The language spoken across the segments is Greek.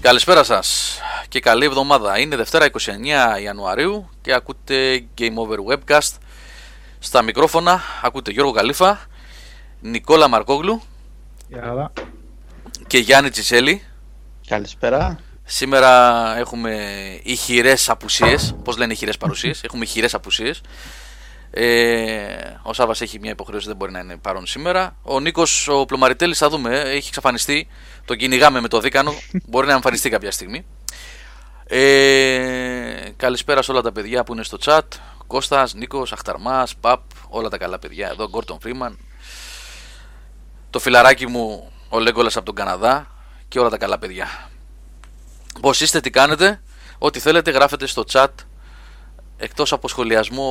Καλησπέρα σας και καλή εβδομάδα. Είναι Δευτέρα 29 Ιανουαρίου και ακούτε Game Over Webcast. Στα μικρόφωνα ακούτε Γιώργο Καλήφα, Νικόλα Μαρκόγλου και Γιάννη Τσισέλη. Καλησπέρα. Σήμερα έχουμε ηχηρές απουσίες. Πώς λένε ηχηρές παρουσίες? Έχουμε ηχηρές απουσίες. Ο Σάββας έχει μια υποχρέωση, δεν μπορεί να είναι παρόν σήμερα. Ο Νίκος ο Πλωμαριτέλης, θα δούμε, έχει εξαφανιστεί. Τον κυνηγάμε με το δίκανο, μπορεί να εμφανιστεί κάποια στιγμή. Καλησπέρα σε όλα τα παιδιά που είναι στο chat. Κώστας, Νίκος, Αχταρμάς, Παπ, όλα τα καλά παιδιά εδώ. Γκόρτον Φρίμαν, το φιλαράκι μου ο Λέγκολας από τον Καναδά και όλα τα καλά παιδιά. Πώς είστε, τι κάνετε? Ό,τι θέλετε γράφετε στο chat, εκτός από σχολιασμό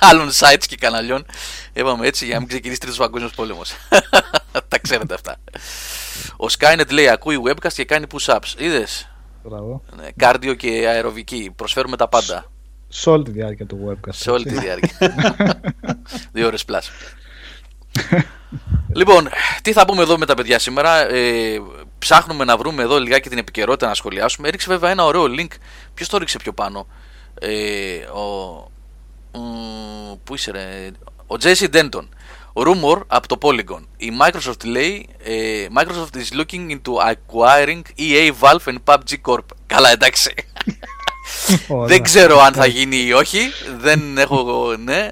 άλλων sites και καναλιών. Είπαμε έτσι για να μην ξεκινήσει τρίτος παγκόσμιος πόλεμος. Τα ξέρετε αυτά. Ο Skynet λέει ακούει webcast και κάνει push-ups. Είδες? Κάρδιο και αεροβική. Προσφέρουμε τα πάντα. Σε όλη τη διάρκεια του webcast. Σε όλη τη διάρκεια. 2 ώρες πλάς. Λοιπόν, τι θα πούμε εδώ με τα παιδιά σήμερα? Ψάχνουμε να βρούμε εδώ λιγάκι την επικαιρότητα να σχολιάσουμε. Έριξε βέβαια ένα ωραίο link. Ποιος το έριξε πιο πάνω? Πού είσαι ρε? Ο JC Denton. Rumor από το Polygon. Η Microsoft λέει Microsoft is looking into acquiring EA, Valve and PUBG Corp. Καλά, εντάξει. Δεν ξέρω αν θα γίνει ή όχι. Δεν έχω, ναι.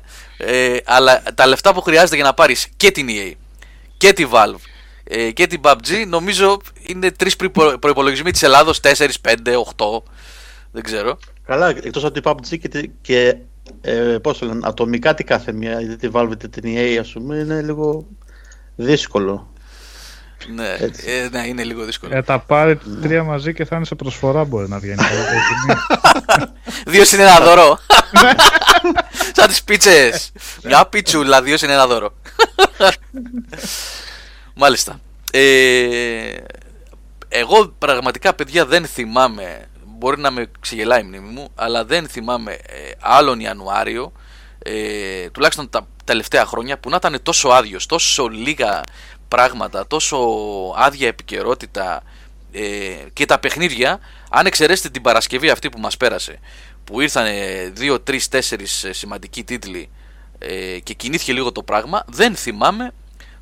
Αλλά τα λεφτά που χρειάζεται για να πάρεις και την EA και τη Valve και την PUBG, νομίζω είναι 3 προϋπολογισμοί της Ελλάδος. 4, 5, 8. Δεν ξέρω. Καλά, εκτός από την PUBG και πώς το λένε, ατομικά τη κάθε μία, γιατί τη Valve την EA, ας πούμε, είναι λίγο δύσκολο. Ναι, ναι, είναι λίγο δύσκολο. Τα πάρει 3 μαζί και θα είναι σε προσφορά, μπορεί να βγαίνει. 2 συν 1 δώρο. Σαν τις πίτσες. Μια πιτσούλα, 2 συν 1 δώρο. Μάλιστα. Εγώ πραγματικά, παιδιά, δεν θυμάμαι. Μπορεί να με ξεγελάει η μνήμη μου, αλλά δεν θυμάμαι άλλον Ιανουάριο, τουλάχιστον τα τελευταία χρόνια, που να ήταν τόσο άδειος, τόσο λίγα πράγματα, τόσο άδεια επικαιρότητα και τα παιχνίδια, αν εξαιρέσετε την Παρασκευή αυτή που μας πέρασε, που ήρθαν 2, 3, 4 σημαντικοί τίτλοι και κινήθηκε λίγο το πράγμα, δεν θυμάμαι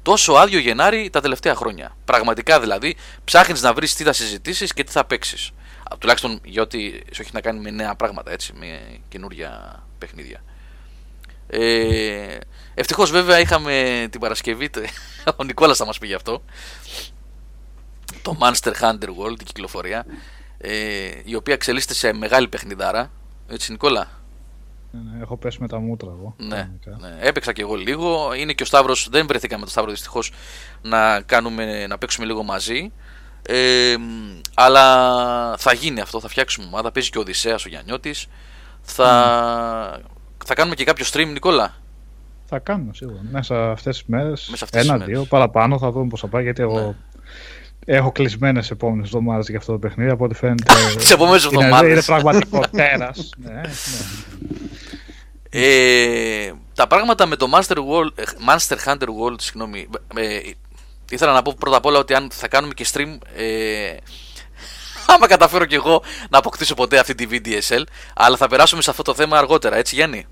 τόσο άδειο Γενάρη τα τελευταία χρόνια. Πραγματικά δηλαδή, ψάχνεις να βρεις τι θα συζητήσεις και τι θα παίξεις. Τουλάχιστον για ό,τι σε έχει να κάνει με νέα πράγματα, έτσι, με καινούρια παιχνίδια. Ευτυχώς βέβαια είχαμε την Παρασκευή, ο Νικόλας θα μας πει γι' αυτό, το Monster Hunter World, την κυκλοφορία, η οποία εξελίσσεται σε μεγάλη παιχνιδάρα. Έτσι, Νικόλα? Ναι, έχω πέσει με τα μούτρα εγώ. Ναι, ναι, έπαιξα και εγώ λίγο. Είναι και ο Σταύρος, δεν βρεθήκαμε το Σταύρο δυστυχώς να παίξουμε λίγο μαζί. Αλλά θα γίνει αυτό, θα φτιάξουμε ομάδα, παίζει και ο Οδυσσέας ο Γιαννιώτης, θα κάνουμε και κάποιο stream, Νικόλα. Θα κάνουμε σίγουρα, μέσα αυτές τις μέρες, 1-2 παραπάνω, θα δούμε πώς θα πάει, γιατί εγώ έχω κλεισμένες επόμενες εβδομάδες για αυτό το παιχνίδι, από ό,τι φαίνεται. Τις επόμενες εβδομάδες. Είναι πραγματικό τέρας. Τα πράγματα με το Monster Hunter World, συγγνώμη, ήθελα να πω πρώτα απ' όλα ότι αν θα κάνουμε και stream, άμα καταφέρω και εγώ να αποκτήσω ποτέ αυτή τη VDSL, αλλά θα περάσουμε σε αυτό το θέμα αργότερα, έτσι Γιάννη?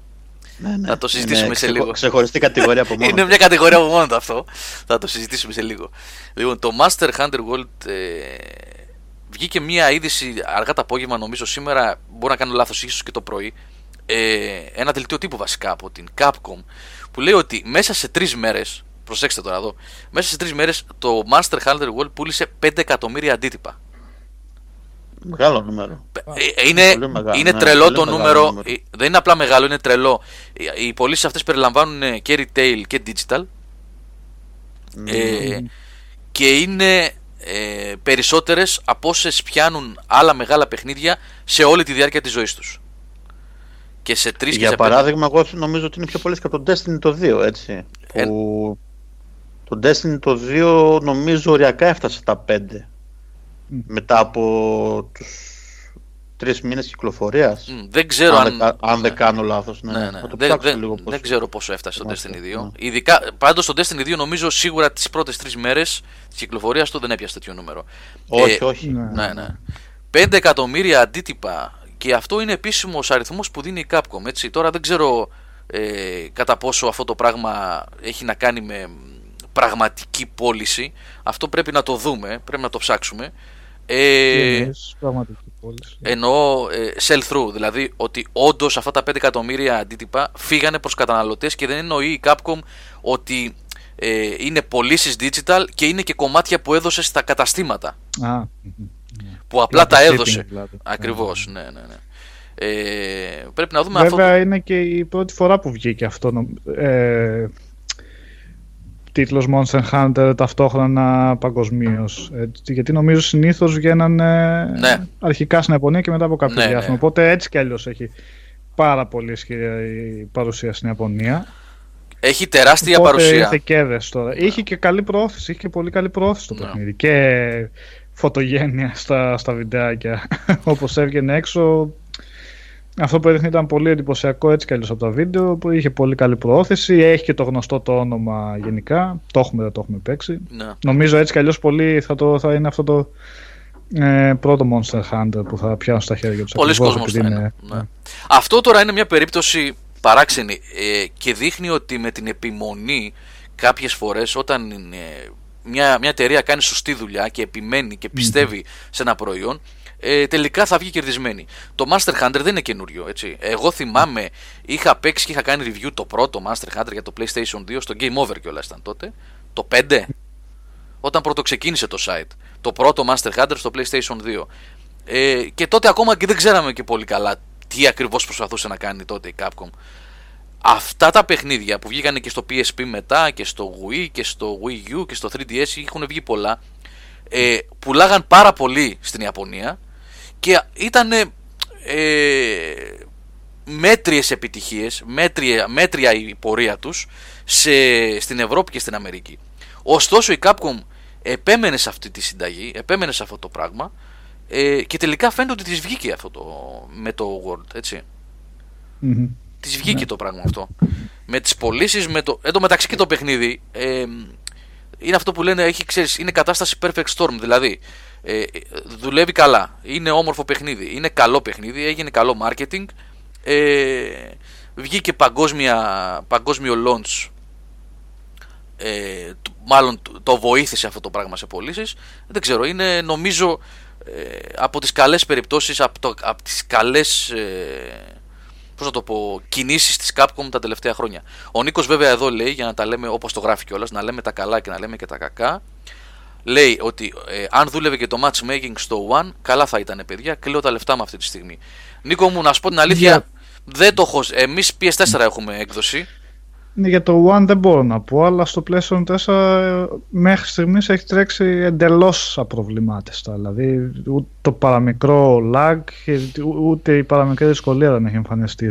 Ναι, ναι. Θα το συζητήσουμε σε λίγο. Ξεχωριστή κατηγορία από μόνο. Είναι μια κατηγορία από μόνο αυτό. Θα το συζητήσουμε σε λίγο. Λοιπόν, το Master Hunter World, βγήκε μια είδηση αργά το απόγευμα, νομίζω σήμερα, μπορώ να κάνω λάθος, ίσως και το πρωί, ένα δελτίο τύπου βασικά από την Capcom, που λέει ότι μέσα σε 3 μέρες, προσέξτε τώρα εδώ, μέσα σε 3 μέρες το Monster Hunter World πούλησε 5 εκατομμύρια αντίτυπα. Μεγάλο νούμερο. Είναι τρελό το νούμερο. Δεν είναι απλά μεγάλο, είναι τρελό. Οι πωλήσεις αυτές περιλαμβάνουν και retail και digital. Και είναι περισσότερες από όσες πιάνουν άλλα μεγάλα παιχνίδια σε όλη τη διάρκεια της ζωής τους. Και σε 3 για και παράδειγμα, 5. Εγώ νομίζω ότι είναι πιο πολλές και από τον Destiny το 2, έτσι. Που... Το Destiny το 2 νομίζω οριακά έφτασε τα 5. Μετά από τους τρεις μήνες κυκλοφορίας. Δεν ξέρω αν δεν κάνω λάθος. Ναι. Δεν ξέρω πόσο έφτασε το Destiny 2. Ναι. Ειδικά, πάντως το Destiny 2 νομίζω σίγουρα τις πρώτες 3 μέρες της κυκλοφορίας του δεν έπιασε τέτοιο νούμερο. Όχι. Ναι. 5 εκατομμύρια αντίτυπα. Και αυτό είναι επίσημος αριθμός που δίνει η Capcom. Έτσι. Τώρα δεν ξέρω κατά πόσο αυτό το πράγμα έχει να κάνει με πραγματική πώληση. Αυτό πρέπει να το δούμε, πρέπει να το ψάξουμε. Εννοώ sell-through, δηλαδή ότι όντως αυτά τα 5 εκατομμύρια αντίτυπα φύγανε προς καταναλωτές και δεν εννοεί η Capcom ότι είναι πωλήσεις digital και είναι και κομμάτια που έδωσε στα καταστήματα. Που απλά τα έδωσε. Δηλαδή. Ακριβώς, ναι. Πρέπει να δούμε. Βέβαια αυτό... είναι και η πρώτη φορά που βγήκε αυτό. Τίτλος Monster Hunter ταυτόχρονα παγκοσμίως. Γιατί νομίζω συνήθως βγαίνανε αρχικά στην Ιαπωνία και μετά από κάποιο διάστημα. Οπότε έτσι κι αλλιώς έχει πάρα πολύ ισχυρή παρουσία στην Ιαπωνία. Έχει τεράστια παρουσία. Έχει κέρδες τώρα. Ναι. Είχε και καλή προώθηση, είχε και πολύ καλή προώθηση το παιχνίδι. Και φωτογένεια στα βιντεάκια. Όπως έβγαινε έξω. Αυτό που έδειχνε ήταν πολύ εντυπωσιακό έτσι κι αλλιώς από τα βίντεο, που είχε πολύ καλή προώθηση, έχει και το γνωστό το όνομα γενικά, το έχουμε παίξει. Να. Νομίζω έτσι κι αλλιώς πολύ θα είναι αυτό το πρώτο Monster Hunter που θα πιάσουν στα χέρια τους. Πολλοί κόσμος θα είναι. Ναι. Αυτό τώρα είναι μια περίπτωση παράξενη και δείχνει ότι με την επιμονή κάποιες φορές όταν μια εταιρεία κάνει σωστή δουλειά και επιμένει και πιστεύει σε ένα προϊόν, τελικά θα βγει κερδισμένη. Το Master Hunter δεν είναι καινούριο, έτσι. Εγώ θυμάμαι, είχα παίξει και είχα κάνει review το πρώτο Master Hunter για το PlayStation 2 στο Game Over κιόλας ήταν τότε. Το 5, όταν πρώτο ξεκίνησε το site. Το πρώτο Master Hunter στο PlayStation 2. Και τότε ακόμα και δεν ξέραμε και πολύ καλά τι ακριβώς προσπαθούσε να κάνει τότε η Capcom. Αυτά τα παιχνίδια που βγήκανε και στο PSP μετά και στο Wii και στο Wii U και στο 3DS, έχουν βγει πολλά. Πουλάγαν πάρα πολύ στην Ιαπωνία και ήταν μέτριες επιτυχίες, μέτρια η πορεία τους στην Ευρώπη και στην Αμερική. Ωστόσο η Capcom επέμενε σε αυτή τη συνταγή, επέμενε σε αυτό το πράγμα και τελικά φαίνεται ότι της βγήκε αυτό με το World, έτσι. Mm-hmm. Της βγήκε το πράγμα αυτό. Με τις πωλήσεις, εν τω μεταξύ και το παιχνίδι είναι αυτό που λένε, είναι κατάσταση perfect storm, δηλαδή δουλεύει καλά, είναι όμορφο παιχνίδι, είναι καλό παιχνίδι, έγινε καλό marketing, βγήκε παγκόσμιο launch, μάλλον το βοήθησε αυτό το πράγμα σε πωλήσεις. Δεν ξέρω, είναι νομίζω από τις καλές περιπτώσεις, από τις καλές πώς να το πω, κινήσεις της Capcom τα τελευταία χρόνια. Ο Νίκος βέβαια εδώ λέει, για να τα λέμε όπως το γράφει κιόλας, να λέμε τα καλά και να λέμε και τα κακά. Λέει ότι αν δούλευε και το matchmaking στο One, καλά θα ήταν, παιδιά. Κλείνω τα λεφτά μου αυτή τη στιγμή. Νίκο μου, να σου πω την αλήθεια, δεν το έχω. Εμείς PS4 έχουμε έκδοση. Ναι, για το One δεν μπορώ να πω, αλλά στο PlayStation 4 μέχρι στιγμής έχει τρέξει εντελώς απροβλημάτιστα. Δηλαδή ούτε το παραμικρό lag, ούτε η παραμικρή δυσκολία δεν έχει εμφανιστεί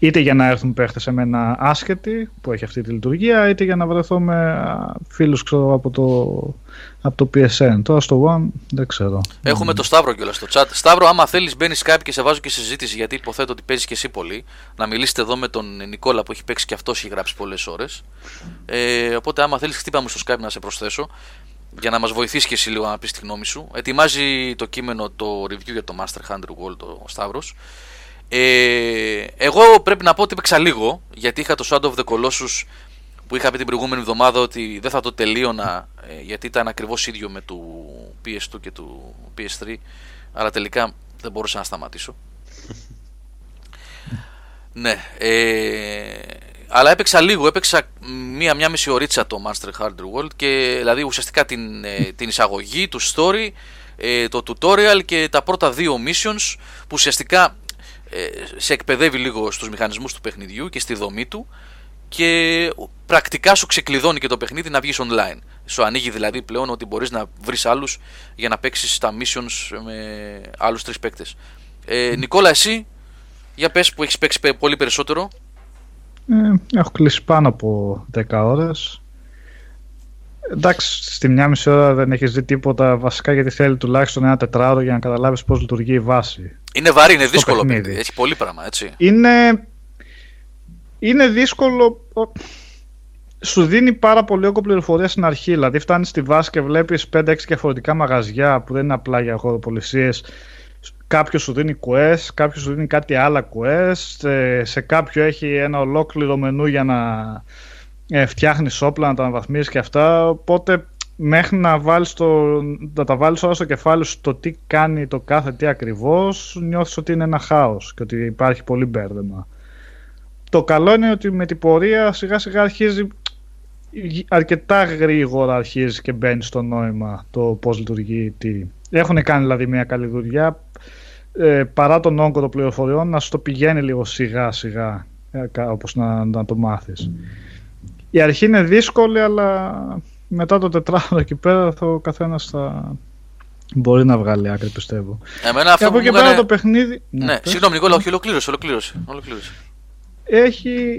είτε για να έρθουν παίχτες σε μένα άσχετοι που έχει αυτή τη λειτουργία, είτε για να βρεθώ με φίλους ξέρω, από το PSN. Τώρα στο One δεν ξέρω. Έχουμε το Σταύρο κιόλας στο chat. Σταύρο, άμα θέλεις μπαίνεις Skype και σε βάζω και συζήτηση, γιατί υποθέτω ότι παίζεις και εσύ πολύ. Να μιλήσετε εδώ με τον Νικόλα που έχει παίξει και αυτός, έχει γράψει πολλές ώρες. Οπότε άμα θέλεις χτύπα μου στο Skype να σε προσθέσω, για να μας βοηθήσεις και εσύ λίγο να πεις τη γνώμη σου. Ετοιμάζει το κείμενο, το review για το Master Hunter World ο Σταύρος. Εγώ πρέπει να πω ότι έπαιξα λίγο, γιατί είχα το Shadow of the Colossus που είχα πει την προηγούμενη εβδομάδα ότι δεν θα το τελείωνα, γιατί ήταν ακριβώς ίδιο με του PS2 και του PS3, αλλά τελικά δεν μπορούσα να σταματήσω. Ναι, αλλά έπαιξα μία μισή ωρίτσα το Monster Hunter World, και δηλαδή ουσιαστικά την εισαγωγή, του story, το tutorial και τα πρώτα δύο missions που ουσιαστικά σε εκπαιδεύει λίγο στους μηχανισμούς του παιχνιδιού και στη δομή του, και πρακτικά σου ξεκλειδώνει και το παιχνίδι να βγεις online. Σου ανοίγει δηλαδή πλέον ότι μπορείς να βρεις άλλους για να παίξεις τα missions με άλλους 3 παίκτες. Νικόλα, εσύ για πες που έχεις παίξει πολύ περισσότερο. Έχω κλείσει πάνω από 10 ώρες. Εντάξει, στη μια μισή ώρα δεν έχεις δει τίποτα βασικά, γιατί θέλει τουλάχιστον ένα τετράωρο για να καταλάβεις πώς λειτουργεί η βάση. Είναι βαρύ, είναι δύσκολο παιχνίδι. Έχει πολύ πράγμα, έτσι. Είναι δύσκολο. Σου δίνει πάρα πολύ όγκο πληροφορία στην αρχή. Δηλαδή, φτάνεις στη βάση και βλέπεις 5-6 διαφορετικά μαγαζιά που δεν είναι απλά για αγοροπολισίες. Κάποιο σου δίνει quest, κάποιο σου δίνει κάτι άλλα quest. Σε κάποιο έχει ένα ολόκληρο μενού για να φτιάχνεις όπλα, να τα αναβαθμίζεις και αυτά. Οπότε, μέχρι να τα βάλεις όλα στο κεφάλι σου το τι κάνει το κάθε τι ακριβώς, νιώθεις ότι είναι ένα χάος και ότι υπάρχει πολύ μπέρδεμα. Το καλό είναι ότι με την πορεία σιγά σιγά αρχίζει, αρκετά γρήγορα αρχίζει και μπαίνει στο νόημα το πώς λειτουργεί. Έχουν κάνει δηλαδή μια καλή δουλειά, παρά τον όγκο των πληροφοριών, να σου το πηγαίνει λίγο σιγά σιγά, όπως να το μάθεις. Η αρχή είναι δύσκολη, αλλά μετά το τετράδο εκεί πέρα ο καθένας θα μπορεί να βγάλει άκρη, πιστεύω. Εμένα και από εκεί πέρα το παιχνίδι. Ναι, συγγνώμη Νικόλα, όχι, ολοκλήρωσε. Έχει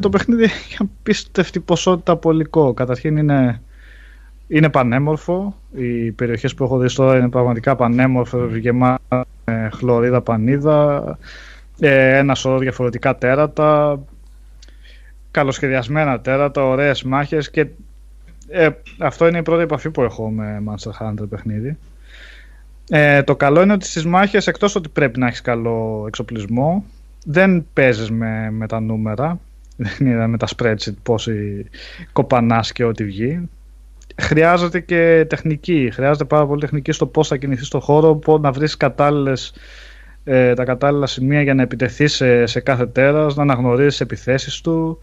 το παιχνίδι έχει απίστευτη ποσότητα από υλικό. Καταρχήν είναι πανέμορφο. Οι περιοχές που έχω δει τώρα είναι πραγματικά πανέμορφες, γεμάτα χλωρίδα, πανίδα, ένα σωρό διαφορετικά τέρατα, καλοσχεδιασμένα τέρατα, ωραίες μάχες και αυτό είναι η πρώτη επαφή που έχω με Monster Hunter παιχνίδι. Το καλό είναι ότι στις μάχες, εκτός ότι πρέπει να έχεις καλό εξοπλισμό, δεν παίζεις με τα νούμερα, δεν είναι με τα spreadsheet πόσοι κοπανάς και ό,τι βγει. Χρειάζεται και τεχνική, χρειάζεται πάρα πολύ τεχνική στο πώς θα κινηθείς στον χώρο, πώς να βρεις τα κατάλληλα σημεία για να επιτεθείς σε κάθε τέρας, να αναγνωρίσεις επιθέσεις του.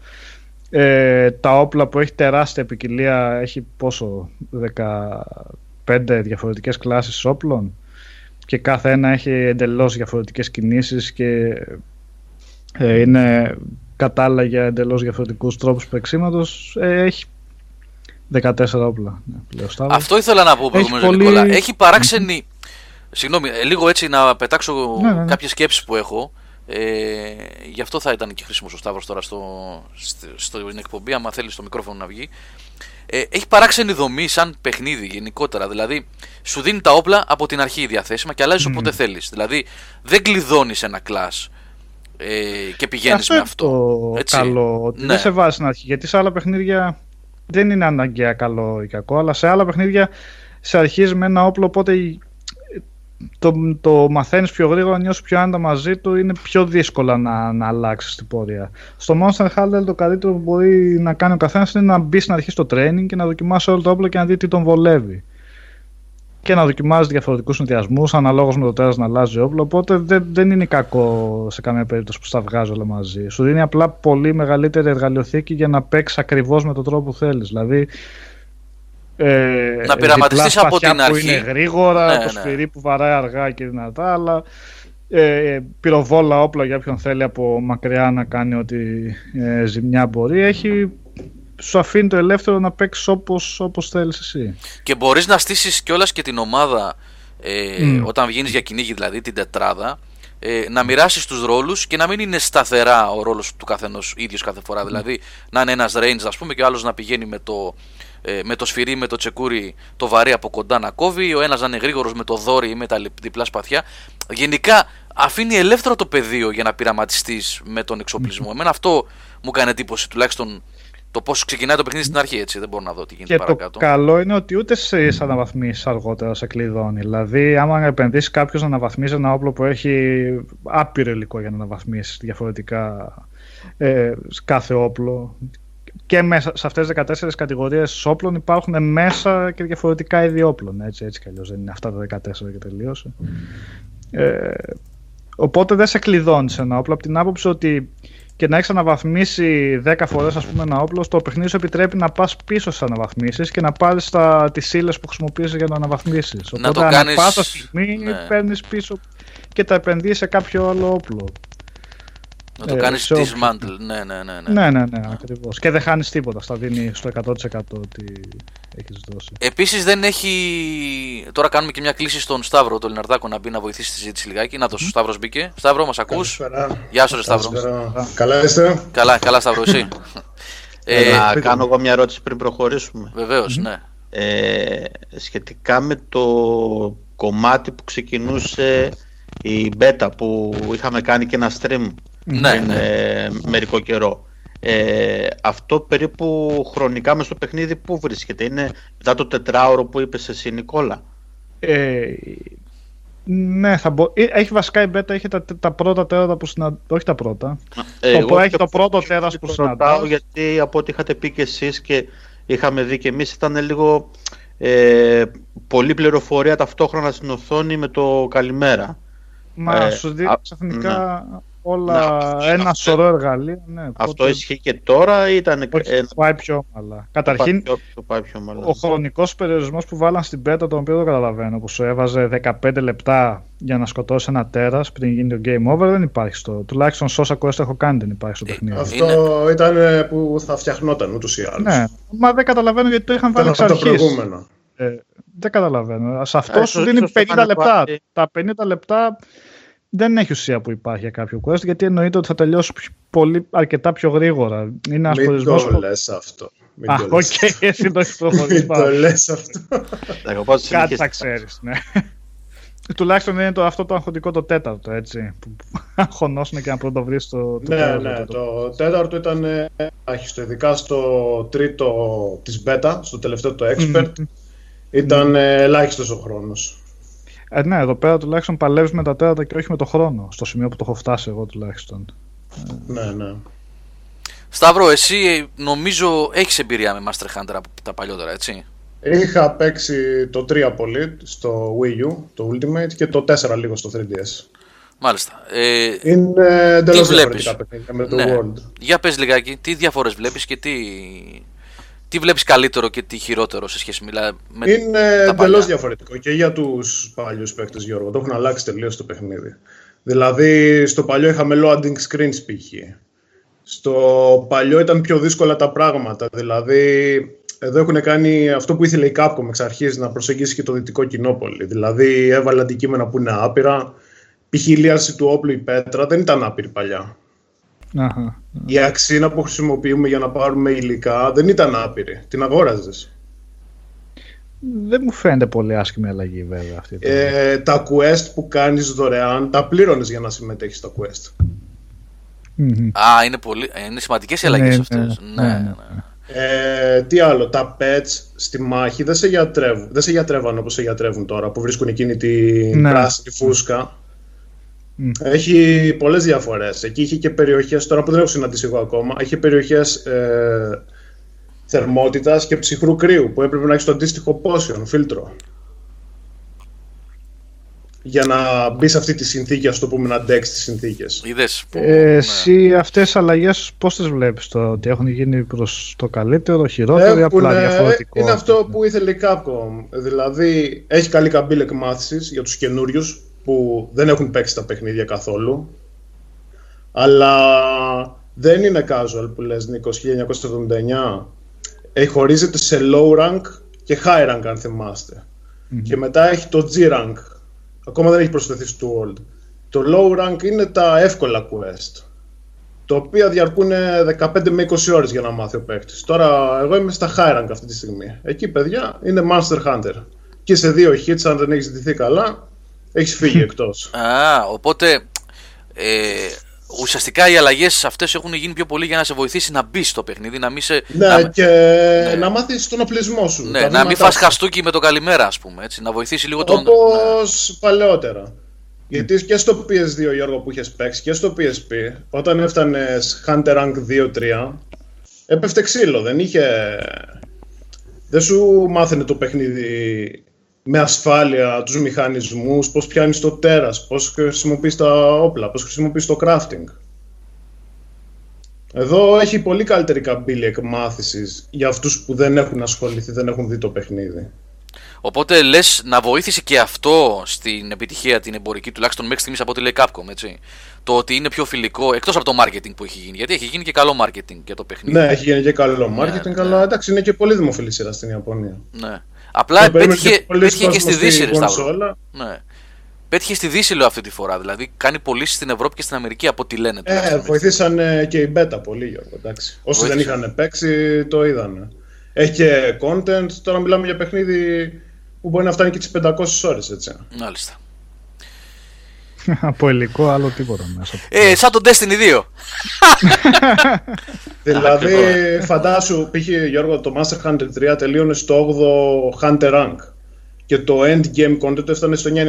Τα όπλα που έχει τεράστια ποικιλία, έχει πόσο, 15 διαφορετικές κλάσεις όπλων και κάθε ένα έχει εντελώς διαφορετικές κινήσεις και είναι κατάλληλα για εντελώς διαφορετικούς τρόπους παίξηματος. Έχει 14 όπλα. Αυτό ήθελα να πω προηγουμένως, Νικόλα. Έχει παράξενη. Συγγνώμη, λίγο έτσι να πετάξω κάποιες σκέψεις που έχω. Γι' αυτό θα ήταν και χρήσιμος ο Σταύρος τώρα στην εκπομπή, άμα θέλει στο μικρόφωνο να βγει. Έχει παράξενη δομή σαν παιχνίδι γενικότερα. Δηλαδή, σου δίνει τα όπλα από την αρχή διαθέσιμα και αλλάζεις όποτε θέλεις. Δηλαδή, δεν κλειδώνεις ένα class. Και πηγαίνεις με αυτό. Αυτό καλό. Ότι δεν σε βάζει στην αρχή. Γιατί σε άλλα παιχνίδια δεν είναι αναγκαία καλό ή κακό, αλλά σε άλλα παιχνίδια σε αρχίζει με ένα όπλο, οπότε το μαθαίνεις πιο γρήγορα, νιώσεις πιο άνετα μαζί του, είναι πιο δύσκολα να αλλάξεις την πορεία. Στο Monster Hunter το καλύτερο που μπορεί να κάνει ο καθένας είναι να μπει στην αρχή στο training και να δοκιμάσει όλο το όπλο και να δει τι τον βολεύει. Και να δοκιμάζει διαφορετικούς συνδυασμούς, αναλόγως με το τέρας να αλλάζει όπλο. Οπότε δεν είναι κακό σε καμία περίπτωση που στα βγάζει όλα μαζί. Σου δίνει απλά πολύ μεγαλύτερη εργαλειοθήκη για να παίξεις ακριβώς με τον τρόπο που θέλεις. Δηλαδή, να πειραματιστείς από την αρχή. Είναι γρήγορα, το σφυρί που βαράει αργά και δυνατά, αλλά πυροβόλα όπλα για όποιον θέλει από μακριά να κάνει ό,τι ζημιά μπορεί. Σου αφήνει το ελεύθερο να παίξεις όπως θέλεις εσύ. Και μπορείς να στήσεις κιόλας και την ομάδα όταν βγαίνεις για κυνήγι, δηλαδή την τετράδα, να μοιράσεις τους ρόλους και να μην είναι σταθερά ο ρόλος του καθενός ίδιος κάθε φορά. Δηλαδή να είναι ένας range, ας πούμε, και ο άλλος να πηγαίνει με το σφυρί, με το τσεκούρι, το βαρύ από κοντά να κόβει, ο ένας να είναι γρήγορος με το δόρι ή με τα διπλά σπαθιά. Γενικά αφήνει ελεύθερο το πεδίο για να πειραματιστείς με τον εξοπλισμό. Εμένα αυτό μου κάνει εντύπωση, τουλάχιστον. Το πώς ξεκινάει το παιχνίδι στην αρχή, έτσι, δεν μπορώ να δω τι γίνεται παρακάτω. Το καλό είναι ότι ούτε σε αναβαθμίσεις αργότερα σε κλειδώνει. Δηλαδή, άμα επενδύσει κάποιο να αναβαθμίσει ένα όπλο που έχει άπειρο υλικό για να αναβαθμίσει διαφορετικά κάθε όπλο. Και μέσα σε αυτές τις 14 κατηγορίες όπλων υπάρχουν μέσα και διαφορετικά είδη όπλων. Έτσι κι αλλιώς δεν είναι αυτά τα 14 και τελείωσε. Οπότε δεν σε κλειδώνει ένα όπλο από την άποψη ότι. Και να έχεις αναβαθμίσει 10 φορές, ας πούμε, ένα όπλο, το παιχνίδι σου επιτρέπει να πας πίσω στις αναβαθμίσεις και να πάρεις τις ύλες που χρησιμοποιείς για να αναβαθμίσεις. Οπότε, ανά πάσα στιγμή παίρνεις πίσω και τα επενδύεις σε κάποιο άλλο όπλο. Να το κάνεις dismantle, ναι, ακριβώς. Και δεν χάνεις τίποτα, στα δίνει στο 100% ότι έχεις δώσει. Επίσης δεν έχει. Τώρα κάνουμε και μια κλίση στον Σταύρο, τον Λιναρδάκο, να μπει να βοηθήσει τη συζήτηση λιγάκι. Να το Σταύρος μπήκε. Σταύρο, μας ακούς? Γεια σου, Σταύρο. Καλά είστε. Καλά, Σταύρο, εσύ? Να κάνω εγώ μια ερώτηση πριν προχωρήσουμε. Βεβαίως, ναι. Σχετικά με το κομμάτι που ξεκινούσε η beta που είχαμε κάνει και ένα stream μερικό καιρό. Αυτό περίπου χρονικά μες στο παιχνίδι που βρίσκεται? Είναι μετά το τετράωρο που είπες εσύ, Νικόλα? Ναι, θα μπο... έχει βασικά η Μπέτα, είχε τα πρώτα τέρατα που συναντάω. Όχι τα πρώτα. Έχει το πρώτο τέρας που συναντάω. Γιατί από ό,τι είχατε πει και εσείς και είχαμε δει και εμείς, ήταν λίγο πολλή πληροφορία ταυτόχρονα στην οθόνη με το καλημέρα. Μα σου δείχνει ξαφνικά όλα ένα σωρό εργαλεία. Ναι, αυτό ισχύει και τώρα ή ήταν? Όχι, το πάει πιο ομαλά. Καταρχήν, ο χρονικός περιορισμός που βάλαν στην πέτα, τον οποίο δεν καταλαβαίνω, που σου έβαζε 15 λεπτά για να σκοτώσει ένα τέρας πριν γίνει το game over, δεν υπάρχει στο. Τουλάχιστον σε όσα quest έχω κάνει δεν υπάρχει στο παιχνίδι. Αυτό είναι... ήταν που θα φτιαχνόταν ούτως ή άλλως. Ναι, μα δεν καταλαβαίνω γιατί το είχαν βάλει εξ αρχής. Δεν καταλαβαίνω. Σε αυτό σου δίνει 50 λεπτά. Τα 50 λεπτά. Δεν έχει ουσία που υπάρχει για κάποιο quest, γιατί εννοείται ότι θα τελειώσει αρκετά πιο γρήγορα. Είναι ένας χωρισμός. Μην το λες αυτό. Α, οκ, εσύ το έχεις προχωρήσει. Μην το λες αυτό. Κάτι θα ξέρεις, ναι. Τουλάχιστον είναι αυτό το αγχωτικό, το τέταρτο, έτσι. Που αγχωνώσουν και να πρώτο βρεις το. Ναι, ναι. Το τέταρτο ήταν άχιστο, ειδικά στο τρίτο της beta, στο τελευταίο το expert. Ήταν ελάχιστος ο χρόνος. Ναι, εδώ πέρα τουλάχιστον παλεύεις με τα τέρατα και όχι με το χρόνο, στο σημείο που το έχω φτάσει εγώ τουλάχιστον. Ναι, ναι. Σταύρο, εσύ νομίζω έχεις εμπειρία με Master Hunter από τα παλιότερα, έτσι? Είχα παίξει το 3 πολύ στο Wii U, το Ultimate, και το 4 λίγο στο 3DS. Μάλιστα. Είναι εντελώς διαφορετικά παιχνίδια με το World. Για πες λιγάκι, τι διαφορές βλέπεις και τι βλέπεις καλύτερο και τι χειρότερο σε σχέση με είναι εντελώς διαφορετικό και για τους παλιούς παίκτες, Γιώργο. Το έχουν αλλάξει τελείως το παιχνίδι. Δηλαδή, στο παλιό είχαμε loading screens π.χ. Στο παλιό ήταν πιο δύσκολα τα πράγματα. Δηλαδή, εδώ έχουν κάνει αυτό που ήθελε η Capcom εξ αρχής, να προσεγγίσει και το δυτικό κοινό πολύ. Δηλαδή, έβαλε αντικείμενα που είναι άπειρα. Π.χ. η λίαρση του όπλου, η πέτρα, δεν ήταν άπειρη παλιά. Η αξίνα που χρησιμοποιούμε για να πάρουμε υλικά δεν ήταν άπειρη. Την αγόραζες. Δεν μου φαίνεται πολύ άσχημη αλλαγή βέβαια αυτή. Τα quest που κάνεις δωρεάν τα πλήρωνες για να συμμετέχεις στα quest. Α, είναι σημαντικές οι αλλαγές αυτές. Ναι. Τι άλλο, τα pets στη μάχη δεν σε γιατρεύαν όπως σε γιατρεύουν τώρα, που βρίσκουν εκείνη την πράσινη φούσκα. Έχει πολλές διαφορές. Εκεί είχε και περιοχές, τώρα που δεν έχω συναντήσει εγώ ακόμα, έχει περιοχές θερμότητας και ψυχρού κρύου που έπρεπε να έχει το αντίστοιχο potion, φίλτρο. Για να μπει σε αυτή τη συνθήκη, ας το πούμε, να αντέξει τις συνθήκες. Εσύ αυτές τις αλλαγές πώς τις βλέπεις τώρα, ότι έχουν γίνει προς το καλύτερο, χειρότερο ή απλά διαφορετικό? Είναι αυτό που ήθελε η Capcom. Δηλαδή, έχει καλή καμπύλη εκμάθησης για τους καινούριους που δεν έχουν παίξει τα παιχνίδια καθόλου, αλλά δεν είναι casual που λες, Νίκος. 1979 χωρίζεται σε low rank και high rank, αν θυμάστε, και μετά έχει το G rank, ακόμα δεν έχει προσθεθεί στο World. Το low rank είναι τα εύκολα quest, τα οποία διαρκούν 15 με 20 ώρες για να μάθει ο παίκτης. Τώρα εγώ είμαι στα high rank αυτή τη στιγμή. Εκεί, παιδιά, είναι Master Hunter και σε 2 hits, αν δεν έχεις ζητηθεί καλά, έχεις φύγει εκτός. Οπότε ουσιαστικά οι αλλαγές αυτές έχουν γίνει πιο πολύ για να σε βοηθήσει να μπεις στο παιχνίδι, να μην σε... Ναι, και να μάθεις τον οπλισμό σου. Ναι, να μην φας χαστούκι με το καλημέρα, ας πούμε, έτσι, να βοηθήσει λίγο τον... Όπως παλαιότερα. Γιατί και στο PS2, Γιώργο, που είχες παίξει, και στο PSP, όταν έφτανες Hunter Rank 2-3, έπεφτε ξύλο, δεν σου μάθαινε το παιχνίδι με ασφάλεια τους μηχανισμούς, πώς πιάνεις το τέρας, πώς χρησιμοποιείς τα όπλα, πώς χρησιμοποιείς το crafting. Εδώ έχει πολύ καλύτερη καμπύλη εκμάθησης για αυτούς που δεν έχουν ασχοληθεί, δεν έχουν δει το παιχνίδι. Οπότε λες να βοήθησε και αυτό στην επιτυχία την εμπορική, τουλάχιστον μέχρι στιγμής από ό,τι λέει Capcom, έτσι. Το ότι είναι πιο φιλικό, εκτός από το marketing που έχει γίνει, γιατί έχει γίνει και καλό marketing για το παιχνίδι. Ναι, έχει γίνει και καλό marketing, αλλά εντάξει, είναι και πολύ δημοφιλή σειρά στην Ιαπωνία. Ναι. Απλά πέτυχε και στη Δύση, ρε Σταύρο. Ναι. Πέτυχε στη Δύση, λέω, αυτή τη φορά. Δηλαδή κάνει πωλήσεις στην Ευρώπη και στην Αμερική από ό,τι λένε. Βοηθήσαν και οι Beta πολύ, Γιώργο. Όσοι δεν είχαν παίξει, το είδαν. Έχει και content. Τώρα μιλάμε για παιχνίδι που μπορεί να φτάνει και τις 500 ώρες, έτσι. Μάλιστα. Από υλικό, άλλο τίποτα μέσα. Σαν τον Destiny 2. Δηλαδή, φαντάσου, π.χ. Γιώργο, το Master Hunter 3 τελείωνε στο 8ο Hunter Rank. Και το endgame content έφτανε στο 999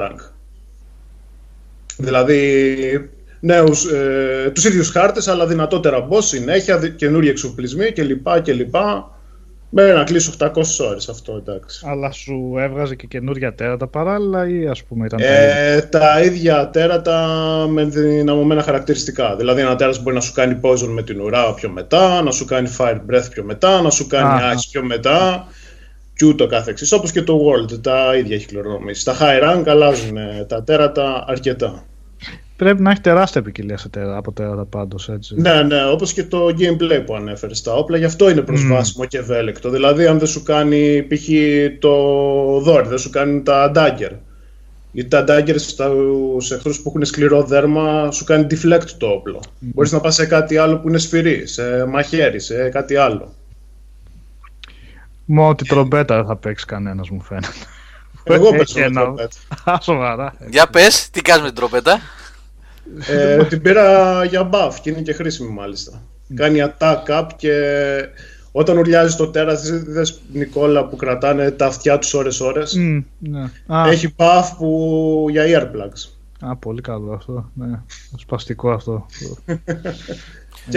rank. Δηλαδή, νέους, τους ίδιους χάρτες, αλλά δυνατότερα boss, συνέχεια, καινούριοι εξοπλισμοί κλπ. Μέχρι να κλείσω 800 ώρες αυτό, εντάξει. Αλλά σου έβγαζε και καινούρια τέρατα παράλληλα ή ας πούμε ήταν... τα ίδια τέρατα με δυναμωμένα χαρακτηριστικά. Δηλαδή ένα τέρας μπορεί να σου κάνει poison με την ουρά πιο μετά, να σου κάνει fire breath πιο μετά, να σου κάνει ice πιο μετά... και ούτω καθεξής, όπως και το World, τα ίδια έχει κληρονομήσει. Τα high rank αλλάζουν τα τέρατα αρκετά. Πρέπει να έχει τεράστια ποικιλία από τέρατα πάντως, έτσι. Ναι, ναι, όπως και το gameplay που ανέφερες, τα όπλα, γι' αυτό είναι προσβάσιμο και ευέλικτο. Δηλαδή, αν δεν σου κάνει, π.χ. το δόρυ, δεν σου κάνουν τα dagger. Γιατί τα dagger στους εχθρούς που έχουν σκληρό δέρμα σου κάνει deflect το όπλο. Μπορείς να πας σε κάτι άλλο που είναι σφυρί, σε μαχαίρι, σε κάτι άλλο. Μόνο ότι τρομπέτα θα παίξει κανένας, μου φαίνεται. Εγώ παίξω με τρομπέτα. Σοβαρά. Για πες, τι κάνεις με την τρομπέτα? Την πήρα για buff και είναι και χρήσιμη μάλιστα. Κάνει attack up και όταν ουρλιάζει το τέρας, δες Νικόλα που κρατάνε τα αυτιά τους ώρες-ώρες. Έχει buff που... για earplugs. Α, πολύ καλό αυτό. Ναι. Σπαστικό αυτό.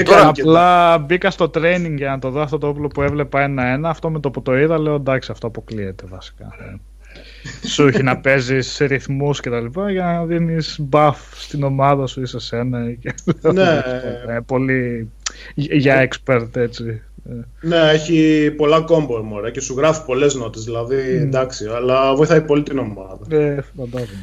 Απλά μπήκα στο training για να το δω αυτό το όπλο που έβλεπα ένα-ένα. Αυτό με το που το είδα λέω εντάξει, αυτό αποκλείεται βασικά. Σου έχει να παίζεις ρυθμούς και τα λοιπά για να δίνεις buff στην ομάδα σου ή σε σένα. Ναι. Πολύ για expert, έτσι. Ναι, έχει πολλά combo μωρέ και σου γράφει πολλές νότες, δηλαδή εντάξει, αλλά βοηθάει πολύ την ομάδα.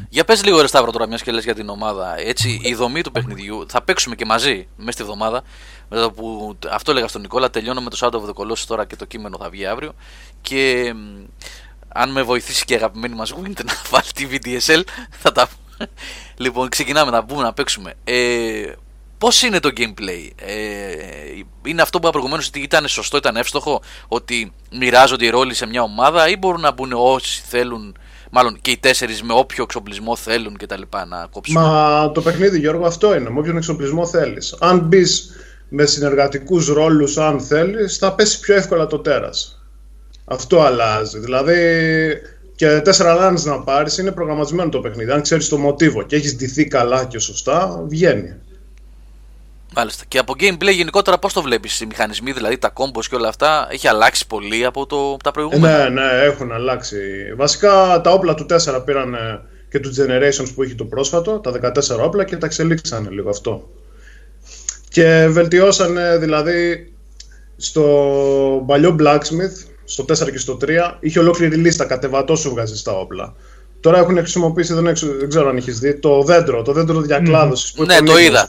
Για πες λίγο ρε Σταύρο τώρα, μιας και λες για την ομάδα, έτσι, η δομή του παιχνιδιού, θα παίξουμε και μαζί μέσα στη εβδομάδα, μετά που αυτό έλεγα στον Νικόλα, τελειώνω με το Shadow of the Colossus τώρα και το κείμενο θα βγει αύριο και αν με βοηθήσει και η αγαπημένη μας Winter να βάλει τη VDSL, θα τα πούμε. Λοιπόν, ξεκινάμε να μπούμε να παίξουμε. Πώς είναι το gameplay, είναι αυτό που προηγουμένως ήταν σωστό, ήταν εύστοχο ότι μοιράζονται οι ρόλοι σε μια ομάδα ή μπορούν να μπουν όσοι θέλουν, μάλλον και οι τέσσερις με όποιο εξοπλισμό θέλουν και τα λοιπά να κόψουν? Μα το παιχνίδι Γιώργο αυτό είναι, με όποιον εξοπλισμό θέλεις. Αν μπεις με συνεργατικούς ρόλους αν θέλεις θα πέσει πιο εύκολα το τέρας. Αυτό αλλάζει, δηλαδή και 4 λάνες να πάρεις είναι προγραμματισμένο το παιχνίδι. Αν ξέρεις το μοτίβο και έχεις ντυθεί καλά και σωστά βγαίνει. Μάλιστα. Και από gameplay γενικότερα πώς το βλέπεις, οι μηχανισμοί, δηλαδή τα combos και όλα αυτά, έχει αλλάξει πολύ από τα προηγούμενα? Ναι, έχουν αλλάξει. Βασικά τα όπλα του 4 πήραν και του Generations που είχε το πρόσφατο, τα 14 όπλα και τα εξελίξανε λίγο αυτό. Και βελτιώσανε δηλαδή στο παλιό Blacksmith, στο 4 και στο 3, είχε ολόκληρη λίστα κατεβατό σου βγάζει τα όπλα. Τώρα έχουν χρησιμοποιήσει, δεν ξέρω αν έχεις δει, το δέντρο διακλάδωσης. Ναι, το είδα,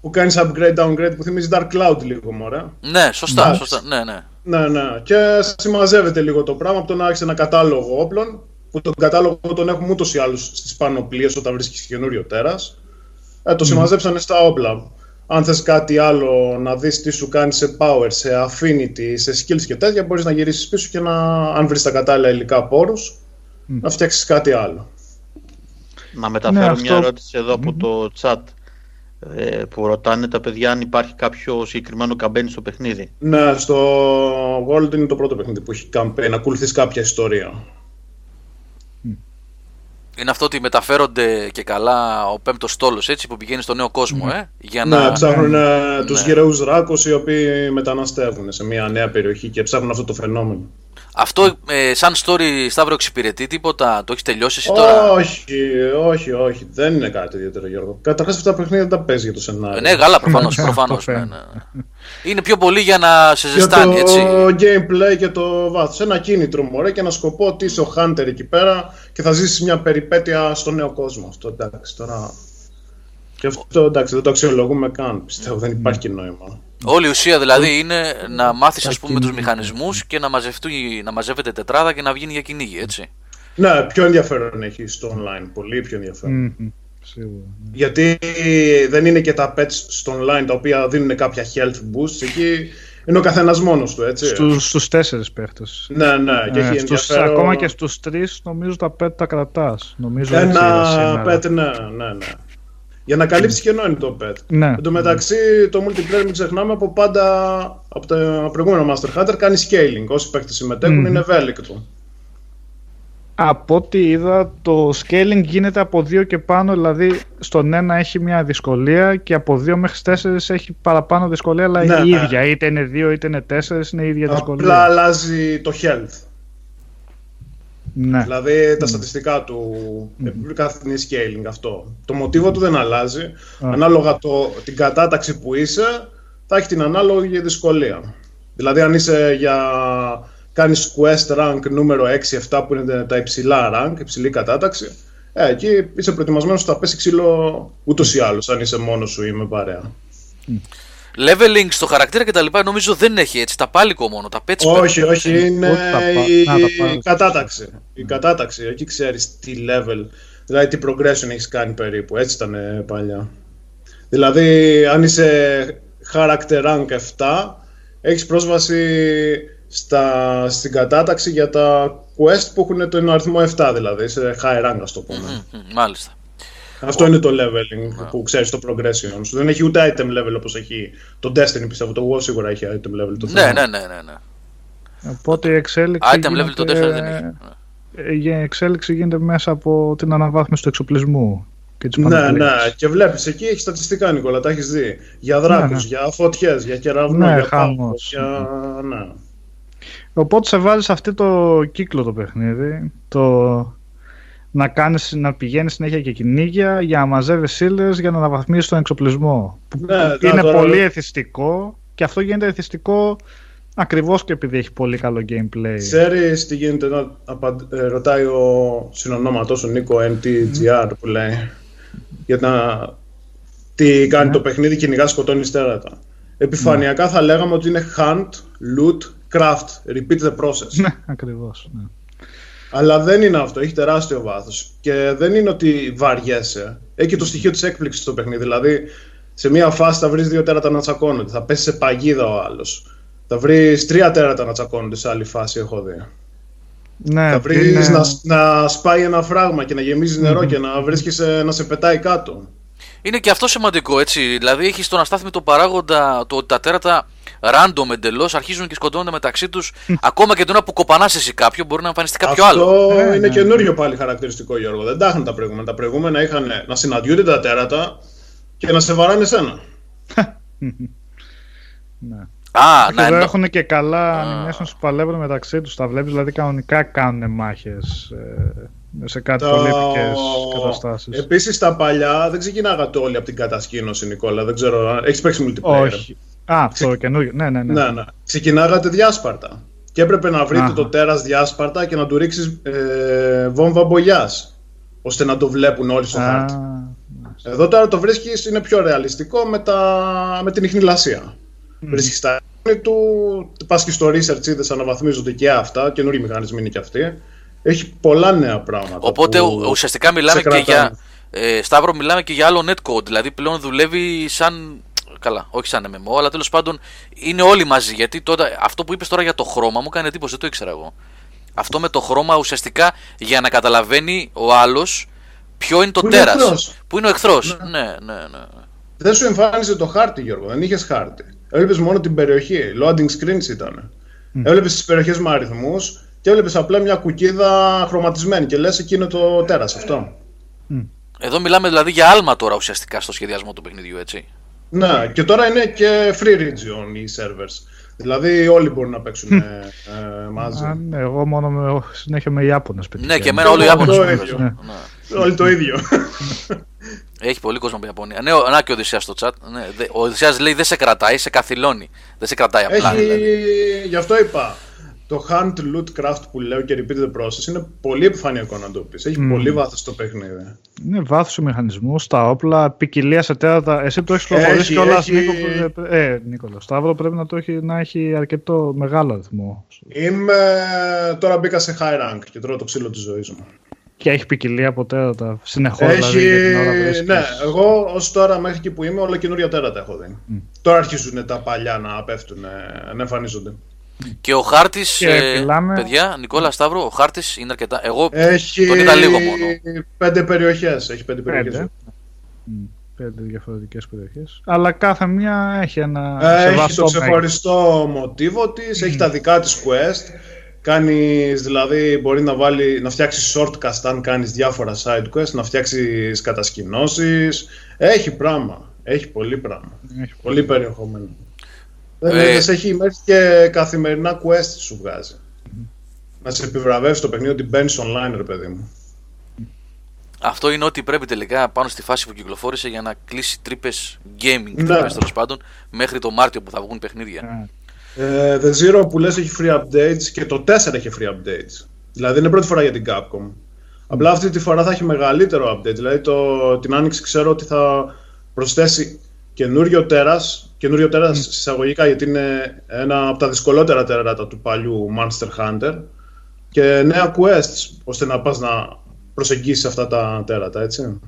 που κάνεις upgrade, downgrade, που θυμίζει Dark Cloud λίγο, μωρά. Ναι, σωστά, ναι. Και συμμαζεύεται λίγο το πράγμα από το να έχεις ένα κατάλογο όπλων, που τον κατάλογο τον έχουμε ούτως ή άλλως στις πανοπλίες όταν βρίσκεις καινούριο τέρας. Το συμμαζέψανε στα όπλα. Αν θες κάτι άλλο να δεις τι σου κάνει σε power, σε affinity, σε skills και τέτοια, μπορείς να γυρίσεις πίσω και αν βρεις τα κατάλληλα υλικά πόρους, να φτιάξεις κάτι άλλο. Να μεταφέρω μια ερώτηση εδώ από το chat που ρωτάνε τα παιδιά αν υπάρχει κάποιο συγκεκριμένο καμπέιν στο παιχνίδι. Ναι, στο World είναι το πρώτο παιχνίδι που έχει καμπέιν, ακολουθείς κάποια ιστορία. Είναι αυτό ότι μεταφέρονται και καλά ο πέμπτος στόλος, έτσι, που πηγαίνει στο νέο κόσμο, για να ψάχνουν τους γυραιούς ράκους οι οποίοι μεταναστεύουν σε μια νέα περιοχή και ψάχνουν αυτό το φαινόμενο. Αυτό σαν story, Σταύρο, εξυπηρετεί τίποτα, το έχεις τελειώσει εσύ τώρα? Όχι, δεν είναι κάτι ιδιαίτερο, Γιώργο. Καταρχάς αυτά τα παιχνίδια δεν τα παίζει για το σενάριο. Ναι, γάλα, προφανώς. Είναι πιο πολύ για να σε ζεστάνει, για έτσι. Το gameplay και το βάθος. Ένα κίνητρο, μωρέ, και ένα σκοπό ότι είσαι ο Hunter εκεί πέρα και θα ζήσεις μια περιπέτεια στο νέο κόσμο. Αυτό εντάξει τώρα. Και αυτό εντάξει, δεν το αξιολογούμε καν. Πιστεύω δεν υπάρχει και νόημα. Όλη η ουσία δηλαδή είναι να μάθεις, ας πούμε, τους μηχανισμούς και να μαζεύεται τετράδα και να βγει για κυνήγι, έτσι. Ναι, πιο ενδιαφέρον έχει στο online. Πολύ πιο ενδιαφέρον. Σίγουρα. Γιατί δεν είναι και τα pets στο online τα οποία δίνουν κάποια health boosts. Εκεί είναι ο καθένας μόνος του, έτσι. Στους 4 παίχτες. Ναι, ναι. Και έχει ενδιαφέρον. Ακόμα και στους 3 νομίζω τα pet τα κρατάς. Ένα pet, ναι. Για να καλύψει κενό είναι το pet. Ναι. Εν τω μεταξύ, το multiplayer, μην ξεχνάμε, από πάντα από το προηγούμενο Master Hunter κάνει scaling. Όσοι παίκτες συμμετέχουν είναι ευέλικτο. Από ό,τι είδα, το scaling γίνεται από 2 και πάνω, δηλαδή στον 1 έχει μια δυσκολία και από 2 μέχρι 4 έχει παραπάνω δυσκολία, αλλά είναι η ίδια. Είτε είναι 2 είτε είναι 4, είναι η ίδια δυσκολία. Απλά αλλάζει το health. Ναι. Δηλαδή τα στατιστικά του κάθε scaling αυτό. Το μοτίβο του δεν αλλάζει. Ανάλογα την κατάταξη που είσαι, θα έχει την ανάλογη δυσκολία. Δηλαδή αν είσαι κάνεις quest rank νούμερο 6-7 που είναι τα υψηλά rank, υψηλή κατάταξη, εκεί είσαι προετοιμασμένος ότι θα πέσει ξύλο ούτως ή άλλως, αν είσαι μόνος σου ή με παρέα. Leveling στο χαρακτήρα και τα λοιπά νομίζω δεν έχει, έτσι, τα πάλικο μόνο, τα pets. Όχι, είναι η κατάταξη. Η κατάταξη, εκεί ξέρεις τι level, δηλαδή τι progression έχεις κάνει περίπου, έτσι ήταν παλιά. Δηλαδή αν είσαι character rank 7, έχεις πρόσβαση στην κατάταξη για τα quest που έχουν τον αριθμό 7, δηλαδή σε high rank, ας το πούμε. Μάλιστα. Αυτό είναι το leveling που ξέρεις, το progression σου. Δεν έχει ούτε item level όπως έχει το Destiny, πιστεύω. Το WoW σίγουρα έχει item level. Ναι. Οπότε η εξέλιξη. Item level το Destiny δεν έχει. Η εξέλιξη γίνεται μέσα από την αναβάθμιση του εξοπλισμού. Ναι. Και βλέπεις εκεί έχει στατιστικά, Νικόλα, τα έχεις δει. Για δράκους, για φωτιές, για κεραυνό, για χάμος. Οπότε σε βάζει σε αυτό το κύκλο το παιχνίδι. Να πηγαίνεις συνέχεια και κυνήγια για να μαζεύεις ύλες για να αναβαθμίσεις τον εξοπλισμό. Είναι πολύ εθιστικό και αυτό γίνεται εθιστικό ακριβώς και επειδή έχει πολύ καλό gameplay. Ξέρεις τι γίνεται εδώ, ρωτάει ο συνονόματος ο Νίκο MTGR που λέει για τι κάνει το παιχνίδι, κυνηγά, σκοτώνει τέρατα. Επιφανειακά θα λέγαμε ότι είναι hunt, loot, craft, repeat the process. Ναι, ακριβώς. Ναι. Αλλά δεν είναι αυτό, έχει τεράστιο βάθος. Και δεν είναι ότι βαριέσαι. Έχει το στοιχείο της έκπληξης στο παιχνίδι. Δηλαδή, σε μία φάση θα βρεις 2 τέρατα να τσακώνονται. Θα πέσει σε παγίδα ο άλλος. Θα βρεις 3 τέρατα να τσακώνονται σε άλλη φάση, έχω δει. Ναι, θα βρεις να σπάει ένα φράγμα και να γεμίζει νερό και να βρίσκεσαι να σε πετάει κάτω. Είναι και αυτό σημαντικό, έτσι. Δηλαδή, έχεις τον αστάθμητο παράγοντα ότι τα τέρατα random εντελώς αρχίζουν και σκοτώνονται μεταξύ τους. Ακόμα και τώρα που κοπανάς εσύ κάποιο, μπορεί να εμφανιστεί κάποιο άλλο. Αυτό είναι καινούριο πάλι χαρακτηριστικό, Γιώργο. Δεν τα είχαν τα προηγούμενα. Τα προηγούμενα είχαν να συναντιούνται τα τέρατα και να σε βαράνε εσένα. Εδώ έχουν και καλά animations που παλεύουν μεταξύ τους. Τα βλέπεις, δηλαδή κανονικά κάνουν μάχες σε κάτι πολύπικες καταστάσεις. Επίσης τα παλιά δεν ξεκινάγατε όλοι από την κατασκήνωση, Νικόλα. Δεν ξέρω, έχεις παίξει multiplayer? Όχι. Το καινούργιο. Ναι. Ξεκινάγατε διάσπαρτα. Και έπρεπε να βρείτε το τέρας διάσπαρτα και να του ρίξεις βόμβα μπογιάς, ώστε να το βλέπουν όλοι στο χάρτη. Εδώ τώρα το βρίσκεις, είναι πιο ρεαλιστικό με την ιχνηλασία. Βρίσκεις τα ίχνη του, πας και στο research, είδες, αναβαθμίζονται και αυτά. Καινούργιοι μηχανισμοί είναι και αυτοί. Έχει πολλά νέα πράγματα. Οπότε ουσιαστικά μιλάμε και για. Σταύρο, μιλάμε και για άλλο netcode. Δηλαδή πλέον δουλεύει σαν. Καλά, όχι σαν MMO, αλλά τέλος πάντων είναι όλοι μαζί. Γιατί τότε, αυτό που είπες τώρα για το χρώμα μου κάνει εντύπωση, δεν το ήξερα εγώ. Αυτό με το χρώμα ουσιαστικά για να καταλαβαίνει ο άλλος ποιο είναι το τέρας. Πού είναι ο εχθρός. Ναι. Δεν σου εμφάνιζε το χάρτη, Γιώργο, δεν είχες χάρτη. Έβλεπες μόνο την περιοχή. Loading screens ήταν. Έβλεπες τις περιοχές με αριθμούς και έβλεπες απλά μια κουκίδα χρωματισμένη και λες εκεί είναι το τέρας αυτό. Εδώ μιλάμε δηλαδή για άλμα τώρα ουσιαστικά στο σχεδιασμό του παιχνιδιού, έτσι. Ναι, και τώρα είναι και free region οι servers. Δηλαδή όλοι μπορούν να παίξουν μαζί. Εγώ μόνο συνέχεια με Ιάπωνες. Ναι, και εμένα όλοι οι Ιάπωνες. Όλοι το ίδιο. Έχει πολύ κόσμο από την Ιαπωνία. Ναι, να και ο Οδυσσέας στο chat. Ο Οδυσσέας λέει δεν σε κρατάει, σε καθυλώνει. Δεν σε κρατάει απλά. Γι' αυτό είπα. το Hunt Loot Craft που λέω και repeat the process είναι πολύ επιφανειακό να το πεις. Έχει πολύ βάθος το παιχνίδι. Ναι, βάθος ο μηχανισμός, τα όπλα, ποικιλία σε τέρατα. Εσύ το έχεις προχωρήσει κιόλας, Νίκολα. Σταύρο πρέπει να, έχει αρκετό μεγάλο αριθμό. Τώρα μπήκα σε high rank και τρώω το ξύλο της ζωής μου. Και έχει ποικιλία από τέρατα. Συνεχώς δηλαδή για την ώρα βρίσκεις. Ναι, εγώ ως τώρα μέχρι και που είμαι όλα καινούρια τέρατα έχω δει. Τώρα αρχίζουν τα παλιά να πέφτουν, να εμφανίζονται. Και ο χάρτης, παιδιά, Νικόλα, Σταύρο, ο χάρτης είναι αρκετά. Εγώ έχει... τον είδα λίγο μόνο. Πέντε περιοχές, έχει πέντε περιοχές. Πέντε διαφορετικές περιοχές. Αλλά κάθε μία έχει ένα έχει το ξεχωριστό μοτίβο της, έχει τα δικά της quest. Κάνεις, δηλαδή, μπορεί να φτιάξεις shortcast αν κάνεις διάφορα side quest, να φτιάξεις κατασκηνώσεις. Έχει πράγμα, έχει πολύ πράγμα, έχει πολύ περιεχόμενο. Έχει μέχρι και καθημερινά quest σου βγάζει. Να σε επιβραβεύσει το παιχνίδι ότι μπαίνεις online, ρε παιδί μου. Αυτό είναι ότι πρέπει τελικά πάνω στη φάση που κυκλοφόρησε για να κλείσει τρύπες gaming, τρύπες τέλος πάντων, μέχρι το Μάρτιο που θα βγουν παιχνίδια. The Zero που λες έχει free updates και το 4 έχει free updates. Δηλαδή είναι πρώτη φορά για την Capcom. Απλά αυτή τη φορά θα έχει μεγαλύτερο update. Δηλαδή την άνοιξη ξέρω ότι θα προσθέσει καινούριο τέρας, εισαγωγικά, γιατί είναι ένα από τα δυσκολότερα τέρατα του παλιού Monster Hunter, και νέα quests, ώστε να πας να προσεγγίσεις αυτά τα τέρατα, έτσι.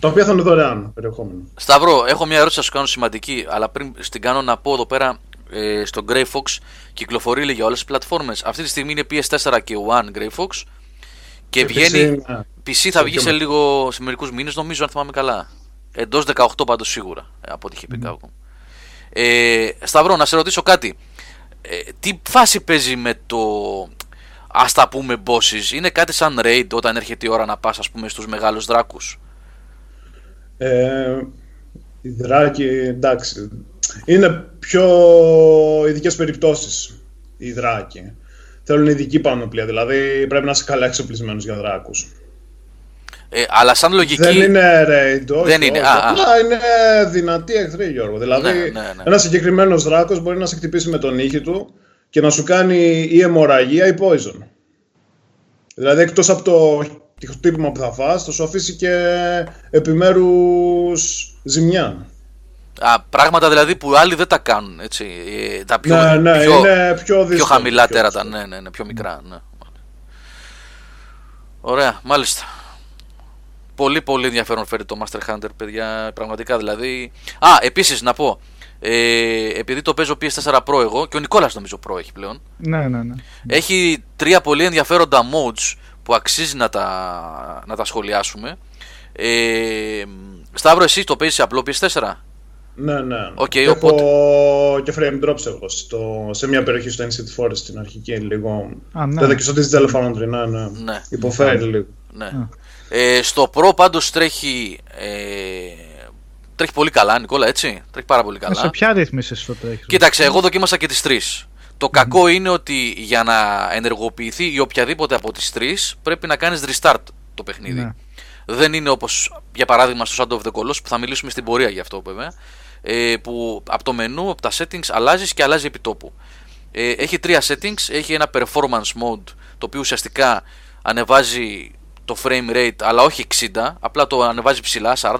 Τα οποία θα είναι δωρεάν περιεχόμενο. Σταυρό, έχω μια ερώτηση να σου κάνω σημαντική, αλλά πριν στην κάνω να πω εδώ πέρα, στο Grey Fox κυκλοφορεί για όλες τις πλατφόρμες. Αυτή τη στιγμή είναι PS4 και One Grey Fox και βγαίνει, PC θα βγει σε λίγο, σε μερικούς μήνες νομίζω, αν θυμάμαι καλά. Εντός 18 πάντως σίγουρα, από ό,τι είχε πει κάπου. Σταυρό, να σε ρωτήσω κάτι. Τι φάση παίζει με το, ας τα πούμε, bosses? Είναι κάτι σαν raid όταν έρχεται η ώρα να πας, ας πούμε, στους μεγάλους δράκους? Οι δράκοι, εντάξει, είναι πιο ειδικές περιπτώσεις οι δράκοι. Θέλουν ειδική πανοπλία, δηλαδή πρέπει να είσαι καλά εξοπλισμένος για δράκους. Αλλά σαν λογική. Δεν είναι raid, δεν είναι. Απλά είναι δυνατή εχθρή, Γιώργο. Δηλαδή, ένας συγκεκριμένος δράκος μπορεί να σε χτυπήσει με τον ήχη του και να σου κάνει ή αιμορραγία ή poison. Δηλαδή, εκτός από το χτύπημα που θα φας, θα σου αφήσει και επιμέρους ζημιά. Πράγματα δηλαδή που άλλοι δεν τα κάνουν. Έτσι. Τα πιο, είναι πιο δύσκολα. Πιο χαμηλά τέρατα, πιο μικρά. Ναι. Ωραία, μάλιστα. Πολύ πολύ ενδιαφέρον φέρει το Master Hunter, παιδιά, πραγματικά δηλαδή. Επίσης να πω, επειδή το παίζω PS4 Pro εγώ, και ο Νικόλας νομίζω Pro έχει πλέον. Ναι. Έχει τρία πολύ ενδιαφέροντα modes που αξίζει να τα σχολιάσουμε. Σταύρο, εσύ το παίζεις σε απλό PS4? Ναι. Okay, οπότε... και frame drops εγώ σε μια περιοχή στο NCT Forest στην αρχική λίγο. Δεν και στο Digital Foundry, ναι. Υποφέρει λίγο. Ναι. Στο Pro πάντως τρέχει πολύ καλά, Νικόλα, έτσι. Τρέχει πάρα πολύ καλά. Σε ποια ρύθμιση το τρέχει? Κοίταξε, εγώ δοκίμασα και τις τρεις. Το κακό είναι ότι για να ενεργοποιηθεί η οποιαδήποτε από τις τρεις πρέπει να κάνεις restart το παιχνίδι. Ναι. Δεν είναι όπως για παράδειγμα στο Shadow of the Colossus, που θα μιλήσουμε στην πορεία γι' αυτό βέβαια, που από το μενού, από τα settings αλλάζεις και αλλάζει επιτόπου. Έχει τρία settings, έχει ένα performance mode το οποίο ουσιαστικά ανεβάζει το frame rate, αλλά όχι 60, απλά το ανεβάζει ψηλά, 40-45.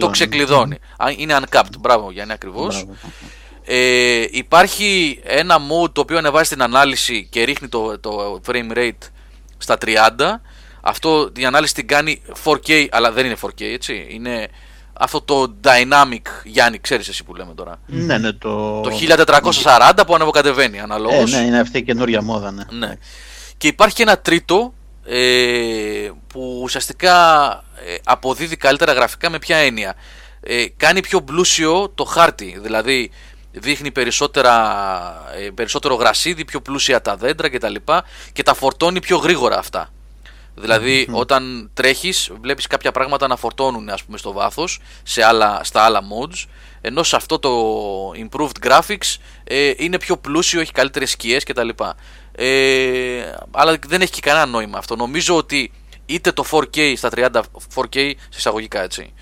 Το ξεκλειδώνει. Είναι uncapped, μπράβο, για να είναι ακριβώς. Υπάρχει ένα mode το οποίο ανεβάζει την ανάλυση και ρίχνει το frame rate στα 30. Αυτό η ανάλυση την κάνει 4K, αλλά δεν είναι 4K, έτσι. Είναι αυτό το dynamic, Γιάννη, ξέρεις εσύ που λέμε τώρα. Ναι, το 1440 που ανεβοκατεβαίνει αναλόγως. Ναι, είναι αυτή η καινούρια μόδα, ναι. Και υπάρχει και ένα τρίτο που ουσιαστικά αποδίδει καλύτερα γραφικά. Με ποια έννοια? Κάνει πιο πλούσιο το χάρτη, δηλαδή δείχνει περισσότερο γρασίδι, πιο πλούσια τα δέντρα κτλ. Και τα φορτώνει πιο γρήγορα αυτά. Δηλαδή όταν τρέχεις βλέπεις κάποια πράγματα να φορτώνουν, ας πούμε, στο βάθος στα άλλα modes, ενώ σε αυτό το improved graphics είναι πιο πλούσιο, έχει καλύτερες σκιές κτλ. Αλλά δεν έχει και κανένα νόημα αυτό. Νομίζω ότι είτε το 4K στα 30, 4K σε εισαγωγικά, έτσι,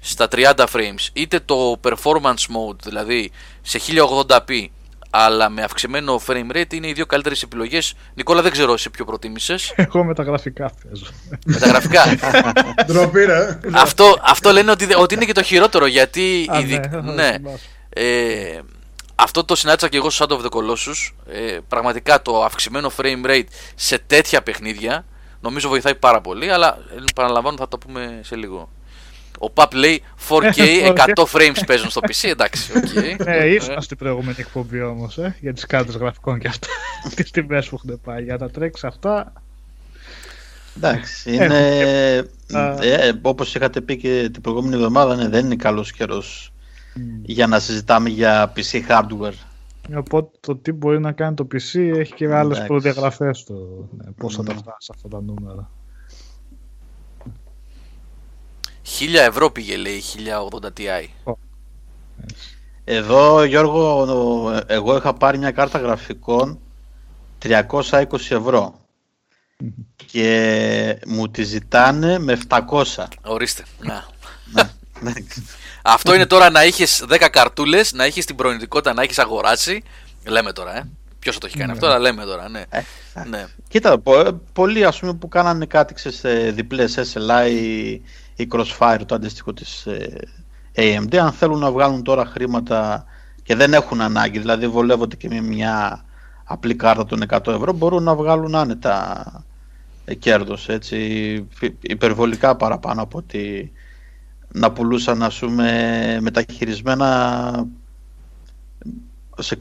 στα 30 frames, είτε το performance mode, δηλαδή σε 1080p αλλά με αυξημένο frame rate είναι οι δύο καλύτερες επιλογές. Νικόλα, δεν ξέρω εσύ ποιο προτίμησες. Εγώ με τα γραφικά παίζω. Με τα γραφικά. Ντροπή, ρε. Αυτό λένε ότι είναι και το χειρότερο, γιατί... ναι. Αυτό το συνάντησα και εγώ στο Shadow of the Colossus. Πραγματικά το αυξημένο frame rate σε τέτοια παιχνίδια νομίζω βοηθάει πάρα πολύ, αλλά παραλαμβάνω, θα το πούμε σε λίγο. Ο Παπ λέει 4K 100 frames παίζουν στο PC, εντάξει. Okay. Ήρθα στην προηγούμενη εκπομπή όμως, για τις κάρτες γραφικών και αυτά. Τις τιμές που έχουν πάει για να τρέξει αυτά. Εντάξει, είναι. Όπως είχατε πει και την προηγούμενη εβδομάδα, δεν είναι καλός καιρός για να συζητάμε για PC hardware. Οπότε το τι μπορεί να κάνει το PC έχει και άλλες προδιαγραφές του. Πώς θα τα φτάσει αυτά τα νούμερα. 1.000 ευρώ πήγε, λέει, 1080 Ti. Εδώ, Γιώργο, εγώ είχα πάρει μια κάρτα γραφικών 320 ευρώ, και μου τη ζητάνε με 700. Ορίστε, να. Αυτό είναι τώρα να είχες 10 καρτούλες, να είχες την προνοητικότητα, να έχεις αγοράσει. Λέμε τώρα, ποιος θα το έχει κάνει αυτό, αλλά λέμε τώρα, ναι. Κοίτα, πολλοί ας πούμε που κάνανε κάτι σε διπλές SLI ή Crossfire, το αντίστοιχο της AMD, αν θέλουν να βγάλουν τώρα χρήματα και δεν έχουν ανάγκη, δηλαδή βολεύονται και με μια απλή κάρτα των 100 ευρώ, μπορούν να βγάλουν άνετα κέρδος, έτσι, υπερβολικά παραπάνω από ότι να πουλούσαν, ας πούμε, μεταχειρισμένα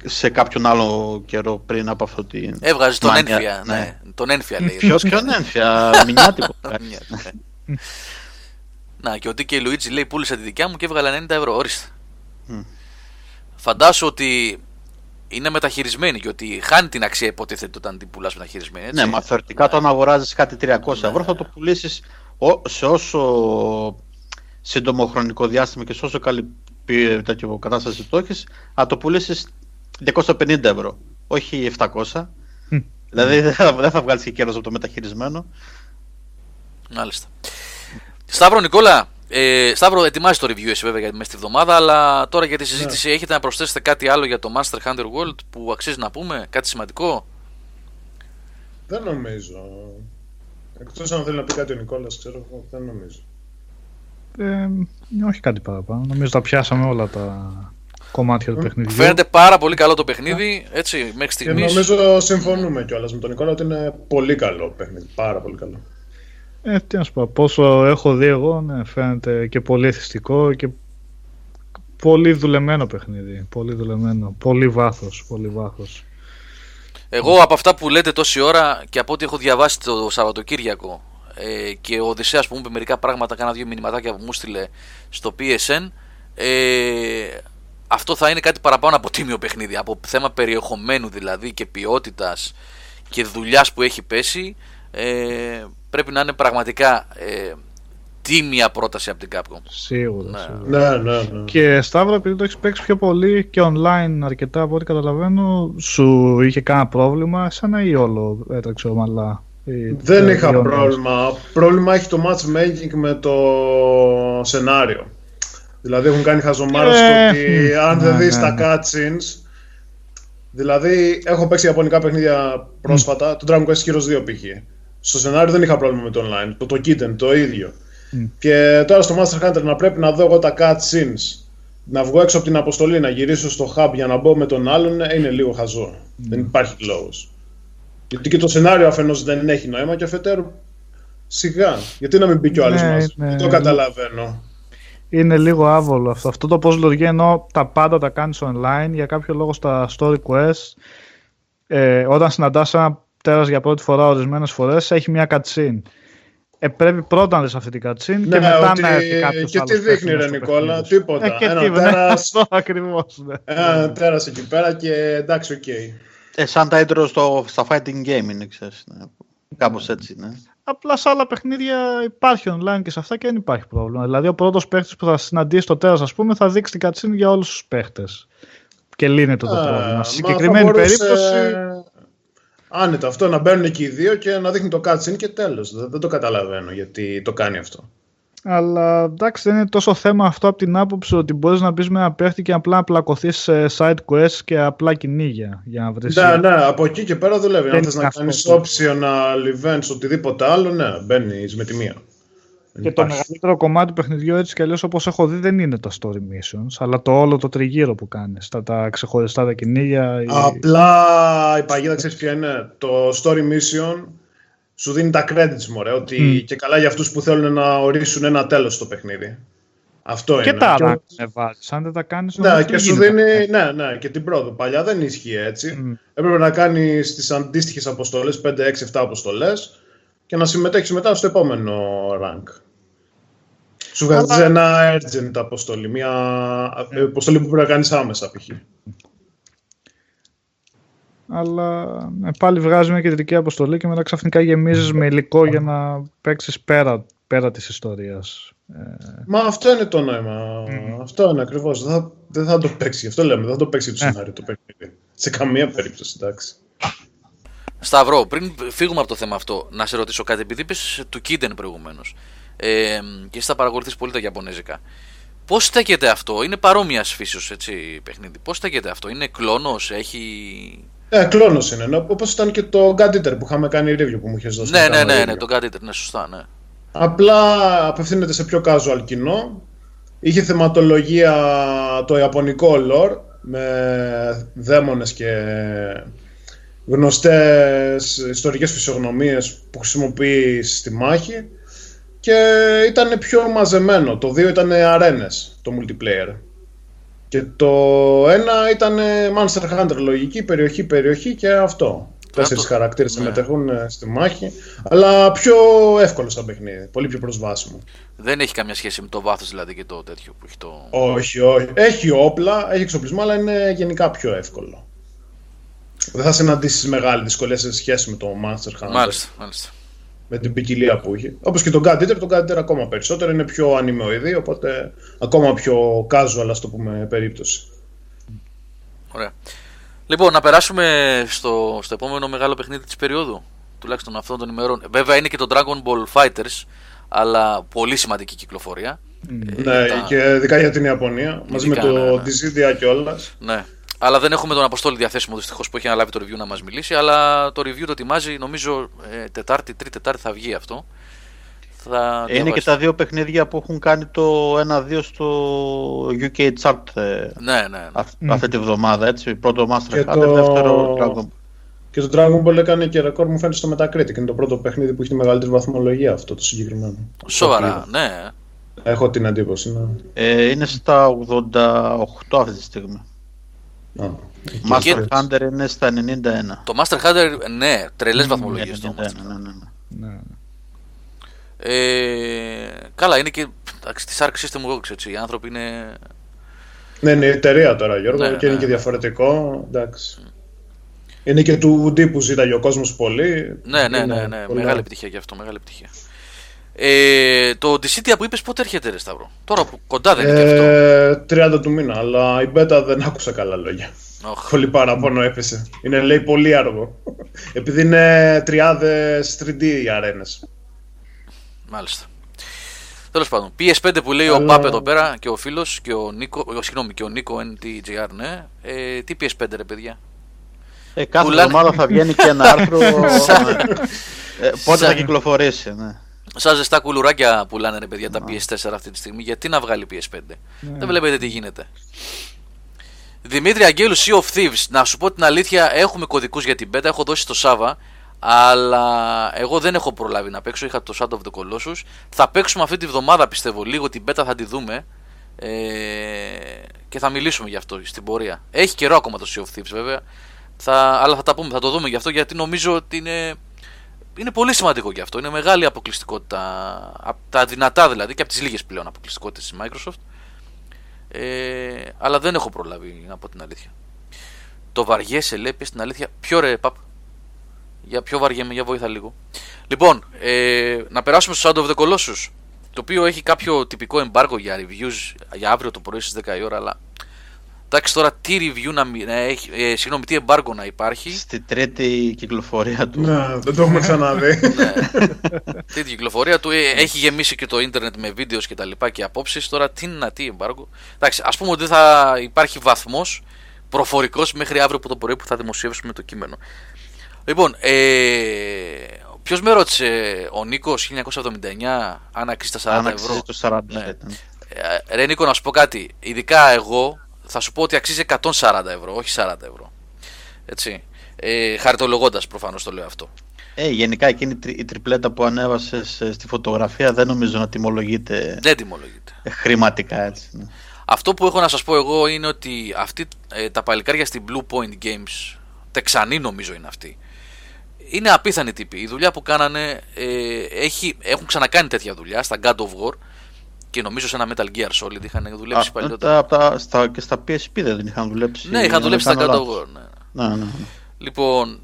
σε κάποιον άλλο καιρό πριν από αυτό την... Έβγαζε τον Ένφια, ναι. Τον Ένφια λέει. Ποιον Ένφια, μηνιάτικο. Να, και ο Ντίκη Λουίτζι λέει πούλησα τη δικιά μου και έβγαλα 90 ευρώ, ορίστε. Φαντάσου ότι είναι μεταχειρισμένη και ότι χάνει την αξία, υποτίθεται, όταν την πουλάς μεταχειρισμένη, έτσι. Ναι, μα θεωρητικά όταν αγοράζεις κάτι 300 ευρώ θα το πουλήσεις σε όσο σύντομο χρονικό διάστημα και σε όσο καλή κατάσταση το έχεις, θα το πουλήσεις 250 ευρώ, όχι 700. Δηλαδή δεν θα βγάλεις και κέρδος από το μεταχειρισμένο. Μάλιστα. Σταύρο, Νικόλα, Σταύρο, ετοιμάζει το review εσύ βέβαια για μέσα στη βδομάδα, αλλά τώρα για τη συζήτηση έχετε να προσθέσετε κάτι άλλο για το Monster Hunter World που αξίζει να πούμε, κάτι σημαντικό? Δεν νομίζω. Εκτός αν θέλει να πει κάτι ο Νικόλας, ξέρω, δεν νομίζω. Όχι κάτι παραπάνω, νομίζω τα πιάσαμε όλα τα κομμάτια του παιχνιδιού. Φαίνεται πάρα πολύ καλό το παιχνίδι, έτσι, μέχρι στιγμής. Νομίζω συμφωνούμε κιόλας με τον Νικόλα ότι είναι πολύ καλό παιχνίδι, πάρα πολύ καλό. Τι να σου πω, πόσο έχω δει εγώ, φαίνεται και πολύ θυστικό και πολύ δουλεμένο παιχνίδι, πολύ δουλεμένο, πολύ βάθος, πολύ βάθος. Εγώ από αυτά που λέτε τόση ώρα και από ό,τι έχω διαβάσει το Σαββατοκύριακο, και ο Οδυσσέας που μου είπε μερικά πράγματα, κάνα δύο μηνυματάκια που μου στείλε στο PSN, αυτό θα είναι κάτι παραπάνω από τίμιο παιχνίδι, από θέμα περιεχομένου δηλαδή και ποιότητας και δουλειάς που έχει πέσει. Πρέπει να είναι πραγματικά τίμια πρόταση από την Capcom. Σίγουρα. Ναι. Και Σταύρο, επειδή το έχεις παίξει πιο πολύ και online αρκετά από ό,τι καταλαβαίνω, σου είχε κανένα πρόβλημα εσένα ή όλο έτρεξε ομαλά? Δεν είχα πρόβλημα. Πρόβλημα έχει το matchmaking με το σενάριο. Δηλαδή έχουν κάνει χαζομάρες ότι αν δεν δεις τα cutscenes. Δηλαδή έχω παίξει ιαπωνικά παιχνίδια πρόσφατα, το Dragon Quest Heroes 2 π.χ. Στο σενάριο δεν είχα πρόβλημα με το online, το Kitten το ίδιο. Και τώρα στο Master Hunter να πρέπει να δω εγώ τα cutscenes, να βγω έξω από την αποστολή, να γυρίσω στο hub για να μπω με τον άλλον, είναι λίγο χαζό. Δεν υπάρχει λόγος. Γιατί και το σενάριο αφενός δεν έχει νόημα και αφετέρου σιγά. Γιατί να μην μπει κι ο άλλος μας, δεν το καταλαβαίνω. Είναι λίγο άβολο αυτό. Αυτό το πώς λειτουργεί, ενώ τα πάντα τα κάνεις online, για κάποιο λόγο στα story quests, όταν συναντάς ένα τέρας για πρώτη φορά ορισμένες φορές, έχει μια cutscene. Πρέπει πρώτα να δεις αυτή την cutscene και μετά να έρθει κάποιος άλλος. Και τι δείχνει, ρε Νικόλα, τίποτα. Ένα τέρας εκεί πέρα και εντάξει, οκ. Σαν τα intro στα fighting game είναι, ξέρεις, κάπως έτσι, ναι. Απλά σε άλλα παιχνίδια υπάρχει online και σε αυτά και δεν υπάρχει πρόβλημα. Δηλαδή, ο πρώτος παίχτης που θα συναντήσει το τέρας, ας πούμε, θα δείξει την cutscene για όλους τους παίχτες. Και λύνεται το πρόβλημα. Στη συγκεκριμένη περίπτωση. Άνετα, αυτό να μπαίνουν εκεί οι δύο και να δείχνει το cutscene και τέλος. Δεν το καταλαβαίνω γιατί το κάνει αυτό. Αλλά εντάξει, δεν είναι τόσο θέμα αυτό από την άποψη ότι μπορείς να μπεις με ένα παίχτη και απλά να πλακωθείς σε side quests και απλά κυνήγια για να βρεις. Ναι, ναι, από εκεί και πέρα δουλεύει. Αν θες να κάνεις optional events, οτιδήποτε άλλο, ναι, μπαίνεις με τη μία. Και το μεγαλύτερο κομμάτι του παιχνιδιού, έτσι κι αλλιώς, όπως έχω δει, δεν είναι τα story missions, αλλά το όλο το τριγύρο που κάνεις, τα ξεχωριστά τα κυνήγια. Απλά η παγίδα ξέρεις ποια είναι. Το story mission σου δίνει τα credits, μωρέ, ότι και καλά για αυτούς που θέλουν να ορίσουν ένα τέλος στο παιχνίδι. Αυτό και είναι. Τα και τα άλλα ανεβάζεις, αν δεν τα κάνεις... Ναι, και σου δίνει, ναι, ναι, και την πρόοδο. Παλιά δεν ίσχυε έτσι. Έπρεπε να κάνεις τις αντίστοιχες αποστολές, 5, 6, 7 αποστολές, και να συμμετέχεις μετά στο επόμενο rank. Σου βγάζει ένα urgent αποστολή, μια αποστολή που πρέπει να κάνεις άμεσα, π.χ. Αλλά πάλι βγάζει μια κεντρική αποστολή και μετά ξαφνικά γεμίζεις με υλικό για να παίξεις πέρα της ιστορίας. Μα αυτό είναι το νόημα. Αυτό είναι ακριβώς. Δεν θα το παίξει. Αυτό λέμε. Δεν θα το παίξει το σενάριο το παιχνίδι. Σε καμία περίπτωση, εντάξει. Σταυρό, πριν φύγουμε από το θέμα αυτό, να σε ρωτήσω κάτι. Επειδή είπες του Κίντεν προηγουμένως και εσύ θα παρακολουθείς πολύ τα Ιαπωνέζικα. Πώς στέκεται αυτό, είναι παρόμοιας φύσεως παιχνίδι. Πώς στέκεται αυτό, είναι κλόνος, έχει. Κλόνος είναι. Όπως ήταν και το God Eater που είχαμε κάνει review που μου είχες δώσει. Ναι, το God Eater, ναι, σωστά, ναι. Απλά απευθύνεται σε πιο casual κοινό. Είχε θεματολογία το ιαπωνικό lore με δαίμονες και γνωστές ιστορικές φυσιογνωμίες που χρησιμοποιεί στη μάχη και ήταν πιο μαζεμένο. Το 2 ήταν αρένες, το multiplayer, και το 1 ήταν Monster Hunter λογική, περιοχή και αυτό. Τέσσερις χαρακτήρες συμμετέχουν στη μάχη, αλλά πιο εύκολο σαν παιχνίδι, πολύ πιο προσβάσιμο. Δεν έχει καμία σχέση με το βάθος δηλαδή και το τέτοιο που έχει το... Όχι, έχει όπλα, έχει εξοπλισμό, αλλά είναι γενικά πιο εύκολο. Δεν θα συναντήσεις μεγάλη δυσκολία σε σχέση με το Monster Hunter. Μάλιστα. Με την ποικιλία που είχε. Όπως και τον God Eater, ακόμα περισσότερο. Είναι πιο ανημεοειδή, οπότε ακόμα πιο casual, ας το πούμε, περίπτωση. Ωραία. Λοιπόν, να περάσουμε στο επόμενο μεγάλο παιχνίδι της περίοδου. Τουλάχιστον αυτών των ημερών. Βέβαια είναι και το Dragon Ball Fighters, αλλά πολύ σημαντική κυκλοφορία. Ναι, και ειδικά για την Ιαπωνία. Μαζί με το Dissidia κιόλας. Ναι. Αλλά δεν έχουμε τον Αποστόλη διαθέσιμο δυστυχώς που έχει αναλάβει το review να μας μιλήσει. Αλλά το review το ετοιμάζει, νομίζω Τετάρτη θα βγει αυτό. Είναι και τα δύο παιχνίδια που έχουν κάνει το 1-2 στο UK chart αυτή τη βδομάδα, έτσι. Πρώτο Master Hunter, δεύτερο Dragon Ball. Και το Dragon Ball έκανε και ρεκόρ, μου φαίνεται, στο Metacritic. Είναι το πρώτο παιχνίδι που έχει τη μεγαλύτερη βαθμολογία αυτό το συγκεκριμένο. Σοβαρά, ναι. Έχω την εντύπωση. Ναι. Είναι στα 88 αυτή τη στιγμή. Master Hunter είναι στα 91. Το Master Hunter, ναι, τρελές βαθμολογίες το Master. Καλά, είναι και της Arc System Works, έτσι, οι άνθρωποι είναι... Ναι, είναι η εταιρεία τώρα, Γιώργο, και είναι και διαφορετικό, εντάξει. Είναι και του τύπου ζήταγε ο κόσμος πολύ. Ναι, μεγάλη επιτυχία και αυτό, μεγάλη επιτυχία. Το Dissidia που είπες πότε έρχεται, ρε Σταύρο? Τώρα που κοντά δεν είναι και αυτό. 30 του μήνα, αλλά η Beta δεν άκουσα καλά λόγια. Πολύ παραπάνω έπεσε. Είναι, λέει, πολύ αργό. Επειδή είναι τριάδες 3D οι αρένες. Μάλιστα. Τέλος πάντων, PS5 που λέει ο Πάπ εδώ πέρα και ο φίλος και ο Νίκο, και ο Νίκο NTGR, ναι. Τι PS5 ρε παιδιά? Κάθε εβδομάδα θα βγαίνει και ένα άρθρο. Πότε θα κυκλοφορήσει, ναι. Σαν ζεστά κουλουράκια πουλάνε ρε παιδιά τα PS4 αυτή τη στιγμή. Γιατί να βγάλει PS5? Δεν βλέπετε τι γίνεται. Δημήτρη Αγγέλου, Sea of Thieves. Να σου πω την αλήθεια, έχουμε κωδικούς για την beta. Έχω δώσει στο Σάβα, αλλά εγώ δεν έχω προλάβει να παίξω. Είχα το Shadow of the Colossus. Θα παίξουμε αυτή τη βδομάδα, πιστεύω, λίγο την beta, θα τη δούμε και θα μιλήσουμε γι' αυτό στην πορεία. Έχει καιρό ακόμα το Sea of Thieves βέβαια, αλλά θα τα πούμε, θα το δούμε γι' αυτό, γιατί νομίζω ότι είναι πολύ σημαντικό γι' αυτό. Είναι μεγάλη αποκλειστικότητα, από τα δυνατά δηλαδή και από τις λίγες πλέον αποκλειστικότητες της Microsoft. Αλλά δεν έχω προλάβει, να πω την αλήθεια. Το βαριέσαι, λέει, πες την αλήθεια. Ποιο ρε Παπ? Για πιο βαριέμαι, για βοήθα λίγο. Λοιπόν, να περάσουμε στο Shadow of the Colossus, το οποίο έχει κάποιο τυπικό embargo για reviews για αύριο το πρωί στις 10 η ώρα, αλλά Εντάξει, τώρα τι review να έχει, συγγνώμη, τι εμπάργκο να υπάρχει. Στη τρίτη κυκλοφορία του. Να, δεν το έχουμε ξαναδεί. Ναι. Τρίτη κυκλοφορία του, έχει γεμίσει και το ίντερνετ με βίντεο και τα λοιπά και απόψεις. Τώρα τι να, τι εμπάργκο. Εντάξει, ας πούμε ότι θα υπάρχει βαθμός προφορικός μέχρι αύριο το πρωί που θα δημοσιεύσουμε το κείμενο. Λοιπόν, ποιος με ρώτησε, ο Νίκος 1979, αν αξίζει τα 40 ευρώ. Το 40, ναι. Ρε Νίκο, να σου πω κάτι. Ειδικά εγώ θα σου πω ότι αξίζει 140 ευρώ, όχι 40 ευρώ. Έτσι. Χαρτολογώντας προφανώς το λέω αυτό. Γενικά εκείνη η τριπλέτα που ανέβασες στη φωτογραφία δεν νομίζω να τιμολογείται. Δεν τιμολογείται. Χρηματικά, έτσι. Ναι. Αυτό που έχω να σας πω εγώ είναι ότι αυτοί, τα παλικάρια στην Blue Point Games, Τεξανή νομίζω είναι αυτή. Είναι απίθανοι τύποι. Η δουλειά που κάνανε, έχουν ξανακάνει τέτοια δουλειά στα God of War και νομίζω σε ένα Metal Gear Solid είχαν δουλέψει παλιότερα. Και στα PSP δεν είχαν δουλέψει. Ναι, είχαν δουλέψει στα God of War. Ναι. Ναι. Λοιπόν,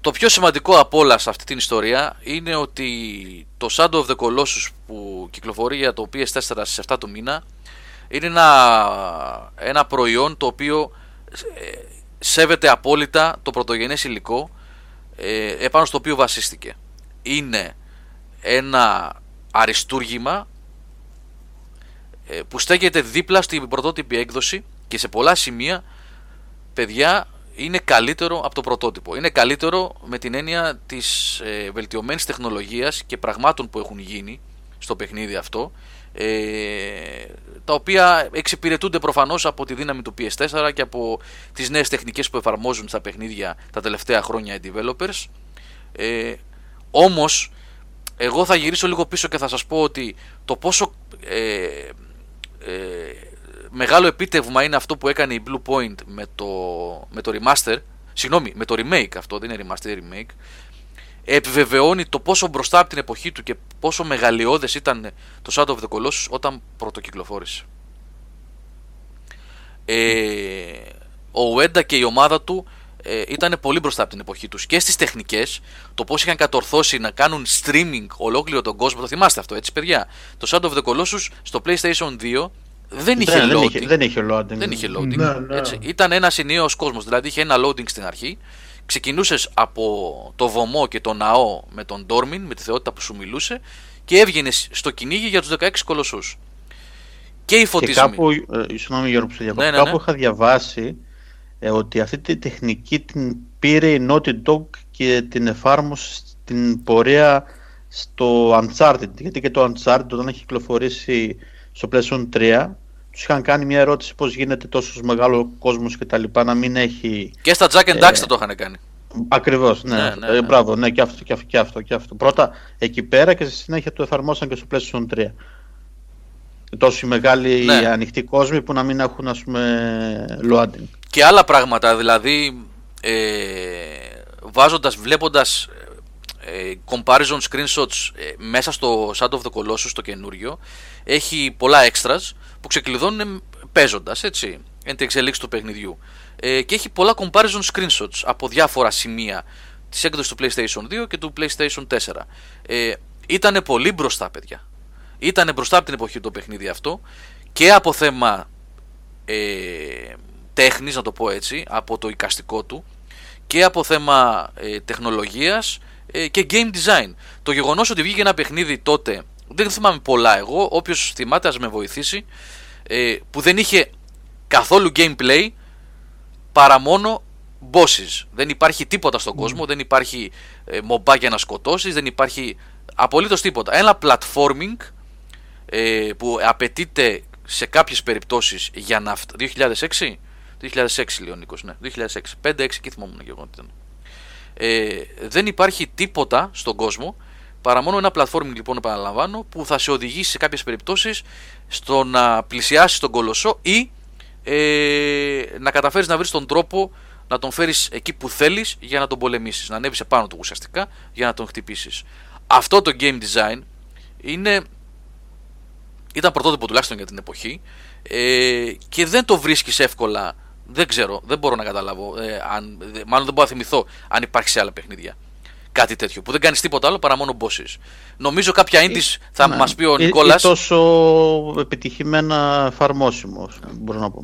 το πιο σημαντικό από όλα σε αυτή την ιστορία είναι ότι το Shadow of the Colossus που κυκλοφορεί για το PS4 στις 7 του μήνα είναι ένα προϊόν το οποίο σέβεται απόλυτα το πρωτογενές υλικό επάνω στο οποίο βασίστηκε. Είναι ένα αριστούργημα που στέκεται δίπλα στην πρωτότυπη έκδοση και σε πολλά σημεία, παιδιά, είναι καλύτερο από το πρωτότυπο. Είναι καλύτερο με την έννοια της βελτιωμένης τεχνολογίας και πραγμάτων που έχουν γίνει στο παιχνίδι αυτό, τα οποία εξυπηρετούνται προφανώς από τη δύναμη του PS4 και από τις νέες τεχνικές που εφαρμόζουν στα παιχνίδια τα τελευταία χρόνια οι developers. Όμως εγώ θα γυρίσω λίγο πίσω και θα σας πω ότι το πόσο μεγάλο επίτευγμα είναι αυτό που έκανε η Blue Point με το remake αυτό, δεν είναι remaster, remake, επιβεβαιώνει το πόσο μπροστά από την εποχή του και πόσο μεγαλειώδες ήταν το Shadow of the Colossus όταν πρωτοκυκλοφόρησε. Ο Ueda και η ομάδα του ήταν πολύ μπροστά από την εποχή τους και στις τεχνικές, το πώς είχαν κατορθώσει να κάνουν streaming ολόκληρο τον κόσμο. Το θυμάστε αυτό, έτσι, παιδιά? Το Shadow of the Colossus στο PlayStation 2 δεν είχε loading. Ναι. Έτσι, ήταν ένας ενιαίος κόσμος, δηλαδή είχε ένα loading στην αρχή. Ξεκινούσες από το βωμό και το ναό με τον Ντόρμιν, με τη θεότητα που σου μιλούσε, και έβγαινες στο κυνήγι για τους 16 κολοσσούς. Και οι φωτισμοί. Και κάπου, συγγνώμη Γιώργο, κάπου είχα διαβάσει ότι αυτή τη τεχνική την πήρε η Naughty Dog και την εφάρμοσε στην πορεία στο Uncharted. Γιατί και το Uncharted όταν έχει κυκλοφορήσει στο PlayStation 3, τους είχαν κάνει μια ερώτηση πώς γίνεται τόσο μεγάλο κόσμος και τα λοιπά να μην έχει. Και στα Jack and Daxter το είχαν κάνει. Ακριβώς, ναι. Μπράβο, ναι, και αυτό. Πρώτα εκεί πέρα και στη συνέχεια το εφαρμόσαν και στο PlayStation 3. Τόσοι μεγάλοι ανοιχτοί κόσμοι που να μην έχουν, ας πούμε, loading. Και άλλα πράγματα, δηλαδή βλέποντας comparison screenshots μέσα στο Shadow of the Colossus το καινούριο, έχει πολλά extras που ξεκλειδώνουν παίζοντας, έτσι, εν τη εξελίξη του παιχνιδιού, και έχει πολλά comparison screenshots από διάφορα σημεία της έκδοσης του PlayStation 2 και του PlayStation 4. Ήτανε πολύ μπροστά, παιδιά. Ήτανε μπροστά από την εποχή το παιχνίδι αυτό και από θέμα τέχνης, να το πω έτσι, από το εικαστικό του, και από θέμα τεχνολογίας και game design. Το γεγονός ότι βγήκε ένα παιχνίδι τότε, δεν θυμάμαι πολλά εγώ, όποιος θυμάται ας με βοηθήσει, που δεν είχε καθόλου gameplay παρά μόνο bosses. Δεν υπάρχει τίποτα στον κόσμο, δεν υπάρχει μομπά για να σκοτώσεις, δεν υπάρχει απολύτως τίποτα. Ένα platforming που απαιτείται σε κάποιες περιπτώσεις για να 2006 λέει ο Νίκος, ναι, 2006, 5-6 και θυμόμουν και εγώ. Δεν υπάρχει τίποτα στον κόσμο παρά μόνο ένα platforming, λοιπόν, επαναλαμβάνω, που θα σε οδηγήσει σε κάποιες περιπτώσεις στο να πλησιάσεις τον κολοσσό ή να καταφέρεις να βρεις τον τρόπο να τον φέρεις εκεί που θέλεις για να τον πολεμήσεις, να ανέβεις επάνω του ουσιαστικά για να τον χτυπήσεις. Αυτό το game design ήταν πρωτότυπο τουλάχιστον για την εποχή, και δεν το βρίσκεις εύκολα. Δεν ξέρω, δεν μπορώ να καταλάβω, μάλλον δεν μπορώ να θυμηθώ αν υπάρχει σε άλλα παιχνίδια κάτι τέτοιο, που δεν κάνεις τίποτα άλλο παρά μόνο bosses. Νομίζω κάποια indies θα μας πει ο Νικόλας. Είναι τόσο επιτυχημένα εφαρμόσιμο, μπορώ να πω.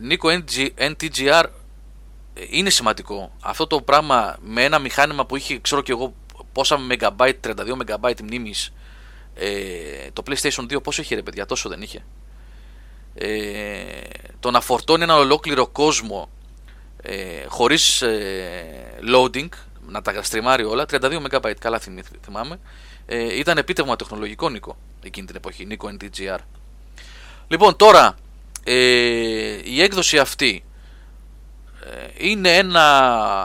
Νίκο, NTGR είναι σημαντικό. Αυτό το πράγμα με ένα μηχάνημα που είχε, ξέρω και εγώ πόσα megabyte, 32 megabyte μνήμης, το PlayStation 2 πόσο είχε ρε παιδιά, τόσο δεν είχε. Το να φορτώνει ένα ολόκληρο κόσμο χωρίς loading, να τα στριμάρει όλα, 32 MB, καλά θυμάμαι, ήταν επίτευγμα τεχνολογικό, Νίκο, εκείνη την εποχή, Νίκο NTGR. Λοιπόν, τώρα η έκδοση αυτή είναι ένα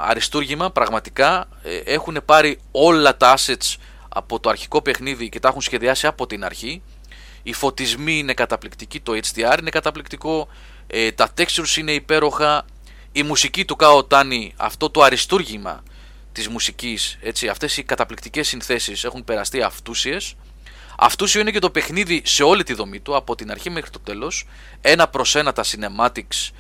αριστούργημα πραγματικά. Έχουν πάρει όλα τα assets από το αρχικό παιχνίδι και τα έχουν σχεδιάσει από την αρχή. Οι φωτισμοί είναι καταπληκτικοί, το HDR είναι καταπληκτικό, τα textures είναι υπέροχα, η μουσική του Κάο Τάνι, αυτό το αριστούργημα της μουσικής, έτσι, αυτές οι καταπληκτικές συνθέσεις έχουν περαστεί αυτούσιες. Αυτούσιο είναι και το παιχνίδι σε όλη τη δομή του, από την αρχή μέχρι το τέλος, ένα προς ένα τα cinematics,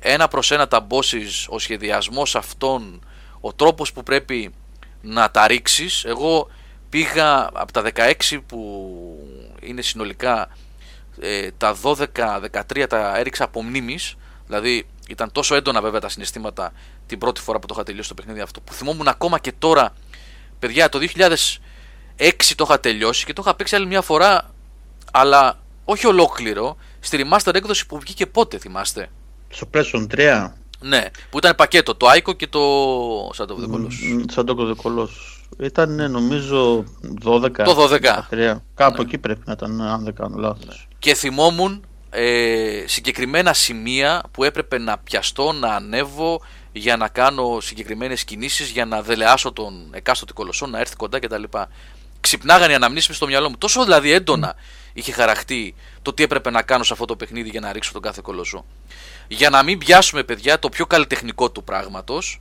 ένα προς ένα τα bosses, ο σχεδιασμός αυτών, ο τρόπος που πρέπει να τα ρίξεις. Εγώ πήγα από τα 16 που είναι συνολικά, τα 12-13 τα έριξα από μνήμης. Δηλαδή ήταν τόσο έντονα βέβαια τα συναισθήματα την πρώτη φορά που το είχα τελειώσει το παιχνίδι αυτό, που θυμόμουν ακόμα και τώρα. Παιδιά, το 2006 το είχα τελειώσει και το είχα παίξει άλλη μια φορά, αλλά όχι ολόκληρο, στη remaster έκδοση που βγήκε πότε, θυμάστε? Στο PlayStation 3. Ναι, που ήταν πακέτο, το Aiko και το Shadow of the Colossus. Ήταν νομίζω 12. Το 12. Κάπου ναι, εκεί πρέπει να ήταν, αν δεν κάνω λάθος. Και θυμόμουν συγκεκριμένα σημεία που έπρεπε να πιαστώ, να ανέβω για να κάνω συγκεκριμένες κινήσεις, για να δελεάσω τον εκάστοτε κολοσσό, να έρθει κοντά κτλ. Ξυπνάγανε οι αναμνήσεις στο μυαλό μου. Τόσο δηλαδή έντονα είχε χαραχτεί το τι έπρεπε να κάνω σε αυτό το παιχνίδι για να ρίξω τον κάθε κολοσσό. Για να μην πιάσουμε, παιδιά, το πιο καλλιτεχνικό του πράγματος,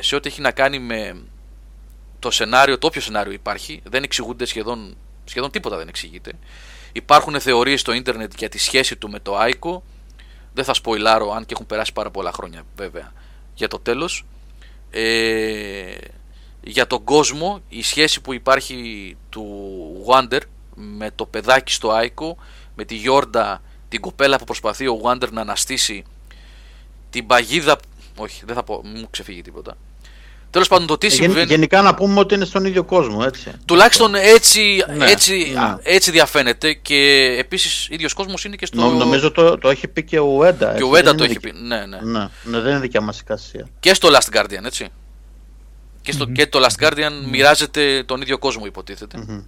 σε ό,τι έχει να κάνει με το σενάριο, το όποιο σενάριο υπάρχει, δεν εξηγούνται σχεδόν τίποτα δεν εξηγείται. Υπάρχουν θεωρίες στο ίντερνετ για τη σχέση του με το Aiko. Δεν θα σποϊλάρω, αν και έχουν περάσει πάρα πολλά χρόνια βέβαια για το τέλος. Για τον κόσμο, η σχέση που υπάρχει του Wander με το παιδάκι στο Aiko, με τη Yorda, την κοπέλα που προσπαθεί ο Wander να αναστήσει την παγίδα. Όχι, δεν θα πω, μου ξεφύγει τίποτα. Τέλος πάντων, το τι συμβαίνει. Γενικά να πούμε ότι είναι στον ίδιο κόσμο, έτσι. Τουλάχιστον έτσι, ναι, έτσι διαφαίνεται. Και επίσης ίδιος κόσμος είναι και στο. Νομίζω το έχει πει και ο Έντα. Και ο Έντα το έχει πει. Ναι, δεν είναι δικιά μας η κασία. Και στο Last Guardian, έτσι. Και, και το Last Guardian μοιράζεται τον ίδιο κόσμο, υποτίθεται.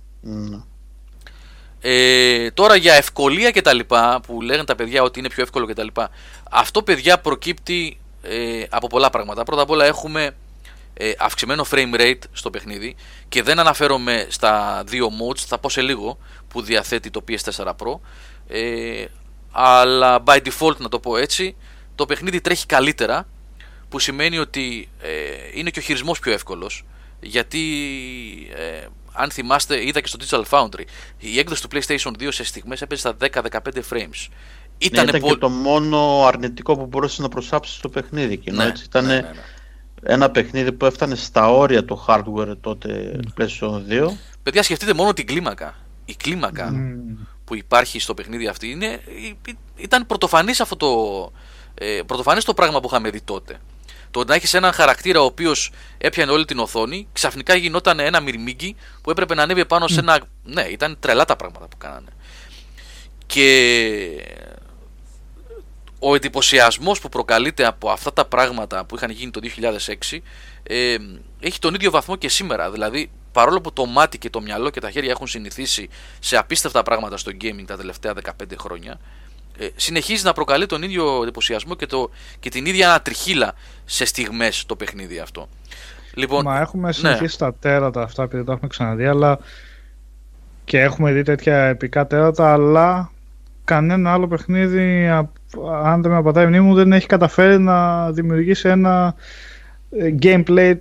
Τώρα για ευκολία και τα λοιπά, που λέγανε τα παιδιά ότι είναι πιο εύκολο και τα λοιπά. Αυτό, παιδιά, προκύπτει από πολλά πράγματα. Πρώτα απ' όλα έχουμε αυξημένο frame rate στο παιχνίδι, και δεν αναφέρομαι στα δύο modes, θα πω σε λίγο, που διαθέτει το PS4 Pro, αλλά by default, να το πω έτσι, το παιχνίδι τρέχει καλύτερα, που σημαίνει ότι είναι και ο χειρισμός πιο εύκολος, γιατί αν θυμάστε, είδα και στο Digital Foundry, η έκδοση του PlayStation 2 σε στιγμές έπαιζε στα 10-15 frames. Ήταν και το μόνο αρνητικό που μπορούσε να προσάψει στο παιχνίδι, κοινό, έτσι, ήτανε ένα παιχνίδι που έφτανε στα όρια το hardware τότε, PlayStation 2. Παιδιά, σκεφτείτε μόνο την κλίμακα. Η κλίμακα που υπάρχει στο παιχνίδι αυτή ήταν πρωτοφανής αυτό το πρωτοφανής το πράγμα που είχαμε δει τότε. Το να έχεις έναν χαρακτήρα ο οποίος έπιανε όλη την οθόνη, ξαφνικά γινόταν ένα μυρμίγκι που έπρεπε να ανέβει πάνω σε ένα. Ναι, ήταν τρελά τα πράγματα που κάνανε. Και ο εντυπωσιασμός που προκαλείται από αυτά τα πράγματα που είχαν γίνει το 2006 έχει τον ίδιο βαθμό και σήμερα. Δηλαδή, παρόλο που το μάτι και το μυαλό και τα χέρια έχουν συνηθίσει σε απίστευτα πράγματα στο gaming τα τελευταία 15 χρόνια, συνεχίζει να προκαλεί τον ίδιο εντυπωσιασμό και την ίδια ανατριχύλα σε στιγμές το παιχνίδι αυτό. Λοιπόν, μα έχουμε συνηθίσει τα τέρατα αυτά, επειδή τα έχουμε ξαναδεί, αλλά και έχουμε δει τέτοια επικά τέρατα, αλλά κανένα άλλο παιχνίδι, αν δεν με απατάει η μνήμη μου, δεν έχει καταφέρει να δημιουργήσει ένα gameplay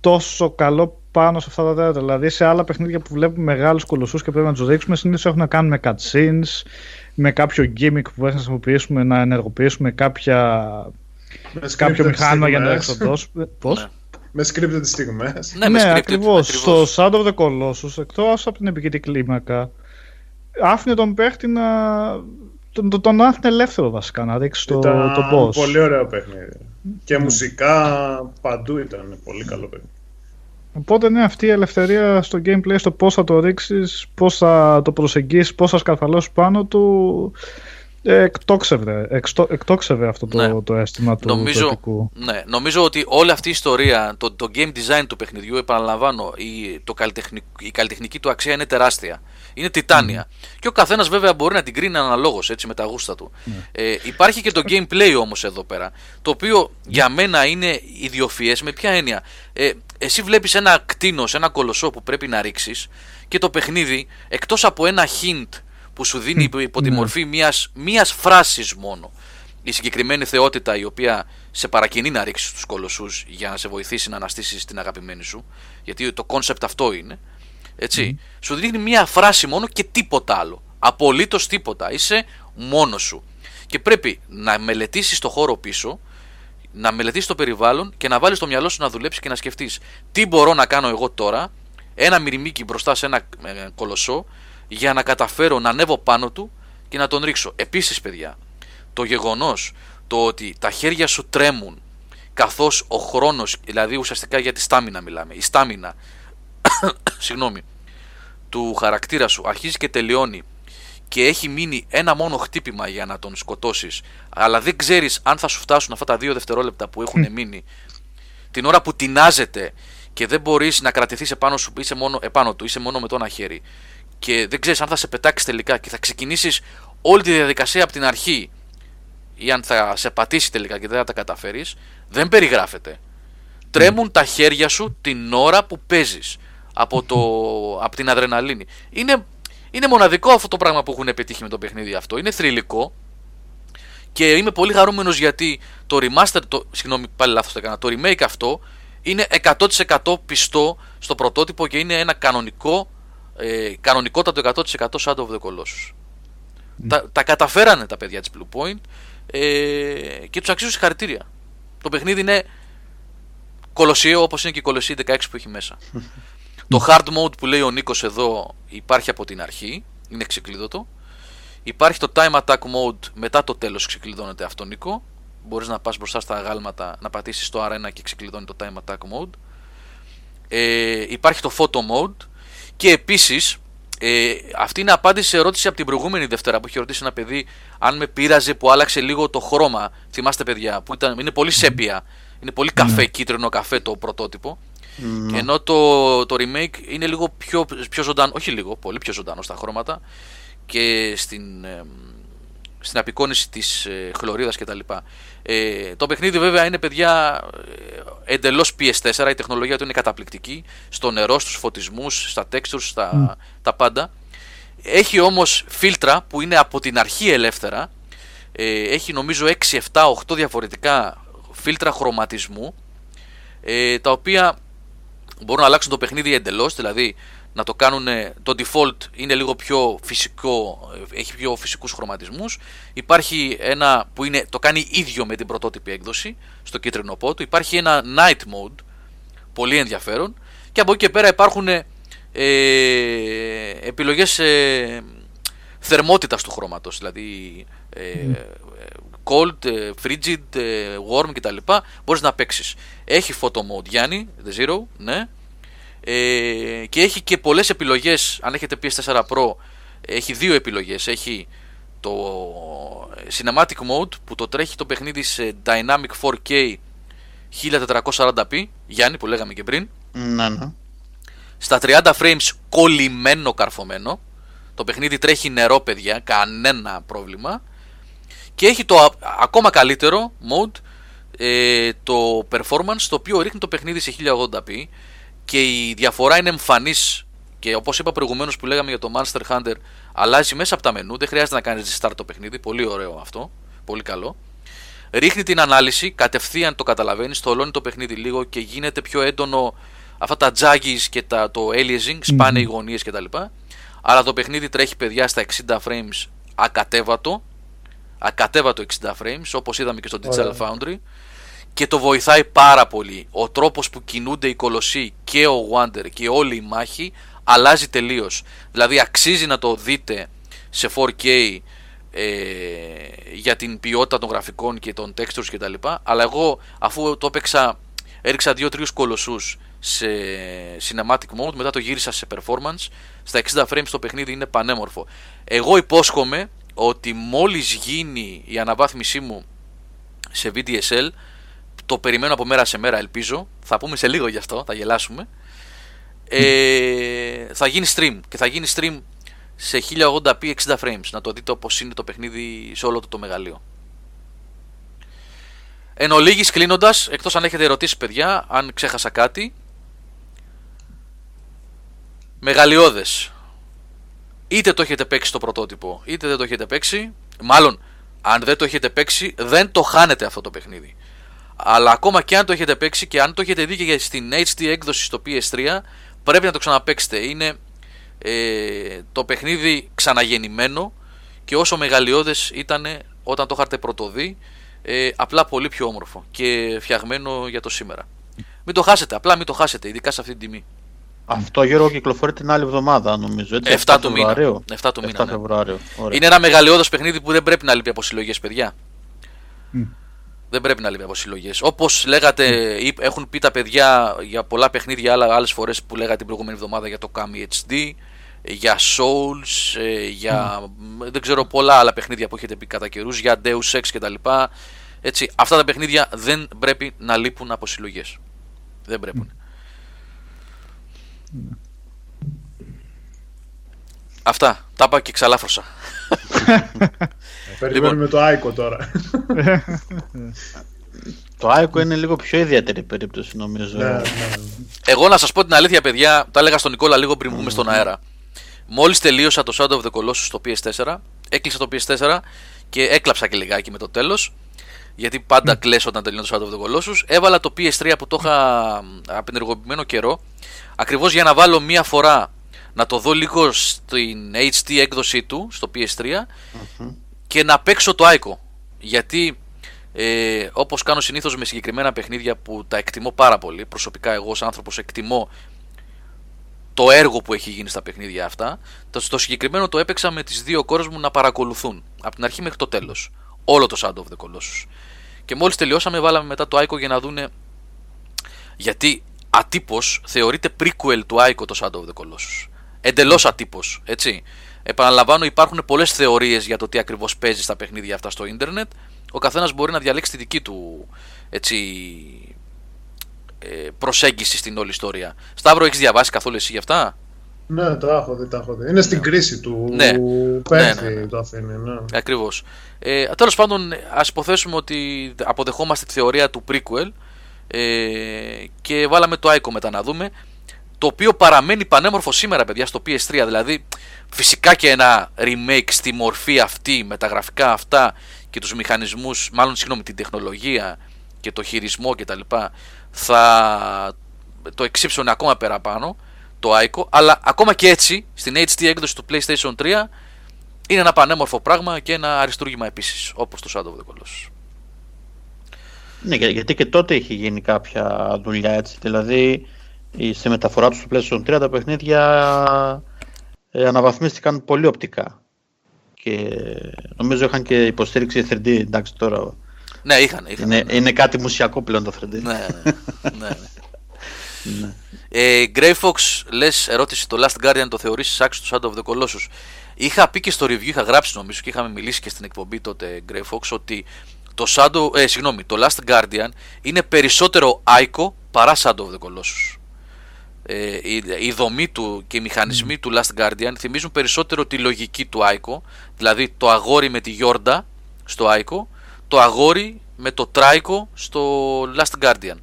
τόσο καλό πάνω σε αυτά τα τέρατα. Δηλαδή, σε άλλα παιχνίδια που βλέπουμε μεγάλους κολοσσούς και πρέπει να τους ρίξουμε, συνήθως έχουν να κάνουν με cutscenes, με κάποιο gimmick που πρέπει να χρησιμοποιήσουμε, να ενεργοποιήσουμε κάποιο μηχάνημα για να εξοντώσουμε. Πώς? Με scripted στιγμές. Ναι, ακριβώς. Στο Shadow of the Colossus, εκτός από την επικητή κλίμακα, άφηνε τον παίχτη να τον άφηνε ελεύθερο βασικά να ρίξει το boss. Πολύ ωραίο παιχνίδι. Και μουσικά παντού ήταν πολύ καλό παιχνίδι. Οπότε ναι, αυτή η ελευθερία στο gameplay, στο πώς θα το ρίξεις, πώς θα το προσεγγίσεις, πώς θα σκαρφαλώσεις πάνω του, εκτόξευε αυτό το αίσθημα του τοπικού. Ναι, νομίζω ότι όλη αυτή η ιστορία, το game design του παιχνιδιού, επαναλαμβάνω, η καλλιτεχνική του αξία είναι τεράστια. Είναι τιτάνια. Και ο καθένας βέβαια μπορεί να την κρίνει αναλόγως, έτσι, με τα γούστα του. Υπάρχει και το gameplay όμως εδώ πέρα, το οποίο για μένα είναι ιδιοφυές. Με ποια έννοια? Εσύ βλέπεις ένα κτίνος, ένα κολοσσό που πρέπει να ρίξεις, και το παιχνίδι, εκτός από ένα hint που σου δίνει υπό τη μορφή μιας φράσης μόνο, η συγκεκριμένη θεότητα η οποία σε παρακινεί να ρίξεις τους κολοσσούς για να σε βοηθήσει να αναστήσεις την αγαπημένη σου, γιατί το concept αυτό είναι, έτσι, σου δίνει μια φράση μόνο και τίποτα άλλο, απολύτως τίποτα, είσαι μόνος σου και πρέπει να μελετήσεις το χώρο πίσω, να μελετήσεις το περιβάλλον και να βάλεις το μυαλό σου να δουλέψεις και να σκεφτείς τι μπορώ να κάνω εγώ τώρα, ένα μυρμίκι μπροστά σε ένα κολοσσό, για να καταφέρω να ανέβω πάνω του και να τον ρίξω. Επίσης, παιδιά, το γεγονός το ότι τα χέρια σου τρέμουν καθώς ο χρόνος, δηλαδή ουσιαστικά για τη στάμινα μιλάμε, η στάμινα συγγνώμη, του χαρακτήρα σου αρχίζει και τελειώνει και έχει μείνει ένα μόνο χτύπημα για να τον σκοτώσεις, αλλά δεν ξέρεις αν θα σου φτάσουν αυτά τα 2 δευτερόλεπτα που έχουν μείνει, την ώρα που τεινάζεται και δεν μπορείς να κρατηθείς επάνω σου, είσαι μόνο επάνω του, είσαι μόνο με το ένα χέρι και δεν ξέρεις αν θα σε πετάξει τελικά και θα ξεκινήσεις όλη τη διαδικασία από την αρχή ή αν θα σε πατήσει τελικά και δεν θα τα καταφέρεις, δεν περιγράφεται. Τρέμουν τα χέρια σου την ώρα που παίζεις από την αδρεναλίνη. Είναι μοναδικό αυτό το πράγμα που έχουν επιτύχει με το παιχνίδι αυτό. Είναι θρυλικό και είμαι πολύ χαρούμενος γιατί το remaster, συγγνώμη, πάλι λάθος το έκανα, το remake αυτό είναι 100% πιστό στο πρωτότυπο και είναι ένα κανονικότατο 100% Shadow of the Colossus. Τα καταφέρανε τα παιδιά της Blue Point και τους αξίζουν συγχαρητήρια. Το παιχνίδι είναι κολοσσιαίο, όπως είναι και η Κολοσσία 16 που έχει μέσα. Το hard mode που λέει ο Νίκος εδώ υπάρχει από την αρχή, είναι ξεκλείδωτο. Υπάρχει το time attack mode, μετά το τέλος ξεκλειδώνεται αυτό, Νίκο. Μπορείς να πας μπροστά στα αγάλματα, να πατήσεις το R1 και ξεκλειδώνει το time attack mode. Υπάρχει το photo mode. Και επίσης, αυτή είναι απάντηση σε ερώτηση από την προηγούμενη Δευτέρα που είχε ρωτήσει ένα παιδί αν με πείραζε που άλλαξε λίγο το χρώμα. Θυμάστε, παιδιά, που είναι πολύ σέπια, είναι πολύ καφέ, κίτρινο καφέ το πρωτότυπο. Ενώ το remake είναι λίγο πιο ζωντανό, όχι λίγο, πολύ πιο ζωντανό στα χρώματα και στην απεικόνιση της χλωρίδας κτλ. Το παιχνίδι βέβαια είναι, παιδιά, εντελώς PS4, η τεχνολογία του είναι καταπληκτική, στο νερό, στους φωτισμούς, στα textures, τα πάντα. Έχει όμως φίλτρα που είναι από την αρχή ελεύθερα, έχει νομίζω 6, 7, 8 διαφορετικά φίλτρα χρωματισμού, τα οποία μπορούν να αλλάξουν το παιχνίδι εντελώς, δηλαδή να το κάνουν, το default είναι λίγο πιο φυσικό, έχει πιο φυσικούς χρωματισμούς. Υπάρχει ένα που το κάνει ίδιο με την πρωτότυπη έκδοση στο κίτρινο πότο. Υπάρχει ένα night mode, πολύ ενδιαφέρον. Και από εκεί και πέρα υπάρχουν επιλογές θερμότητας του χρώματος, δηλαδή cold, frigid, warm κτλ. Μπορείς να παίξεις. Έχει photo mode, Γιάννη, the zero, ναι. Και έχει και πολλές επιλογές. Αν έχετε PS4 Pro έχει 2 επιλογές. Έχει το Cinematic Mode που το τρέχει το παιχνίδι σε Dynamic 4K 1440p, Γιάννη, που λέγαμε και πριν. Να. Στα 30 frames κολλημένο, καρφωμένο. Το παιχνίδι τρέχει νερό, παιδιά, κανένα πρόβλημα. Και έχει το ακόμα καλύτερο mode, το Performance, το οποίο ρίχνει το παιχνίδι σε 1080p και η διαφορά είναι εμφανής και, όπως είπα προηγουμένως που λέγαμε για το Monster Hunter, αλλάζει μέσα από τα μενού, δεν χρειάζεται να κάνεις restart το παιχνίδι, πολύ ωραίο αυτό, πολύ καλό. Ρίχνει την ανάλυση, κατευθείαν το καταλαβαίνεις, τολώνει το παιχνίδι λίγο και γίνεται πιο έντονο αυτά τα juggies και το aliasing, σπάνε οι γωνίες κτλ. Αλλά το παιχνίδι τρέχει, παιδιά, στα 60 frames ακατέβατο 60 frames, όπως είδαμε και στο Digital Foundry. Και το βοηθάει πάρα πολύ. Ο τρόπος που κινούνται οι κολοσσοί και ο Wander και όλη η μάχη αλλάζει τελείως. Δηλαδή αξίζει να το δείτε σε 4K για την ποιότητα των γραφικών και των textures και τα λοιπά, αλλά εγώ αφού το έπαιξα έριξα 2-3 κολοσσούς σε cinematic mode, μετά το γύρισα σε performance, στα 60 frames το παιχνίδι είναι πανέμορφο. Εγώ υπόσχομαι ότι μόλις γίνει η αναβάθμισή μου σε VDSL, το περιμένω από μέρα σε μέρα, ελπίζω, θα πούμε σε λίγο γι' αυτό, θα γελάσουμε, θα γίνει stream, και θα γίνει stream σε 1080p 60 frames, να το δείτε όπως είναι το παιχνίδι σε όλο το μεγαλείο. Εν ολίγης, κλείνοντας, εκτός αν έχετε ερωτήσεις παιδιά, αν ξέχασα κάτι μεγαλειώδες, είτε το έχετε παίξει το πρωτότυπο είτε δεν το έχετε παίξει, μάλλον αν δεν το έχετε παίξει δεν το χάνετε αυτό το παιχνίδι, αλλά ακόμα και αν το έχετε παίξει και αν το έχετε δει και στην HD έκδοση στο PS3, πρέπει να το ξαναπαίξετε. Είναι το παιχνίδι ξαναγεννημένο και όσο μεγαλειώδες ήταν όταν το είχατε πρωτοδεί, απλά πολύ πιο όμορφο και φτιαγμένο για το σήμερα. Μην το χάσετε, απλά μην το χάσετε, ειδικά σε αυτή την τιμή. Αυτό Γιώργο κυκλοφορεί την άλλη εβδομάδα νομίζω, έτσι, 7 του μήνα. 7 του μήνα, ναι. Είναι ένα μεγαλειώδες παιχνίδι που δεν πρέπει να λείπει από συλλογές, παιδιά. Δεν πρέπει να λείπει από συλλογές. Όπως λέγατε, έχουν πει τα παιδιά για πολλά παιχνίδια, αλλά άλλες φορές που λέγατε την προηγούμενη εβδομάδα για το Kami HD, για Souls, για δεν ξέρω πολλά άλλα παιχνίδια που έχετε πει κατά καιρούς, για Deus Ex κτλ. Έτσι, αυτά τα παιχνίδια δεν πρέπει να λείπουν από συλλογές. Δεν πρέπει. Αυτά, τα είπα και ξαλάφρωσα. Περιμένουμε το Άικο τώρα. Το Άικο είναι λίγο πιο ιδιαίτερη περίπτωση νομίζω. Εγώ να σας πω την αλήθεια παιδιά, τα έλεγα στον Νικόλα λίγο πριν βγούμε στον αέρα. Μόλις τελείωσα το Shadow of the Colossus στο PS4, έκλεισα το PS4 και έκλαψα και λιγάκι με το τέλος, γιατί πάντα κλαίσω όταν τελειώνω το Shadow of the Colossus. Έβαλα το PS3 που το είχα απενεργοποιημένο καιρό, ακριβώς για να βάλω μία φορά να το δω λίγο στην HD έκδοση του στο PS3 και να παίξω το Ico, γιατί όπως κάνω συνήθως με συγκεκριμένα παιχνίδια που τα εκτιμώ πάρα πολύ, προσωπικά εγώ ως άνθρωπος εκτιμώ το έργο που έχει γίνει στα παιχνίδια αυτά, το συγκεκριμένο το έπαιξα με τις δύο κόρες μου να παρακολουθούν από την αρχή μέχρι το τέλος όλο το Shadow of the Colossus, και μόλις τελειώσαμε βάλαμε μετά το Ico για να δούνε, γιατί ατύπως θεωρείται prequel του Ico το Shadow of the Colossus. Εντελώς ατύπως, έτσι. Επαναλαμβάνω, υπάρχουν πολλές θεωρίες για το τι ακριβώς παίζει στα παιχνίδια αυτά στο ίντερνετ. Ο καθένας μπορεί να διαλέξει τη δική του, έτσι, προσέγγιση στην όλη ιστορία. Σταύρο, έχεις διαβάσει καθόλου εσύ γι' αυτά? Ναι, τα έχω δει. Είναι στην κρίση του Πέρθη, το αφήνει. Ναι. Ακριβώς. Τέλος πάντων, ας υποθέσουμε ότι αποδεχόμαστε τη θεωρία του prequel και βάλαμε το Ico μετά να δούμε, το οποίο παραμένει πανέμορφο σήμερα παιδιά στο PS3, δηλαδή φυσικά και ένα remake στη μορφή αυτή με τα γραφικά αυτά και τους μηχανισμούς, μάλλον συγγνώμη την τεχνολογία και το χειρισμό και τα λοιπά, θα το εξύψωνε ακόμα πέρα πάνω το Ico, αλλά ακόμα και έτσι στην HD έκδοση του PlayStation 3 είναι ένα πανέμορφο πράγμα και ένα αριστούργημα επίσης, όπως το Shadow of the Colossus. Ναι, γιατί και τότε είχε γίνει κάποια δουλειά έτσι, δηλαδή στη μεταφορά του στο PlayStation 3 τα παιχνίδια αναβαθμίστηκαν πολύ οπτικά και νομίζω είχαν και υποστήριξη 3D, εντάξει τώρα. Ναι, είχαν. Είναι κάτι μουσιακό πλέον το 3D. Ναι. Grey Fox, λες ερώτηση, το Last Guardian το θεωρείς άξιο του Shadow of the Colossus? Είχα πει και στο review, είχα γράψει νομίζω και είχαμε μιλήσει και στην εκπομπή τότε Grey Fox ότι το Last Guardian είναι περισσότερο Ico παρά Shadow of the Colossus. Η δομή του και οι μηχανισμοί του Last Guardian θυμίζουν περισσότερο τη λογική του Ico, δηλαδή το αγόρι με τη Γιόρντα στο Ico, το αγόρι με το τράικο στο Last Guardian.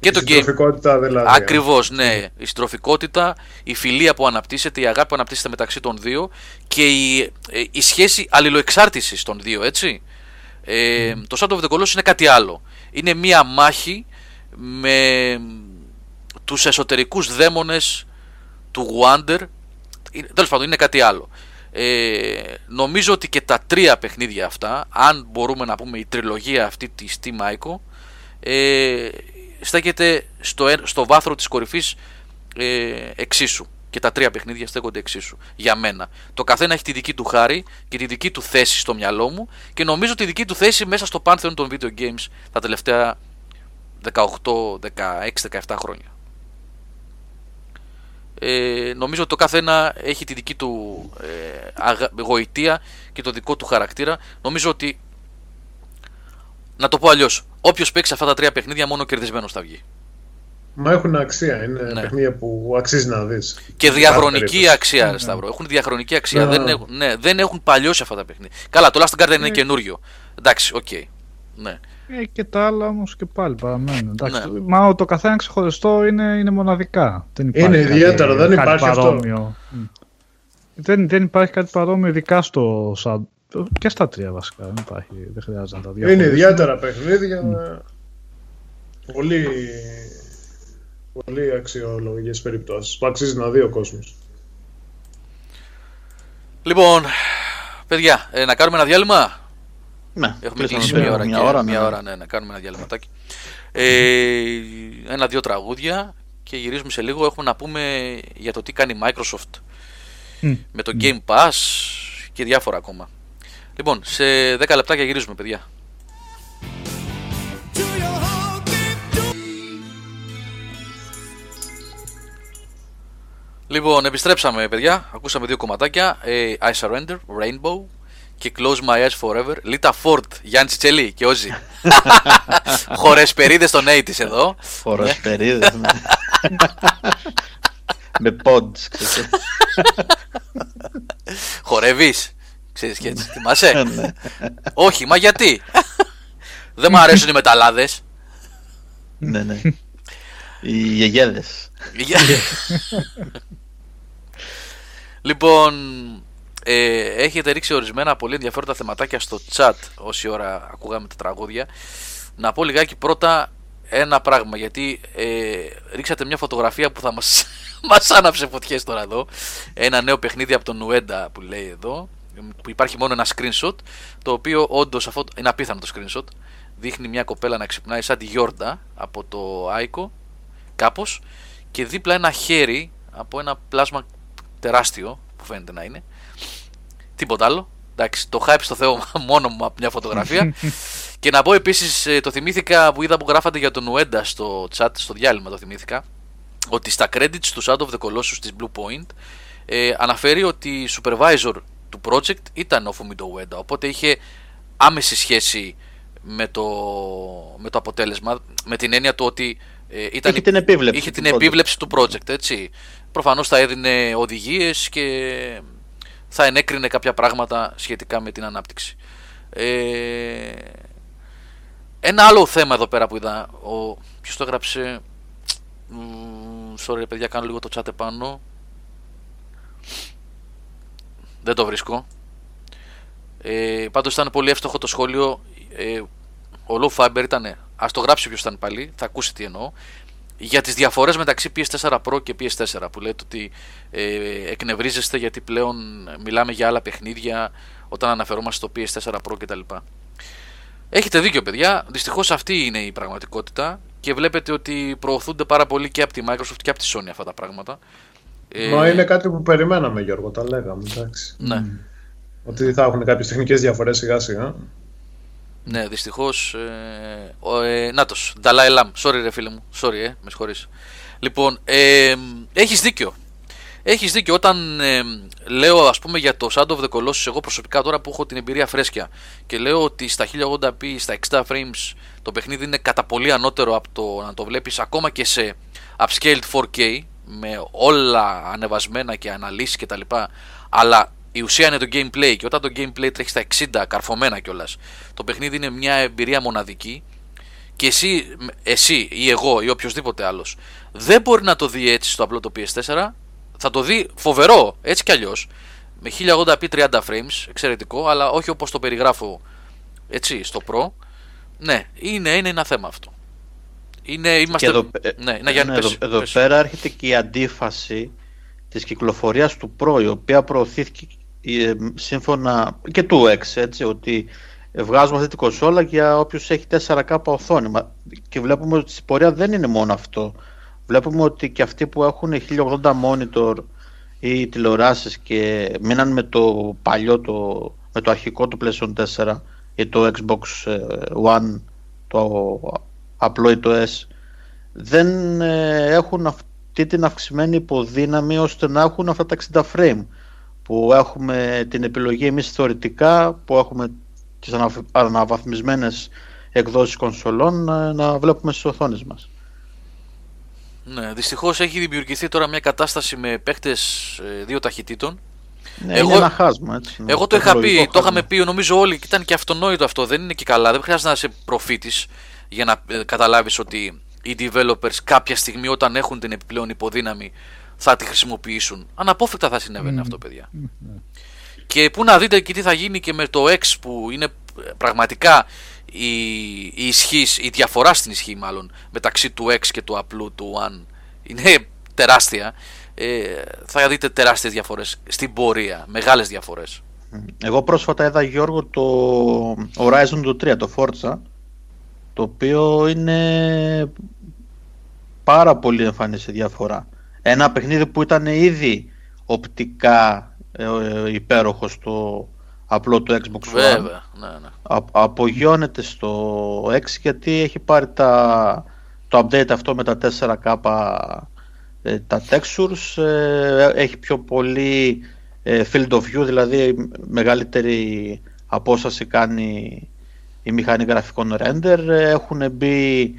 Και η συντροφικότητα δηλαδή. Ακριβώς, ναι. Η συντροφικότητα, η φιλία που αναπτύσσεται, η αγάπη που αναπτύσσεται μεταξύ των δύο και η σχέση αλληλοεξάρτησης των δύο, έτσι. Το Shadow of the Colossus είναι κάτι άλλο. Είναι μία μάχη με τους εσωτερικούς δαίμονες του Wander. Τέλος πάντων, είναι κάτι άλλο. Νομίζω ότι και τα τρία παιχνίδια αυτά, αν μπορούμε να πούμε η τριλογία αυτή της Team Ico, στέκεται στο βάθρο της κορυφής εξίσου. και τα τρία παιχνίδια στέκονται εξίσου για μένα. Το καθένα έχει τη δική του χάρη και τη δική του θέση στο μυαλό μου και νομίζω τη δική του θέση μέσα στο πάνθεον των video games τα τελευταία 18, 16, 17 χρόνια. Νομίζω ότι το καθένα έχει τη δική του γοητεία και το δικό του χαρακτήρα. Νομίζω ότι, να το πω αλλιώς, όποιος παίξει αυτά τα τρία παιχνίδια μόνο κερδισμένος θα βγει. Μα έχουν αξία, είναι παιχνίδια που αξίζει να δεις. Και διαχρονική αξία, Σταύρο. Έχουν διαχρονική αξία. Δεν έχουν παλιώσει αυτά τα παιχνίδια. Καλά, το Last Guardian είναι καινούριο. Εντάξει, οκ. Ναι. Και τα άλλα όμως και πάλι παραμένουν. Εντάξει, ναι. Μα το καθένα ξεχωριστό είναι μοναδικά. Είναι ιδιαίτερο, δεν υπάρχει παρόμοιο. Αυτό. Δεν υπάρχει κάτι παρόμοιο, ειδικά στο σαν... και στα τρία βασικά. Δεν υπάρχει, δεν χρειάζεται να τα διαχωρίσουμε. Είναι ιδιαίτερα παιχνίδια. Πολύ, πολύ αξιολογικές περιπτώσεις. Αξίζει να δει ο κόσμος. Λοιπόν, παιδιά, να κάνουμε ένα διάλειμμα. Ναι, έχουμε κλείσει μια ώρα, ναι, να κάνουμε ένα διαλυματάκι. Ένα-δύο τραγούδια και γυρίζουμε σε λίγο. Έχουμε να πούμε για το τι κάνει η Microsoft με το Game Pass και διάφορα ακόμα. Λοιπόν, σε 10 λεπτάκια γυρίζουμε, παιδιά. Λοιπόν, επιστρέψαμε, παιδιά. Ακούσαμε δύο κομματάκια. I Surrender, Rainbow και Close My Eyes Forever, Λίτα Φόρτ, Γιάννη Τσελή και Όζη. Χορεσπερίδες των 80's εδώ. Χορεσπερίδες, ναι. Με πόντς, ξέρεις. Χορεύεις, ξέρεις και έτσι, θυμάσαι. Όχι, μα γιατί. Δεν μου αρέσουν οι μεταλλάδες. Ναι, ναι. Οι γεγέδες. Λοιπόν... έχετε ρίξει ορισμένα πολύ ενδιαφέροντα θεματάκια στο chat όση ώρα ακούγαμε τα τραγούδια. Να πω λιγάκι πρώτα ένα πράγμα, γιατί ρίξατε μια φωτογραφία που θα μας άναψε φωτιές τώρα εδώ. Ένα νέο παιχνίδι από τον Νουέντα που λέει εδώ, που υπάρχει μόνο ένα screenshot, το οποίο όντως αυτό είναι απίθανο το screenshot. Δείχνει μια κοπέλα να ξυπνάει σαν τη Γιόρντα από το Άικο κάπως, και δίπλα ένα χέρι από ένα πλάσμα τεράστιο που φαίνεται να είναι. Τίποτα άλλο. Εντάξει, το hype στο Θεό μόνο μου από μια φωτογραφία. Και να πω επίσης, το θυμήθηκα που είδα που γράφατε για τον Ουέντα στο chat, στο διάλειμμα το θυμήθηκα, ότι στα credits του Shadow of the Colossus της Blue Point αναφέρει ότι supervisor του project ήταν ο Φουμίντο Ουέντα. Οπότε είχε άμεση σχέση με το αποτέλεσμα, με την έννοια του ότι ήταν, είχε την επίβλεψη του project, έτσι. Προφανώς θα έδινε οδηγίες και... θα ενέκρινε κάποια πράγματα σχετικά με την ανάπτυξη. Ένα άλλο θέμα εδώ πέρα που είδα. Ποιος το έγραψε. Sorry, παιδιά, κάνω λίγο το chat επάνω. Δεν το βρίσκω. Πάντως ήταν πολύ εύστοχο το σχόλιο. Ο Low Fiber ήταν. Ας το γράψει ποιος ήταν πάλι. Θα ακούσει τι εννοώ. Για τις διαφορές μεταξύ PS4 Pro και PS4, που λέτε ότι εκνευρίζεστε γιατί πλέον μιλάμε για άλλα παιχνίδια όταν αναφερόμαστε στο PS4 Pro κτλ. Έχετε δίκιο, παιδιά, δυστυχώς αυτή είναι η πραγματικότητα και βλέπετε ότι προωθούνται πάρα πολύ και από τη Microsoft και από τη Sony αυτά τα πράγματα. Μα είναι κάτι που περιμέναμε, Γιώργο, τα λέγαμε, εντάξει. Ναι. Ότι θα έχουν κάποιες τεχνικές διαφορές σιγά σιγά. Ναι, δυστυχώς. Νάτος, Νταλάι Λαμ. Sorry, ρε φίλε μου. Sorry, με συγχωρείς. Λοιπόν, έχεις δίκιο. Έχεις δίκιο. Όταν λέω, ας πούμε, για το Shadow of the Colossus, εγώ προσωπικά τώρα που έχω την εμπειρία φρέσκια και λέω ότι στα 1080p, στα 60 frames, το παιχνίδι είναι κατά πολύ ανώτερο από το να το βλέπεις ακόμα και σε upscaled 4K με όλα ανεβασμένα και αναλύσεις κτλ. Αλλά η ουσία είναι το gameplay, και όταν το gameplay τρέχει στα 60 καρφωμένα κιόλας, το παιχνίδι είναι μια εμπειρία μοναδική και εσύ ή εγώ ή οποιοδήποτε άλλος δεν μπορεί να το δει έτσι στο απλό το PS4. Θα το δει φοβερό έτσι κι αλλιώς, με 1080p 30 frames, εξαιρετικό, αλλά όχι όπως το περιγράφω έτσι στο Pro. Ναι, είναι ένα θέμα αυτό. Εδώ πέρα έρχεται και η αντίφαση της κυκλοφορίας του Pro, η οποία προωθήθηκε σύμφωνα και του X, έτσι, ότι βγάζουμε αυτή την κονσόλα για όποιους έχει 4K οθόνη, και βλέπουμε ότι στην πορεία δεν είναι μόνο αυτό. Βλέπουμε ότι και αυτοί που έχουν 1080 monitor οι τηλεοράσεις και μείναν με το παλιό, με το αρχικό του PlayStation 4 ή το Xbox One, το απλό ή το S, δεν έχουν αυτή την αυξημένη υποδύναμη ώστε να έχουν αυτά τα 60 frame που έχουμε την επιλογή εμείς θεωρητικά, που έχουμε τις αναβαθμισμένες εκδόσεις κονσολών να βλέπουμε στις οθόνες μας. Ναι, δυστυχώς έχει δημιουργηθεί τώρα μια κατάσταση με παίχτες δύο ταχυτήτων. Ναι, είναι ένα χάσμα, έτσι. Εγώ το είχα πει, το είχαμε πει νομίζω όλοι, και ήταν και αυτονόητο αυτό. Δεν είναι και καλά, δεν χρειάζεται να είσαι προφήτης για να καταλάβεις ότι οι developers κάποια στιγμή, όταν έχουν την επιπλέον υποδύναμη, θα τη χρησιμοποιήσουν. Αναπόφευκτα θα συνέβαινε αυτό, παιδιά. Και πού να δείτε και τι θα γίνει και με το X, που είναι πραγματικά η ισχύς, η διαφορά στην ισχύ μάλλον μεταξύ του X και του απλού του One είναι τεράστια. Θα δείτε τεράστιες διαφορές στην πορεία, μεγάλες διαφορές. Εγώ πρόσφατα είδα, Γιώργο, το Horizon 3, το Forza, το οποίο είναι πάρα πολύ εμφανής η διαφορά. Ένα παιχνίδι που ήταν ήδη οπτικά υπέροχο στο απλό του Xbox One. Βέβαια, ναι. Απογειώνεται στο X, γιατί έχει πάρει το update αυτό με τα 4K τα textures, έχει πιο πολύ field of view, δηλαδή μεγαλύτερη απόσταση κάνει η μηχανή γραφικών render, έχουν μπει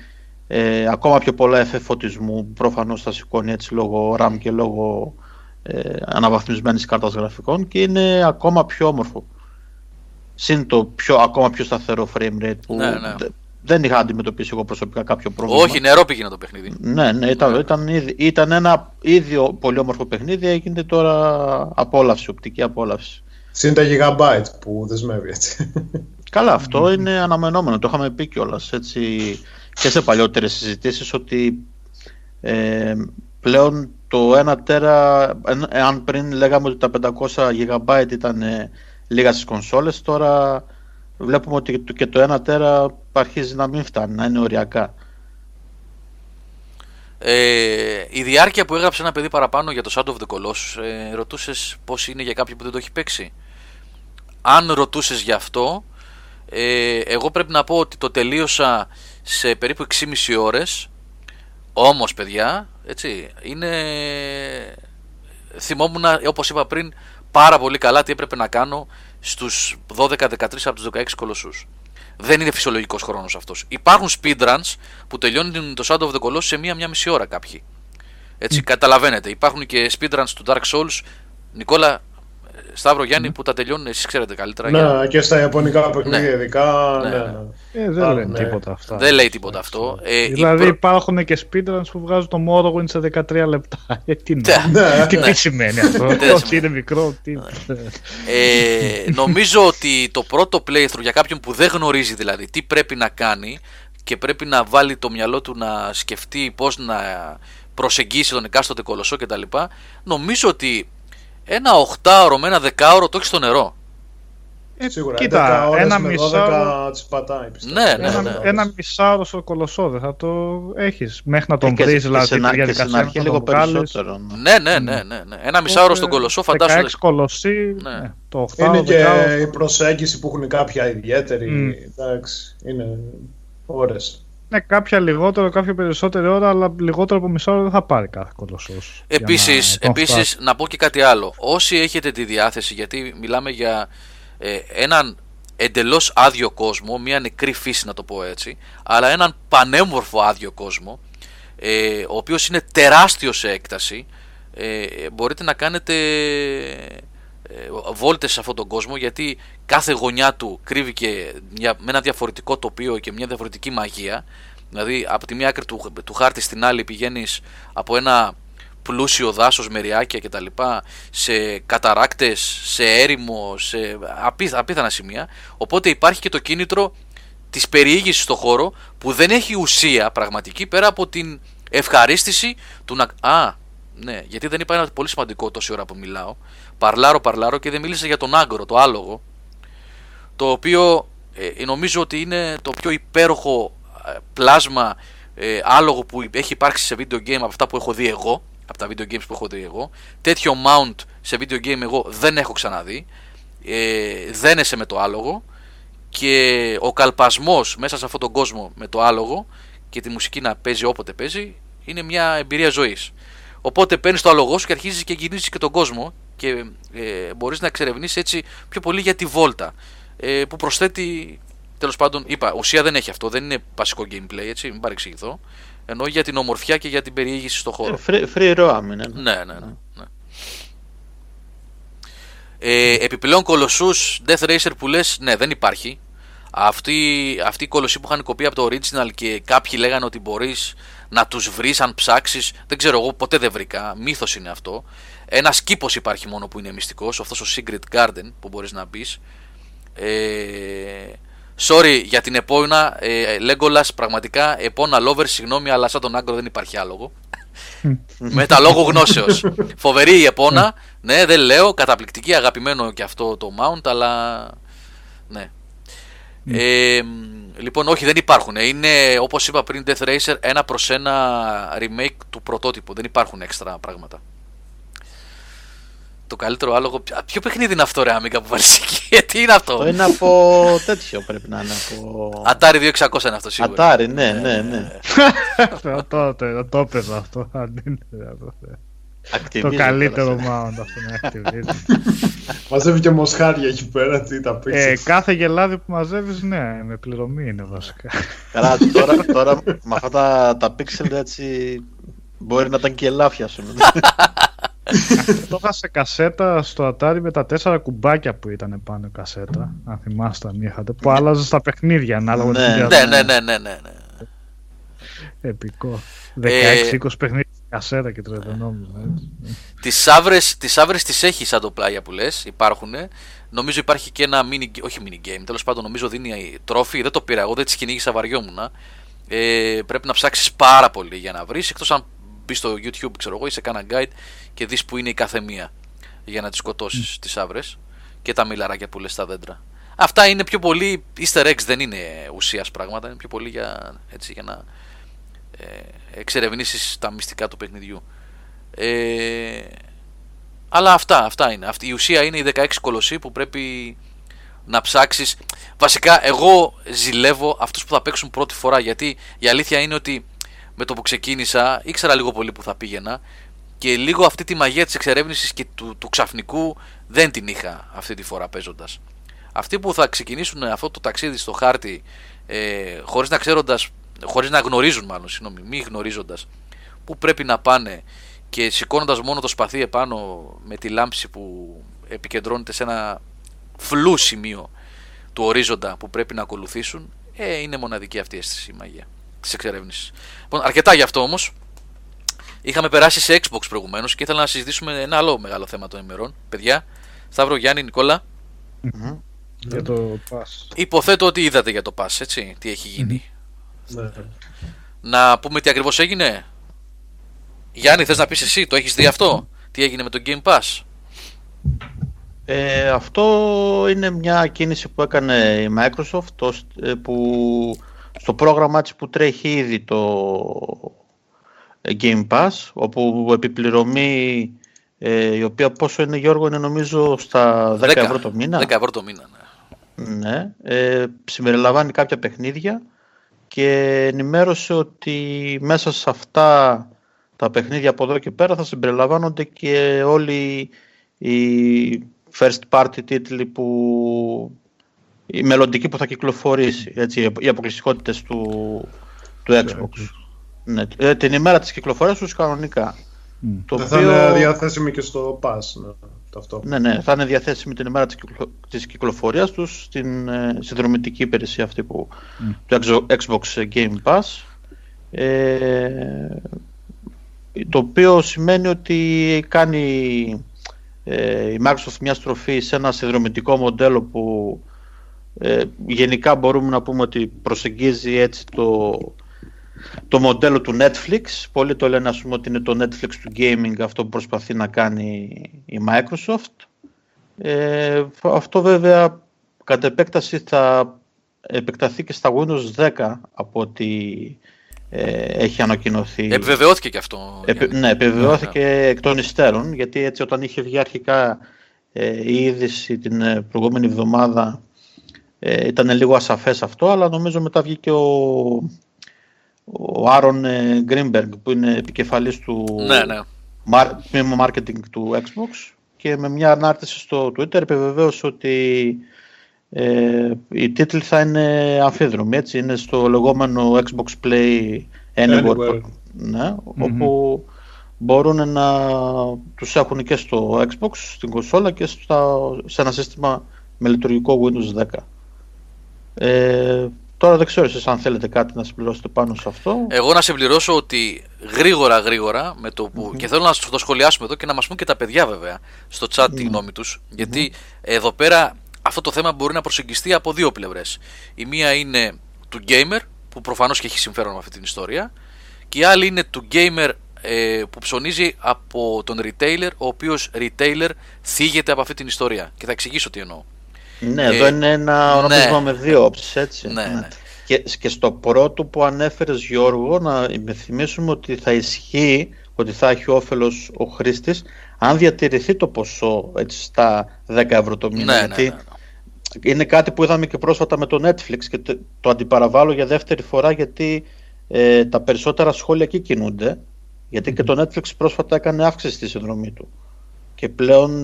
ακόμα πιο πολλά εφέ φωτισμού, προφανώς θα σηκώνει έτσι λόγω RAM και λόγω αναβαθμισμένης κάρτας γραφικών, και είναι ακόμα πιο όμορφο. Συν το ακόμα πιο σταθερό frame rate που δεν είχα αντιμετωπίσει εγώ προσωπικά κάποιο πρόβλημα. Όχι, νερό πήγαινε το παιχνίδι. Ναι, ήταν ένα ήδη πολύ όμορφο παιχνίδι, έγινε τώρα απόλαυση, οπτική απόλαυση. Συν τα gigabyte που δεσμεύει, έτσι. Καλά, αυτό είναι αναμενόμενο, το είχαμε πει κιόλας, έτσι, και σε παλιότερες συζητήσεις, ότι πλέον το 1 τέρα, αν πριν λέγαμε ότι τα 500 GB ήταν λίγα στις κονσόλες, τώρα βλέπουμε ότι και το 1 τέρα αρχίζει να μην φτάνει, να είναι οριακά. Η διάρκεια που έγραψε ένα παιδί παραπάνω για το Shadow of the Colossus, ρωτούσες πώς είναι για κάποιον που δεν το έχει παίξει. Αν ρωτούσες γι' αυτό, εγώ πρέπει να πω ότι το τελείωσα σε περίπου 6,5 ώρες. Όμως, παιδιά, έτσι, είναι... θυμόμουν, όπως είπα πριν, πάρα πολύ καλά τι έπρεπε να κάνω στους 12-13 από τους 16 κολοσσούς. Δεν είναι φυσιολογικός χρόνος αυτός. Υπάρχουν speedruns που τελειώνουν το Shadow of the Colossus σε μία μισή ώρα κάποιοι. Έτσι, καταλαβαίνετε. Υπάρχουν και speedruns του Dark Souls, Νικόλα, Σταύρο, Γιάννη, που τα τελειώνουν, εσείς ξέρετε καλύτερα. Ναι, για... και στα ιαπωνικά παιχνίδια ειδικά. Ναι. Δεν λένε τίποτα αυτά. Δεν λέει τίποτα αυτό. Δηλαδή υπάρχουν και speedruns που βγάζουν το Morrowind σε 13 λεπτά. Τι τι σημαίνει αυτό? Όχι, είναι μικρό. Νομίζω ότι το πρώτο playthrough για κάποιον που δεν γνωρίζει δηλαδή τι πρέπει να κάνει και πρέπει να βάλει το μυαλό του να σκεφτεί πώς να προσεγγίσει τον εκάστοτε κολοσσό κτλ. Νομίζω ότι ένα 8ωρο με ένα 10ωρο το έχει στο νερό. Σίγουρα. Κοίτα, 10 ένα μισάωρο. Ένα μισάωρο στο κολοσσό δεν θα το έχει. Μέχρι να τον βρει, δηλαδή. Και στην αρχή λίγο περισσότερο. Ναι. Ένα μισάωρο στον κολοσσό, φαντάζομαι. 16 κολοσσί. Ναι. Το 8ωρο. Είναι και η προσέγγιση που έχουν κάποια ιδιαίτερη. Εντάξει. Είναι ώρες. Ναι, κάποια λιγότερο, κάποια περισσότερη ώρα, αλλά λιγότερο από μισό ώρα δεν θα πάρει κάθε κολοσσός. Επίσης, να πω και κάτι άλλο. Όσοι έχετε τη διάθεση, γιατί μιλάμε για έναν εντελώς άδειο κόσμο, μια νεκρή φύση να το πω έτσι, αλλά έναν πανέμορφο άδειο κόσμο, ο οποίος είναι τεράστιο σε έκταση, μπορείτε να κάνετε βόλτες σε αυτόν τον κόσμο, γιατί κάθε γωνιά του κρύβει και με ένα διαφορετικό τοπίο και μια διαφορετική μαγεία. Δηλαδή από τη μία άκρη του χάρτη στην άλλη πηγαίνεις από ένα πλούσιο δάσος με ριάκια κτλ, σε καταράκτες, σε έρημο, σε απίθανα σημεία. Οπότε υπάρχει και το κίνητρο της περιήγησης στο χώρο, που δεν έχει ουσία πραγματική πέρα από την ευχαρίστηση του να... Ναι, γιατί δεν είπα ένα πολύ σημαντικό τόση ώρα που μιλάω. Παρλάρω και δεν μίλησα για τον Άγκορο, το άλογο, το οποίο νομίζω ότι είναι το πιο υπέροχο πλάσμα άλογο που έχει υπάρξει σε video game από αυτά που έχω δει εγώ. από τα video games που έχω δει εγώ. Τέτοιο mount σε video game εγώ δεν έχω ξαναδεί. Δένεσαι με το άλογο και ο καλπασμός μέσα σε αυτόν τον κόσμο με το άλογο και τη μουσική να παίζει όποτε παίζει είναι μια εμπειρία ζωής. Οπότε παίρνεις το άλογο σου και αρχίζεις και κινήσεις και τον κόσμο και μπορείς να εξερευνήσεις έτσι πιο πολύ για τη βόλτα που προσθέτει, τέλος πάντων, είπα, ουσία δεν έχει αυτό, δεν είναι βασικό gameplay, έτσι, μην παρεξηγηθώ, ενώ για την ομορφιά και για την περιήγηση στον χώρο. Free roam είναι. Ναι. Επιπλέον κολοσσούς Death Racer που λες, ναι, δεν υπάρχει. Αυτή η κολοσσή που είχαν κοπεί από το original και κάποιοι λέγανε ότι μπορείς να τους βρεις αν ψάξεις, δεν ξέρω, εγώ ποτέ δεν βρήκα, μύθος είναι αυτό. Ένας κήπος υπάρχει μόνο που είναι μυστικός, αυτός ο Secret Garden που μπορείς να μπεις. Sorry για την επόμενα, Legolas, πραγματικά επώνα lover, συγγνώμη, αλλά σαν τον άγκρο δεν υπάρχει άλογο. Με τα λόγω γνώσεως. Φοβερή η επώνα, ναι, δεν λέω, καταπληκτική, αγαπημένο και αυτό το mount, αλλά ναι. Λοιπόν, όχι, δεν υπάρχουν. Είναι, όπως είπα πριν, Death Racer, ένα προς ένα remake του πρωτότυπου. Δεν υπάρχουν έξτρα πράγματα. Το καλύτερο άλογο. Ποιο παιχνίδι είναι αυτό, ρε Amiga, που βάλεις εκεί? Τι είναι αυτό? Είναι από τέτοιο, πρέπει να είναι από... Atari 2600 είναι αυτό σίγουρα. Atari, ναι. Το έπαιζα αυτό. Το καλύτερο mount αυτό είναι Activision. Μαζεύει και μοσχάρια εκεί πέρα, τι τα πίξες. Κάθε γελάδι που μαζεύεις, ναι, με πληρωμή είναι βασικά. Καλά, τώρα με αυτά τα pixel έτσι μπορεί να ήταν και ελάφια σου. Το είχα σε κασέτα στο Atari με τα 4 κουμπάκια που ήταν πάνω κασέτα, αν θυμάστε, αν είχατε, που άλλαζε στα παιχνίδια ανάλογα. Ναι. Επικό. 16-20 παιχνίδια κασέτα και τρεδενόμουν. Τις άβρες τις έχει σαν το πλάγια που λες, υπάρχουνε. Νομίζω υπάρχει και ένα όχι mini game, τέλος πάντων νομίζω δίνει τρόφι, δεν το πήρα εγώ, δεν τις κυνήγησα, βαριόμουνα. Πρέπει να ψάξεις πάρα πολύ για να βρεις, εκτός αν μπεις στο YouTube, ξέρω εγώ, ή σε κάνα guide και δεις που είναι η καθεμία για να τις σκοτώσεις τις άβρες και τα μιλαράκια που λες στα δέντρα. Αυτά είναι πιο πολύ easter eggs, δεν είναι ουσίας πράγματα, είναι πιο πολύ για να εξερευνήσεις τα μυστικά του παιχνιδιού. Αλλά αυτά είναι. Η ουσία είναι οι 16 κολοσσοί που πρέπει να ψάξεις. Βασικά εγώ ζηλεύω αυτούς που θα παίξουν πρώτη φορά, γιατί η αλήθεια είναι ότι με το που ξεκίνησα ήξερα λίγο πολύ που θα πήγαινα και λίγο αυτή τη μαγεία της εξερεύνησης και του ξαφνικού δεν την είχα αυτή τη φορά παίζοντας. Αυτοί που θα ξεκινήσουν αυτό το ταξίδι στο χάρτη χωρίς να γνωρίζουν που πρέπει να πάνε και σηκώνοντας μόνο το σπαθί επάνω με τη λάμψη που επικεντρώνεται σε ένα φλού σημείο του ορίζοντα που πρέπει να ακολουθήσουν, είναι μοναδική αυτή η αίσθηση, η μαγεία της εξερεύνησης. Λοιπόν, αρκετά γι' αυτό όμως. Είχαμε περάσει σε Xbox προηγουμένως και ήθελα να συζητήσουμε ένα άλλο μεγάλο θέμα των ημερών. Παιδιά, Σταύρο, Γιάννη, Νικόλα. Για το Pass. Υποθέτω ότι είδατε για το Pass, έτσι, τι έχει γίνει. Ναι. Να πούμε τι ακριβώς έγινε. Γιάννη, θες να πεις εσύ, το έχεις δει αυτό? Τι έγινε με το Game Pass? Αυτό είναι μια κίνηση που έκανε η Microsoft, που στο πρόγραμμα που τρέχει ήδη το Game Pass, όπου επιπληρωμή η οποία πόσο είναι, Γιώργο, είναι νομίζω στα 10 ευρώ το μήνα. 10 ευρώ το μήνα, ναι. Συμπεριλαμβάνει κάποια παιχνίδια και ενημέρωσε ότι μέσα σε αυτά τα παιχνίδια από εδώ και πέρα θα συμπεριλαμβάνονται και όλοι οι first party τίτλοι που... η μελλοντική που θα κυκλοφορήσει, έτσι, οι αποκλειστικότητες του Xbox. Ναι, την ημέρα της κυκλοφορίας τους κανονικά. Το οποίο... θα είναι διαθέσιμη και στο Pass, ναι, θα είναι διαθέσιμη την ημέρα της κυκλοφορίας τους στην συνδρομητική υπηρεσία αυτή του Xbox Game Pass, το οποίο σημαίνει ότι κάνει η Microsoft μια στροφή σε ένα συνδρομητικό μοντέλο που γενικά μπορούμε να πούμε ότι προσεγγίζει έτσι το μοντέλο του Netflix. Πολλοί το λένε, ας πούμε, ότι είναι το Netflix του gaming αυτό που προσπαθεί να κάνει η Microsoft. Αυτό βέβαια κατ' επέκταση θα επεκταθεί και στα Windows 10 από ό,τι έχει ανακοινωθεί. Επιβεβαιώθηκε και αυτό. Ναι, επιβεβαιώθηκε εκ των υστέρων, γιατί έτσι όταν είχε βγει αρχικά η είδηση την προηγούμενη εβδομάδα ήταν λίγο ασαφές αυτό, αλλά νομίζω μετά βγήκε ο Άρον Γκρίνμπεργκ, που είναι επικεφαλής του τμήμα marketing του Xbox, και με μια ανάρτηση στο Twitter επιβεβαίωσε ότι οι τίτλοι θα είναι αμφίδρομοι, έτσι, είναι στο λεγόμενο Xbox Play Anywhere, ναι, όπου μπορούν να τους έχουν και στο Xbox, στην κονσόλα και σε ένα σύστημα με λειτουργικό Windows 10. Τώρα δεν ξέρω εσείς αν θέλετε κάτι να συμπληρώσετε πάνω σε αυτό. Εγώ να συμπληρώσω ότι γρήγορα με το που, και θέλω να το σχολιάσουμε εδώ και να μας πούν και τα παιδιά βέβαια στο chat τη γνώμη τους, γιατί εδώ πέρα αυτό το θέμα μπορεί να προσεγγιστεί από δύο πλευρές. Η μία είναι του gamer, που προφανώς και έχει συμφέρον με αυτή την ιστορία, και η άλλη είναι του gamer που ψωνίζει από τον retailer, ο οποίος retailer θίγεται από αυτή την ιστορία, και θα εξηγήσω τι εννοώ. Ναι, εδώ είναι ένα ονομασμό με δύο όψεις, έτσι. Ναι. Και στο πρώτο που ανέφερες, Γιώργο, να θυμίσουμε ότι θα ισχύει, ότι θα έχει όφελος ο χρήστης αν διατηρηθεί το ποσό, έτσι, στα 10 ευρώ το μήνα. Ναι. Είναι κάτι που είδαμε και πρόσφατα με το Netflix, και το αντιπαραβάλλω για δεύτερη φορά, γιατί τα περισσότερα σχόλια εκεί κινούνται, γιατί και το Netflix πρόσφατα έκανε αύξηση στη συνδρομή του και πλέον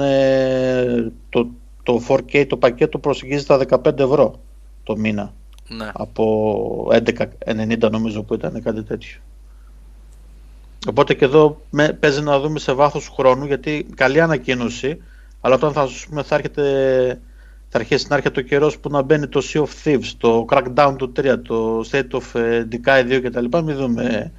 το 4K το πακέτο προσεγγίζει τα 15 ευρώ το μήνα, από 11,90 νομίζω που ήταν, κάτι τέτοιο. Οπότε και εδώ παίζει να δούμε σε βάθος χρόνου, γιατί καλή ανακοίνωση, αλλά όταν θα αρχίσει να έρχεται ο καιρός που να μπαίνει το Sea of Thieves, το Crackdown του 3, το State of Decay 2 κτλ, μην δούμε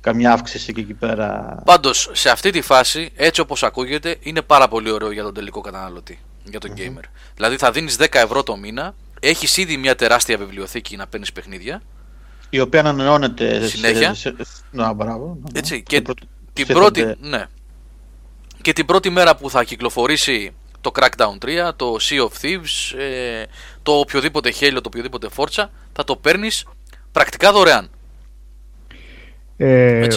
καμιά αύξηση και εκεί πέρα. Πάντως σε αυτή τη φάση, έτσι όπως ακούγεται, είναι πάρα πολύ ωραίο για τον τελικό καταναλωτή, για τον gamer. Δηλαδή θα δίνεις 10 ευρώ το μήνα, έχεις ήδη μια τεράστια βιβλιοθήκη να παίρνεις παιχνίδια, η οποία ανανεώνεται συνέχεια. Έτσι, και την πρώτη μέρα που θα κυκλοφορήσει το Crackdown 3, το Sea of Thieves, το οποιοδήποτε Halo, το οποιοδήποτε Forza, θα το παίρνεις πρακτικά δωρεάν.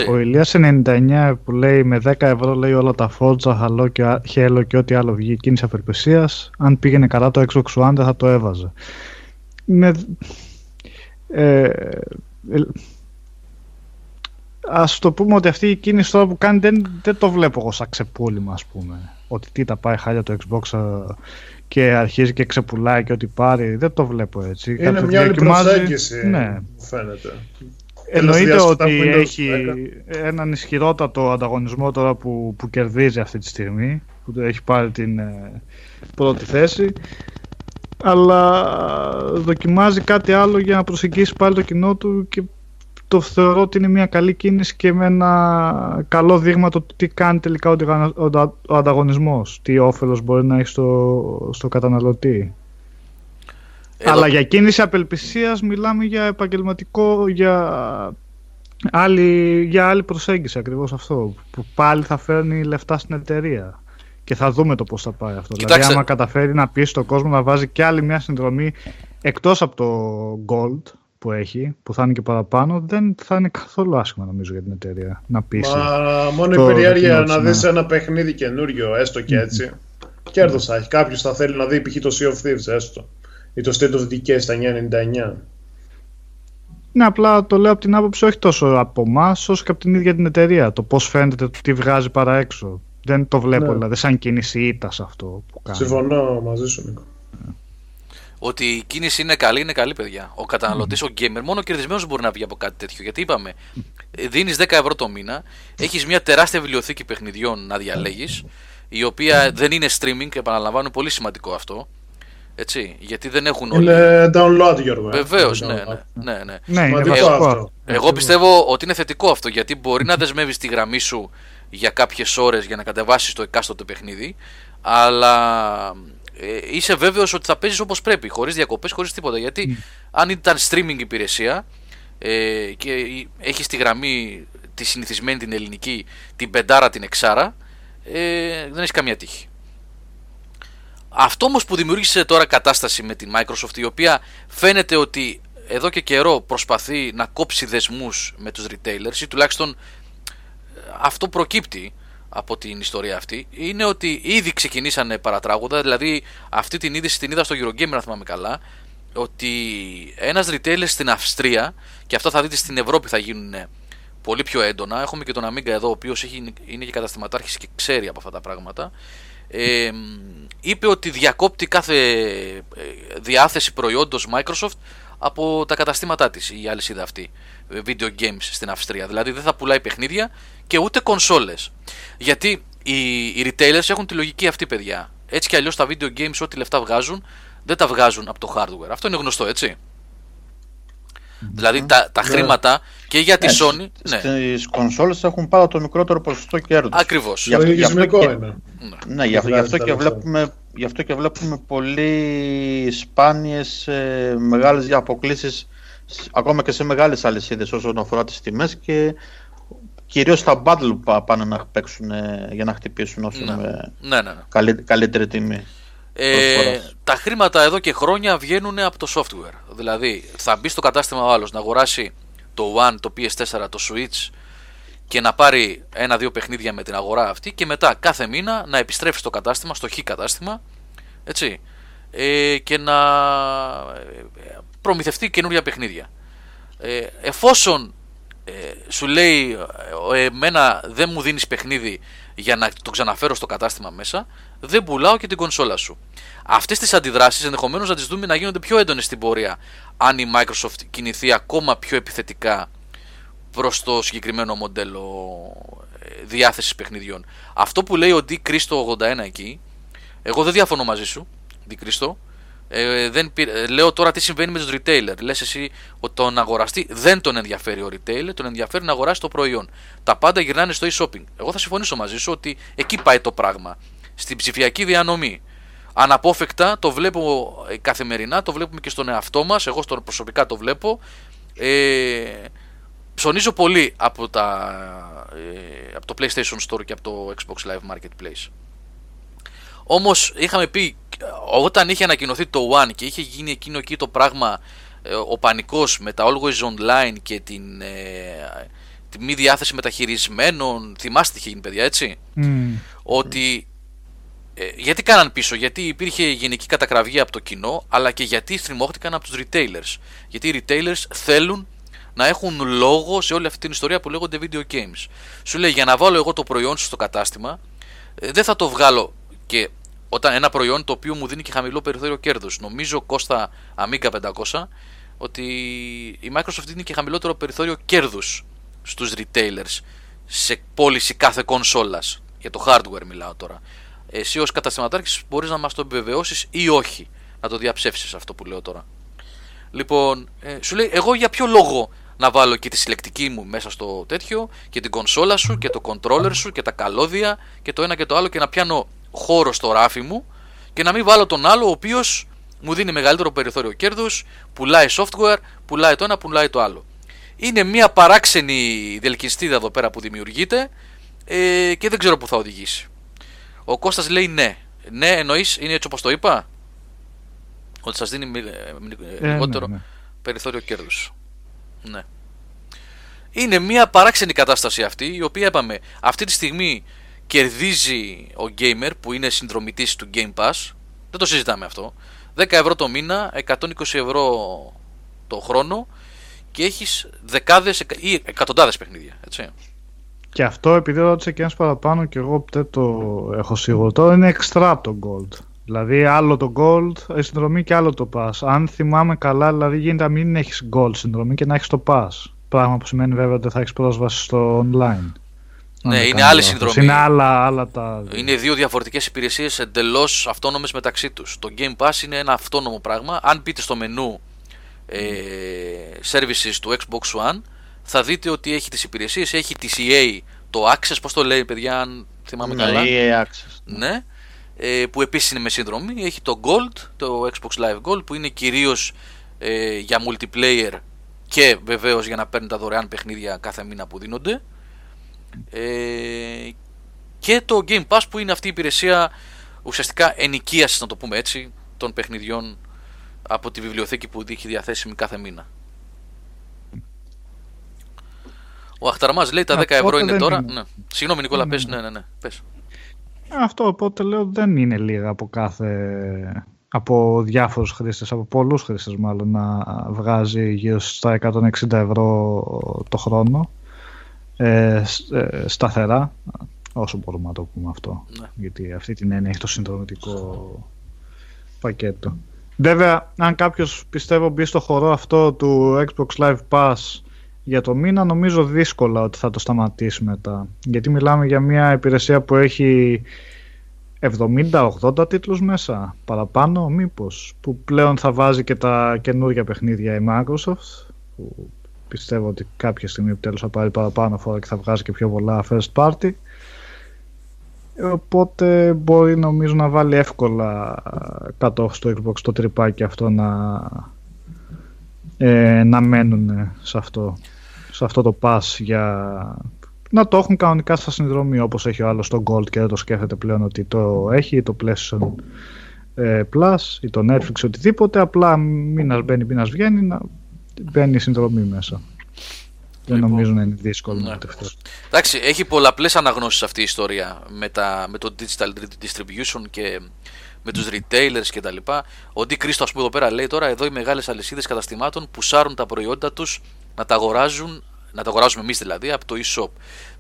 Ο Ηλίας 99 που λέει με 10 ευρώ λέει όλα τα Forza, Halo και ό,τι άλλο βγει κίνηση απελπισίας. Αν πήγαινε καλά το Xbox One θα το έβαζε. Ας το πούμε ότι αυτή η κίνηση τώρα που κάνει δεν το βλέπω εγώ σαν ξεπούλημα, ας πούμε, ότι τι τα πάει χάλια το Xbox και αρχίζει και ξεπουλάει και ό,τι πάρει, δεν το βλέπω έτσι. Είναι κάποιο μια άλλη προσέγγιση, ναι, φαίνεται. Εννοείται ότι έχει έναν ισχυρότατο ανταγωνισμό τώρα που κερδίζει αυτή τη στιγμή, που έχει πάρει την πρώτη θέση, αλλά δοκιμάζει κάτι άλλο για να προσεγγίσει πάλι το κοινό του, και το θεωρώ ότι είναι μια καλή κίνηση και με ένα καλό δείγμα το τι κάνει τελικά ο ανταγωνισμός, τι όφελος μπορεί να έχει στο καταναλωτή. Αλλά για κίνηση απελπισίας μιλάμε για επαγγελματικό, για άλλη προσέγγιση, ακριβώς αυτό, που πάλι θα φέρνει λεφτά στην εταιρεία. Και θα δούμε το πώς θα πάει αυτό. Κοιτάξτε. Δηλαδή, άμα καταφέρει να πείσει τον κόσμο να βάζει κι άλλη μια συνδρομή εκτός από το Gold που έχει, που θα είναι και παραπάνω, δεν θα είναι καθόλου άσχημα νομίζω για την εταιρεία να πείσει. Μα μόνο η περιέργεια να δεις ένα παιχνίδι καινούριο, έστω και έτσι, κέρδος θα έχει. Κάποιος θα θέλει να δει π.χ. το Sea of Thieves, έστω, ή το State of Decay στα 9.99. Ναι, απλά το λέω από την άποψη όχι τόσο από εμάς, όσο και από την ίδια την εταιρεία. Το πώς φαίνεται, τι βγάζει παρά έξω. Δεν το βλέπω, δηλαδή, σαν κίνηση ήττας αυτό που κάνει. Συμφωνώ μαζί σου, Νίκο. Ότι η κίνηση είναι καλή, παιδιά. Ο καταναλωτής, ο gamer, μόνο κερδισμένος μπορεί να βγει από κάτι τέτοιο. Γιατί είπαμε, δίνεις 10 ευρώ το μήνα, έχεις μια τεράστια βιβλιοθήκη παιχνιδιών να διαλέγεις, η οποία δεν είναι streaming, επαναλαμβάνω, πολύ σημαντικό αυτό. Έτσι, γιατί δεν έχουν όλοι. Είναι download, Γιώργο. Βεβαίως, ναι. Εγώ πιστεύω ότι είναι θετικό αυτό, γιατί μπορεί να δεσμεύεις τη γραμμή σου για κάποιες ώρες για να κατεβάσεις το εκάστοτε παιχνίδι, αλλά είσαι βέβαιος ότι θα παίζεις όπως πρέπει, χωρίς διακοπές, χωρίς τίποτα. Γιατί αν ήταν streaming υπηρεσία και έχεις τη γραμμή τη συνηθισμένη, την ελληνική, την πεντάρα, την εξάρα, δεν έχεις καμία τύχη. Αυτό όμως που δημιούργησε τώρα κατάσταση με την Microsoft, η οποία φαίνεται ότι εδώ και καιρό προσπαθεί να κόψει δεσμούς με τους retailers, ή τουλάχιστον αυτό προκύπτει από την ιστορία αυτή, είναι ότι ήδη ξεκινήσανε παρατράγοντα. Δηλαδή αυτή την είδηση την είδα στο Eurogamer, αν θυμάμαι καλά, ότι ένας retailer στην Αυστρία, και αυτά θα δείτε στην Ευρώπη θα γίνουν πολύ πιο έντονα, έχουμε και τον Amiga εδώ ο οποίος είναι και καταστηματάρχης και ξέρει από αυτά τα πράγματα, είπε ότι διακόπτει κάθε διάθεση προϊόντος Microsoft από τα καταστήματά της, η αλυσίδα αυτή video games στην Αυστρία. Δηλαδή δεν θα πουλάει παιχνίδια και ούτε κονσόλες, γιατί οι retailers έχουν τη λογική αυτή, παιδιά. Έτσι κι αλλιώς τα video games ό,τι λεφτά βγάζουν δεν τα βγάζουν από το hardware. Αυτό είναι γνωστό, έτσι. Δηλαδή τα χρήματα και για τη Sony. Στις κονσόλες έχουν πάρα το μικρότερο ποσοστό κέρδους. Ακριβώς. Το λογισμικό είναι. Ναι, γι' αυτό και βλέπουμε πολύ σπάνιες μεγάλες αποκλίσεις, ακόμα και σε μεγάλες αλυσίδες, όσον αφορά τις τιμές, και κυρίως τα battle που πάνε να παίξουν για να χτυπήσουν όσο καλύτερη τιμή. Τα χρήματα εδώ και χρόνια βγαίνουν από το software. Δηλαδή θα μπει στο κατάστημα ο άλλος να αγοράσει το One, το PS4, το Switch και να πάρει 1-2 παιχνίδια με την αγορά αυτή, και μετά κάθε μήνα να επιστρέψει στο κατάστημα, στο χ κατάστημα, έτσι, και να προμηθευτεί καινούρια παιχνίδια. Εφόσον σου λέει εμένα δεν μου δίνεις παιχνίδι για να το ξαναφέρω στο κατάστημα μέσα, δεν πουλάω και την κονσόλα σου. Αυτές τις αντιδράσεις ενδεχομένως να τις δούμε να γίνονται πιο έντονες στην πορεία, αν η Microsoft κινηθεί ακόμα πιο επιθετικά προς το συγκεκριμένο μοντέλο διάθεσης παιχνιδιών. Αυτό που λέει ο Ντι Κρίστο 81 εκεί, εγώ δεν διαφωνώ μαζί σου, Ντι Κρίστο. Λέω τώρα τι συμβαίνει με τους retailer. Λες εσύ ότι τον αγοραστή δεν τον ενδιαφέρει ο retailer, τον ενδιαφέρει να αγοράσει το προϊόν. Τα πάντα γυρνάνε στο e-shopping. Εγώ θα συμφωνήσω μαζί σου ότι εκεί πάει το πράγμα, στην ψηφιακή διανομή. Αναπόφευκτα το βλέπω καθημερινά, το βλέπουμε και στον εαυτό μας. Εγώ στον προσωπικά το βλέπω. Ψωνίζω πολύ από το PlayStation Store και από το Xbox Live Marketplace. Όμως είχαμε πει, όταν είχε ανακοινωθεί το One και είχε γίνει εκείνο εκεί το πράγμα, ο πανικός με τα Always Online και τη μη διάθεση μεταχειρισμένων, θυμάστε τι είχε γίνει, παιδιά, έτσι, ότι γιατί κάναν πίσω, γιατί υπήρχε γενική κατακραυγή από το κοινό, αλλά και γιατί στριμώχτηκαν από τους retailers, γιατί οι retailers θέλουν να έχουν λόγο σε όλη αυτή την ιστορία που λέγονται video games. Σου λέει, για να βάλω εγώ το προϊόν σου στο κατάστημα, δεν θα το βγάλω, και όταν ένα προϊόν το οποίο μου δίνει και χαμηλό περιθώριο κέρδους. Νομίζω, Κώστα Amiga 500, ότι η Microsoft δίνει και χαμηλότερο περιθώριο κέρδους στους retailers σε πώληση κάθε κονσόλας, για το hardware μιλάω τώρα. Εσύ ως καταστηματάρχης μπορείς να μας το επιβεβαιώσεις ή όχι, να το διαψεύσεις αυτό που λέω τώρα. Λοιπόν, σου λέει, εγώ για ποιο λόγο να βάλω και τη συλλεκτική μου μέσα στο τέτοιο, και την κονσόλα σου και το controller σου και τα καλώδια και το ένα και το άλλο, και να πιάνω χώρο στο ράφι μου, και να μην βάλω τον άλλο ο οποίος μου δίνει μεγαλύτερο περιθώριο κέρδους, πουλάει software, πουλάει το ένα, πουλάει το άλλο. Είναι μια παράξενη διελκυστίδα εδώ πέρα που δημιουργείται, και δεν ξέρω που θα οδηγήσει. Ο Κώστας λέει ναι. Ναι, εννοείς είναι έτσι όπως το είπα, ότι σας δίνει λιγότερο περιθώριο κέρδους. Ναι. Είναι μια παράξενη κατάσταση αυτή, η οποία, είπαμε, αυτή τη στιγμή κερδίζει ο gamer που είναι συνδρομητής του Game Pass, δεν το συζητάμε αυτό, 10 ευρώ το μήνα, 120 ευρώ το χρόνο, και έχεις δεκάδες ή εκατοντάδες παιχνίδια, έτσι. Και αυτό, επειδή ρώτησε και ένας παραπάνω, και εγώ δεν το έχω σίγουρο τώρα, είναι extra το Gold. Δηλαδή άλλο το Gold η συνδρομή και άλλο το Pass. Αν θυμάμαι καλά, δηλαδή γίνεται να μην έχεις Gold συνδρομή και να έχεις το Pass, πράγμα που σημαίνει βέβαια ότι δεν θα έχεις πρόσβαση στο online. Ναι, είναι άλλη συνδρομή. Είναι, είναι δύο διαφορετικές υπηρεσίες εντελώς αυτόνομες μεταξύ τους. Το Game Pass είναι ένα αυτόνομο πράγμα. Αν πείτε στο μενού services του Xbox One, θα δείτε ότι έχει τις υπηρεσίες, έχει τη EA, το Access, πώς το λέει, παιδιά, αν θυμάμαι καλά. EA Access. Ναι, που επίσης είναι με συνδρομή. Έχει το Gold, το Xbox Live Gold, που είναι κυρίως για multiplayer και βεβαίως για να παίρνει τα δωρεάν παιχνίδια κάθε μήνα που δίνονται. Και το Game Pass, που είναι αυτή η υπηρεσία ουσιαστικά ενοικίασης, να το πούμε έτσι, των παιχνιδιών από τη βιβλιοθήκη που έχει διαθέσιμη κάθε μήνα. Ο Αχταρμάς λέει τα 10 ευρώ είναι τώρα. Είναι. Ναι. Συγγνώμη Νικόλα, πες. Ναι. Πες. Αυτό οπότε λέω δεν είναι λίγα από κάθε... από διάφορους χρήστες, από πολλούς χρήστες μάλλον, να βγάζει γύρω στα 160 ευρώ το χρόνο σταθερά, όσο μπορούμε να το πούμε αυτό. Ναι. Γιατί αυτή την έννοια έχει το συνδρομητικό πακέτο. Βέβαια, αν κάποιος πιστεύω μπει στο χορό αυτό του Xbox Live Pass για το μήνα, νομίζω δύσκολα ότι θα το σταματήσει μετά. Γιατί μιλάμε για μια υπηρεσία που έχει 70-80 τίτλους μέσα, παραπάνω μήπως, που πλέον θα βάζει και τα καινούργια παιχνίδια η Microsoft, που πιστεύω ότι κάποια στιγμή επιτέλους θα πάρει παραπάνω φορά και θα βγάζει και πιο πολλά first party. Οπότε μπορεί νομίζω να βάλει εύκολα κάτω στο Xbox το τρυπάκι αυτό να μένουν σε αυτό το pass για... να το έχουν κανονικά στα συνδρομία, όπως έχει ο άλλος το Gold και δεν το σκέφτεται πλέον ότι το έχει, ή το PlayStation Plus ή το Netflix, οτιδήποτε. Απλά μήνας μπαίνει, μήνας βγαίνει, να μπαίνει η συνδρομή μέσα. Δεν νομίζω να είναι δύσκολο να τευτεί. Εντάξει, έχει πολλαπλές αναγνώσεις αυτή η ιστορία με το digital distribution και με τους retailers κτλ. Ο Ντι Κρίστο, ας πούμε, εδώ πέρα λέει τώρα: εδώ οι μεγάλες αλυσίδες καταστημάτων πουσάρουν τα προϊόντα τους να τα αγοράζουμε εμείς δηλαδή από το e-shop.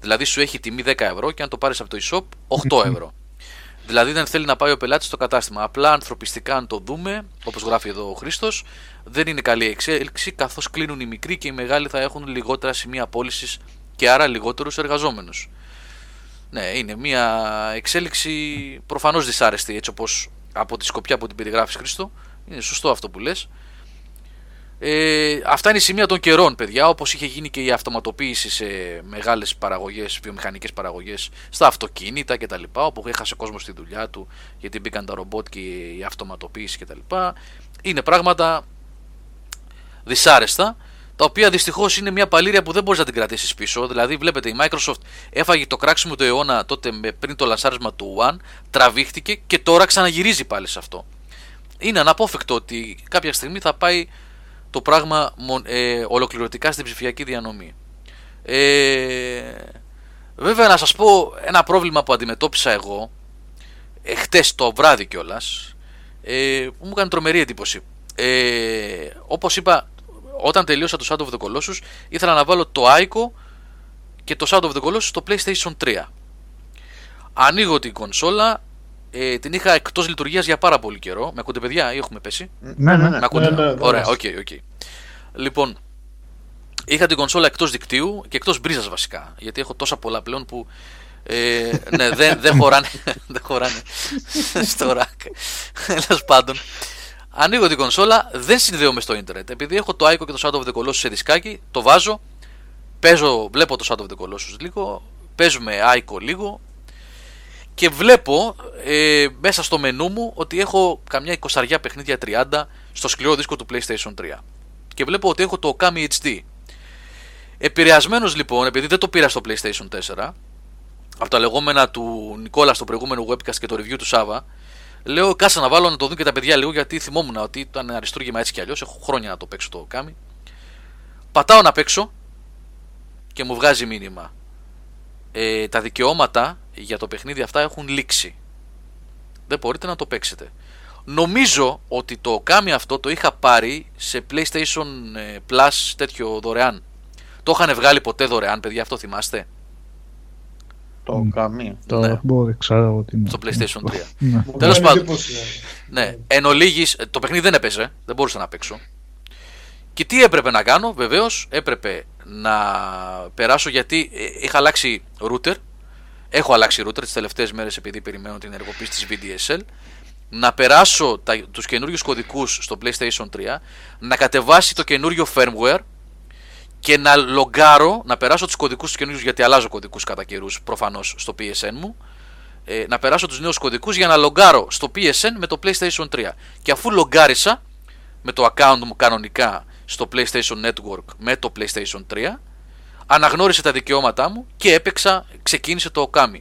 Δηλαδή σου έχει τιμή 10 ευρώ και αν το πάρεις από το e-shop 8 ευρώ. Δηλαδή δεν θέλει να πάει ο πελάτης στο κατάστημα. Απλά ανθρωπιστικά αν το δούμε, όπως γράφει εδώ ο Χρήστος, δεν είναι καλή εξέλιξη, καθώς κλείνουν οι μικροί και οι μεγάλοι θα έχουν λιγότερα σημεία πώλησης και άρα λιγότερους εργαζόμενους. Ναι, είναι μια εξέλιξη προφανώς δυσάρεστη, έτσι όπως από τη σκοπιά που την περιγράφεις, Χρήστο. Είναι σωστό αυτό που λες. Αυτά είναι η σημεία των καιρών, παιδιά, όπως είχε γίνει και η αυτοματοποίηση σε μεγάλες παραγωγές, βιομηχανικές παραγωγές, στα αυτοκίνητα κτλ. Όπου έχασε ο κόσμος τη δουλειά του γιατί μπήκαν τα ρομπότ και η αυτοματοποίηση κτλ. Είναι πράγματα δυσάρεστα, τα οποία δυστυχώς είναι μια παλήρια που δεν μπορείς να την κρατήσεις πίσω. Δηλαδή, βλέπετε, η Microsoft έφαγε το κράξιμο του αιώνα τότε πριν το λανσάρισμα του One, τραβήχτηκε και τώρα ξαναγυρίζει πάλι σε αυτό. Είναι αναπόφευκτο ότι κάποια στιγμή θα πάει το πράγμα ολοκληρωτικά στην ψηφιακή διανομή. Βέβαια να σας πω ένα πρόβλημα που αντιμετώπισα εγώ χτες το βράδυ κιόλας, που μου έκανε τρομερή εντύπωση. Όπως είπα, όταν τελείωσα το Shadow of the Colossus ήθελα να βάλω το Ico και το Shadow of the Colossus στο PlayStation 3. Ανοίγω την κονσόλα, την είχα εκτός λειτουργίας για πάρα πολύ καιρό. Με ακούτε, παιδιά, ή έχουμε πέσει? Ναι. Ακούτε. Ωραία, οκ. Λοιπόν, είχα την κονσόλα εκτός δικτύου και εκτός μπρίζας βασικά. Γιατί έχω τόσα πολλά πλέον που δεν χωράνε στο ρακ. Τέλος πάντων, ανοίγω την κονσόλα, δεν συνδέομαι στο ίντερνετ. Επειδή έχω το Ico και το Shadow of the Colossus σε δισκάκι, το βάζω, παίζω, βλέπω το Shadow of the Colossus λίγο, παίζουμε Ico λίγο. Και βλέπω μέσα στο μενού μου ότι έχω καμιά 20 παιχνίδια 30 στο σκληρό δίσκο του PlayStation 3. Και βλέπω ότι έχω το Okami HD. Επηρεασμένος λοιπόν, επειδή δεν το πήρα στο PlayStation 4, από τα λεγόμενα του Νικόλα στο προηγούμενο webcast και το review του Σάβα, λέω κάτσε να βάλω να το δουν και τα παιδιά λίγο, γιατί θυμόμουν ότι ήταν αριστούργημα έτσι κι αλλιώς. Έχω χρόνια να το παίξω το Okami. Πατάω να παίξω και μου βγάζει μήνυμα. Τα δικαιώματα για το παιχνίδι αυτά έχουν λήξει. Δεν μπορείτε να το παίξετε. Νομίζω ότι το Okami αυτό το είχα πάρει σε PlayStation Plus τέτοιο δωρεάν. Το είχαν βγάλει ποτέ δωρεάν, παιδιά, αυτό θυμάστε? Το Okami. Ναι. Μπορεί, ξέρω ότι είναι. Στο PlayStation 3. Ναι. Τέλος πάντων. Ναι. Εν ολίγης, το παιχνίδι δεν έπαιζε. Δεν μπορούσα να παίξω. Και τι έπρεπε να κάνω? Βεβαίως έπρεπε να περάσω, γιατί είχα αλλάξει router. Έχω αλλάξει router τις τελευταίες μέρες επειδή περιμένω την ενεργοποίηση της VDSL. Να περάσω τους καινούριους κωδικούς στο PlayStation 3, να κατεβάσει το καινούριο firmware και να λογκάρω, να περάσω τους κωδικούς τους καινούριους, γιατί αλλάζω κωδικούς κατά καιρούς προφανώς στο PSN μου, να περάσω τους νέους κωδικούς για να λογκάρω στο PSN με το PlayStation 3. Και αφού λογκάρισα με το account μου κανονικά στο PlayStation Network με το PlayStation 3, αναγνώρισε τα δικαιώματά μου και έπαιξα, ξεκίνησε το Okami.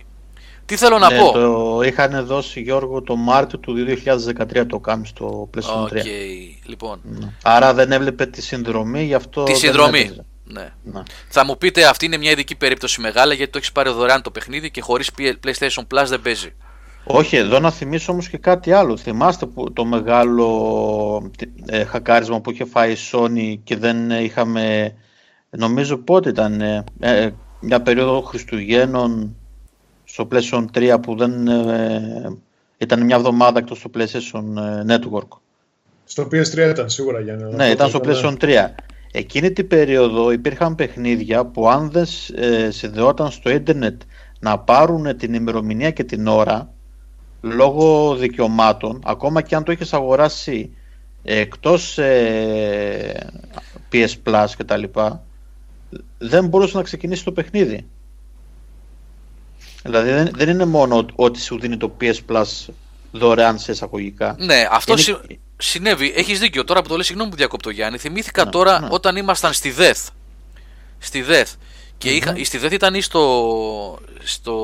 Τι θέλω να πω? Το είχαν δώσει, Γιώργο, το Μάρτιο του 2013 το Okami στο PlayStation 3. Λοιπόν. Άρα δεν έβλεπε τη συνδρομή, γι' αυτό. Τη συνδρομή. Ναι. Ναι. Θα μου πείτε, αυτή είναι μια ειδική περίπτωση μεγάλη, γιατί το έχεις πάρει δωρεάν το παιχνίδι και χωρίς PlayStation Plus δεν παίζει. Όχι, εδώ να θυμίσω όμως και κάτι άλλο. Θυμάστε που το μεγάλο χακάρισμα που είχε φάει η Sony και δεν είχαμε, νομίζω πότε ήταν, μια περίοδο Χριστουγέννων στο PlayStation 3 που δεν ήταν μια εβδομάδα εκτός στο PlayStation Network. Στο PS3 ήταν σίγουρα για να... Ναι, ήταν στο PlayStation 3. Εκείνη την περίοδο υπήρχαν παιχνίδια που αν δεν συνδεόταν στο ίντερνετ να πάρουν την ημερομηνία και την ώρα λόγω δικαιωμάτων, ακόμα και αν το έχεις αγοράσει εκτός PS Plus και τα λοιπά, δεν μπορούσε να ξεκινήσει το παιχνίδι. Δηλαδή δεν είναι μόνο ότι σου δίνει το PS Plus δωρεάν σε εισαγωγικά. Ναι, αυτό είναι... συνέβη. Έχεις δίκιο. Τώρα που το λες, συγγνώμη που διακόπτω, Γιάννη, θυμήθηκα τώρα όταν ήμασταν στη ΔΕΘ. Στη ΔΕΘ. Και στη ΔΕΘ ήταν ή στο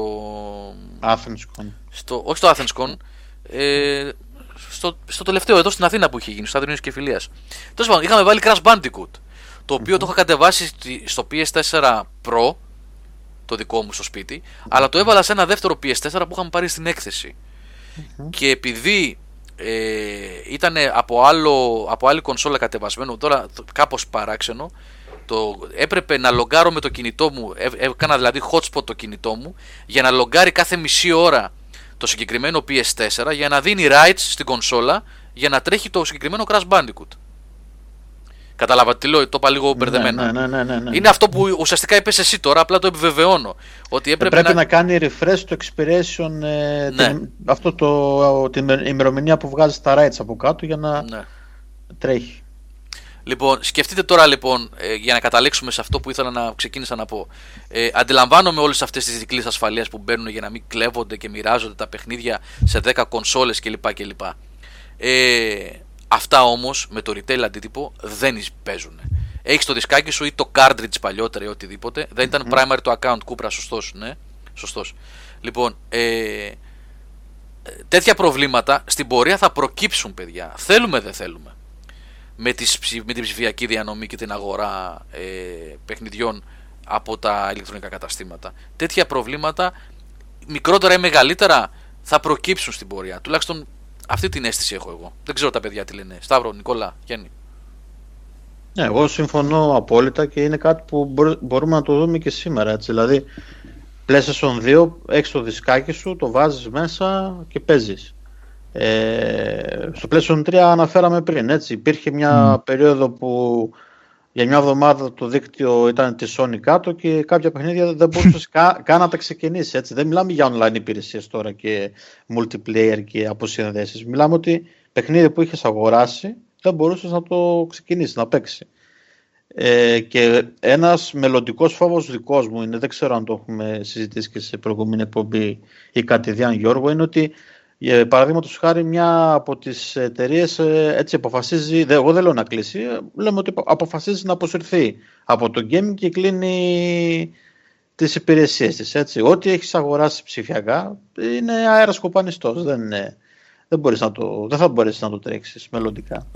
Athens Con. Όχι στο Athens Con. Στο τελευταίο εδώ στην Αθήνα που είχε γίνει, στο Αδρίνης και Φιλίας. Τέλος πάντων, είχαμε βάλει Crash Bandicoot, το οποίο το είχα κατεβάσει στο PS4 Pro, το δικό μου στο σπίτι, αλλά το έβαλα σε ένα δεύτερο PS4 που είχαμε πάρει στην έκθεση. Και επειδή ήταν από άλλη κονσόλα κατεβασμένο, τώρα κάπως παράξενο, έπρεπε να λογκάρω με το κινητό μου, έκανα δηλαδή hotspot το κινητό μου για να λογκάρει κάθε μισή ώρα το συγκεκριμένο PS4 για να δίνει rights στην κονσόλα για να τρέχει το συγκεκριμένο Crash Bandicoot. Καταλάβατε τι λέω, το είπα λίγο μπερδεμένα. Ναι. Είναι αυτό που ουσιαστικά είπες εσύ τώρα, απλά το επιβεβαιώνω. Ότι πρέπει να κάνει refresh το expiration, την ημερομηνία που βγάζει τα rights από κάτω για να τρέχει. Λοιπόν, σκεφτείτε τώρα λοιπόν, για να καταλήξουμε σε αυτό που ήθελα να ξεκίνησα να πω. Αντιλαμβάνομαι όλες αυτές τις δικλείδες ασφαλείας που μπαίνουν για να μην κλέβονται και μοιράζονται τα παιχνίδια σε 10 κονσόλες κλπ. Αυτά όμως με το retail αντίτυπο δεν παίζουν. Έχεις το δισκάκι σου ή το cartridge παλιότερα ή οτιδήποτε. Δεν ήταν primary το account, Κούπρα, σωστός, ναι. Σωστός. Λοιπόν, τέτοια προβλήματα στην πορεία θα προκύψουν, παιδιά. Θέλουμε, δεν θέλουμε. Με την ψηφιακή διανομή και την αγορά παιχνιδιών από τα ηλεκτρονικά καταστήματα. Τέτοια προβλήματα, μικρότερα ή μεγαλύτερα, θα προκύψουν στην πορεία. Τουλάχιστον αυτή την αίσθηση έχω εγώ. Δεν ξέρω τα παιδιά τι λένε. Σταύρο, Νικόλα, Γιάννη. Ναι, εγώ συμφωνώ απόλυτα και είναι κάτι που μπορούμε να το δούμε και σήμερα. Έτσι. Δηλαδή, PlayStation 2, έχεις το δισκάκι σου, το βάζεις μέσα και παίζεις. Στο PlayStation 3 αναφέραμε πριν. Έτσι. Υπήρχε μια περίοδο που για μια εβδομάδα το δίκτυο ήταν τη Sony κάτω και κάποια παιχνίδια δεν μπορούσες καν να τα ξεκινήσεις. Έτσι. Δεν μιλάμε για online υπηρεσίες τώρα και multiplayer και αποσυνδέσεις. Μιλάμε ότι παιχνίδι που είχες αγοράσει δεν μπορούσες να το ξεκινήσεις, να παίξεις. Και ένας μελλοντικός φόβος δικός μου είναι, δεν ξέρω αν το έχουμε συζητήσει και σε προηγούμενη εκπομπή ή κατηδίαν, Γιώργο, είναι ότι παραδείγματος χάρη μια από τις εταιρείες έτσι αποφασίζει, εγώ δεν λέω να κλείσει, λέμε ότι αποφασίζει να αποσυρθεί από το gaming και κλείνει τις υπηρεσίες της. Έτσι. Ό,τι έχεις αγοράσει ψηφιακά είναι αέρας κοπανιστός, δεν θα μπορέσεις να το τρέξεις μελλοντικά.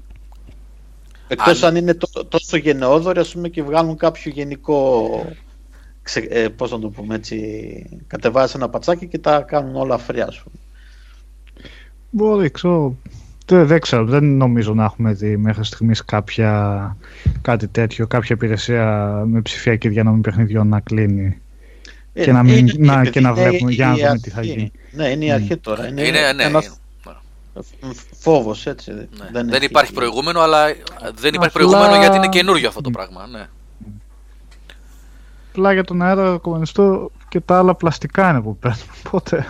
Εκτός αν είναι τόσο γενναιόδοροι, ας πούμε, και βγάλουν κάποιο γενικό... πώς να το πούμε έτσι, κατεβάζεις ένα πατσάκι και τα κάνουν όλα φριά σου. Μπορεί, δεν ξέρω, δεν νομίζω να έχουμε δει μέχρι στιγμής κάτι τέτοιο, κάποια υπηρεσία με ψηφιακή διανομή παιχνιδιών να κλείνει και να, μην, να, και να βλέπουμε για να δούμε τι θα γίνει. Ναι, είναι η αρχή τώρα. Είναι ένας φόβος, έτσι. Ναι. Δεν υπάρχει προηγούμενο, αλλά δεν υπάρχει προηγούμενο γιατί είναι καινούργιο αυτό το πράγμα. Ναι. Απλά για τον αέρα κομμουνιστό και τα άλλα πλαστικά είναι που παίρνουν, οπότε...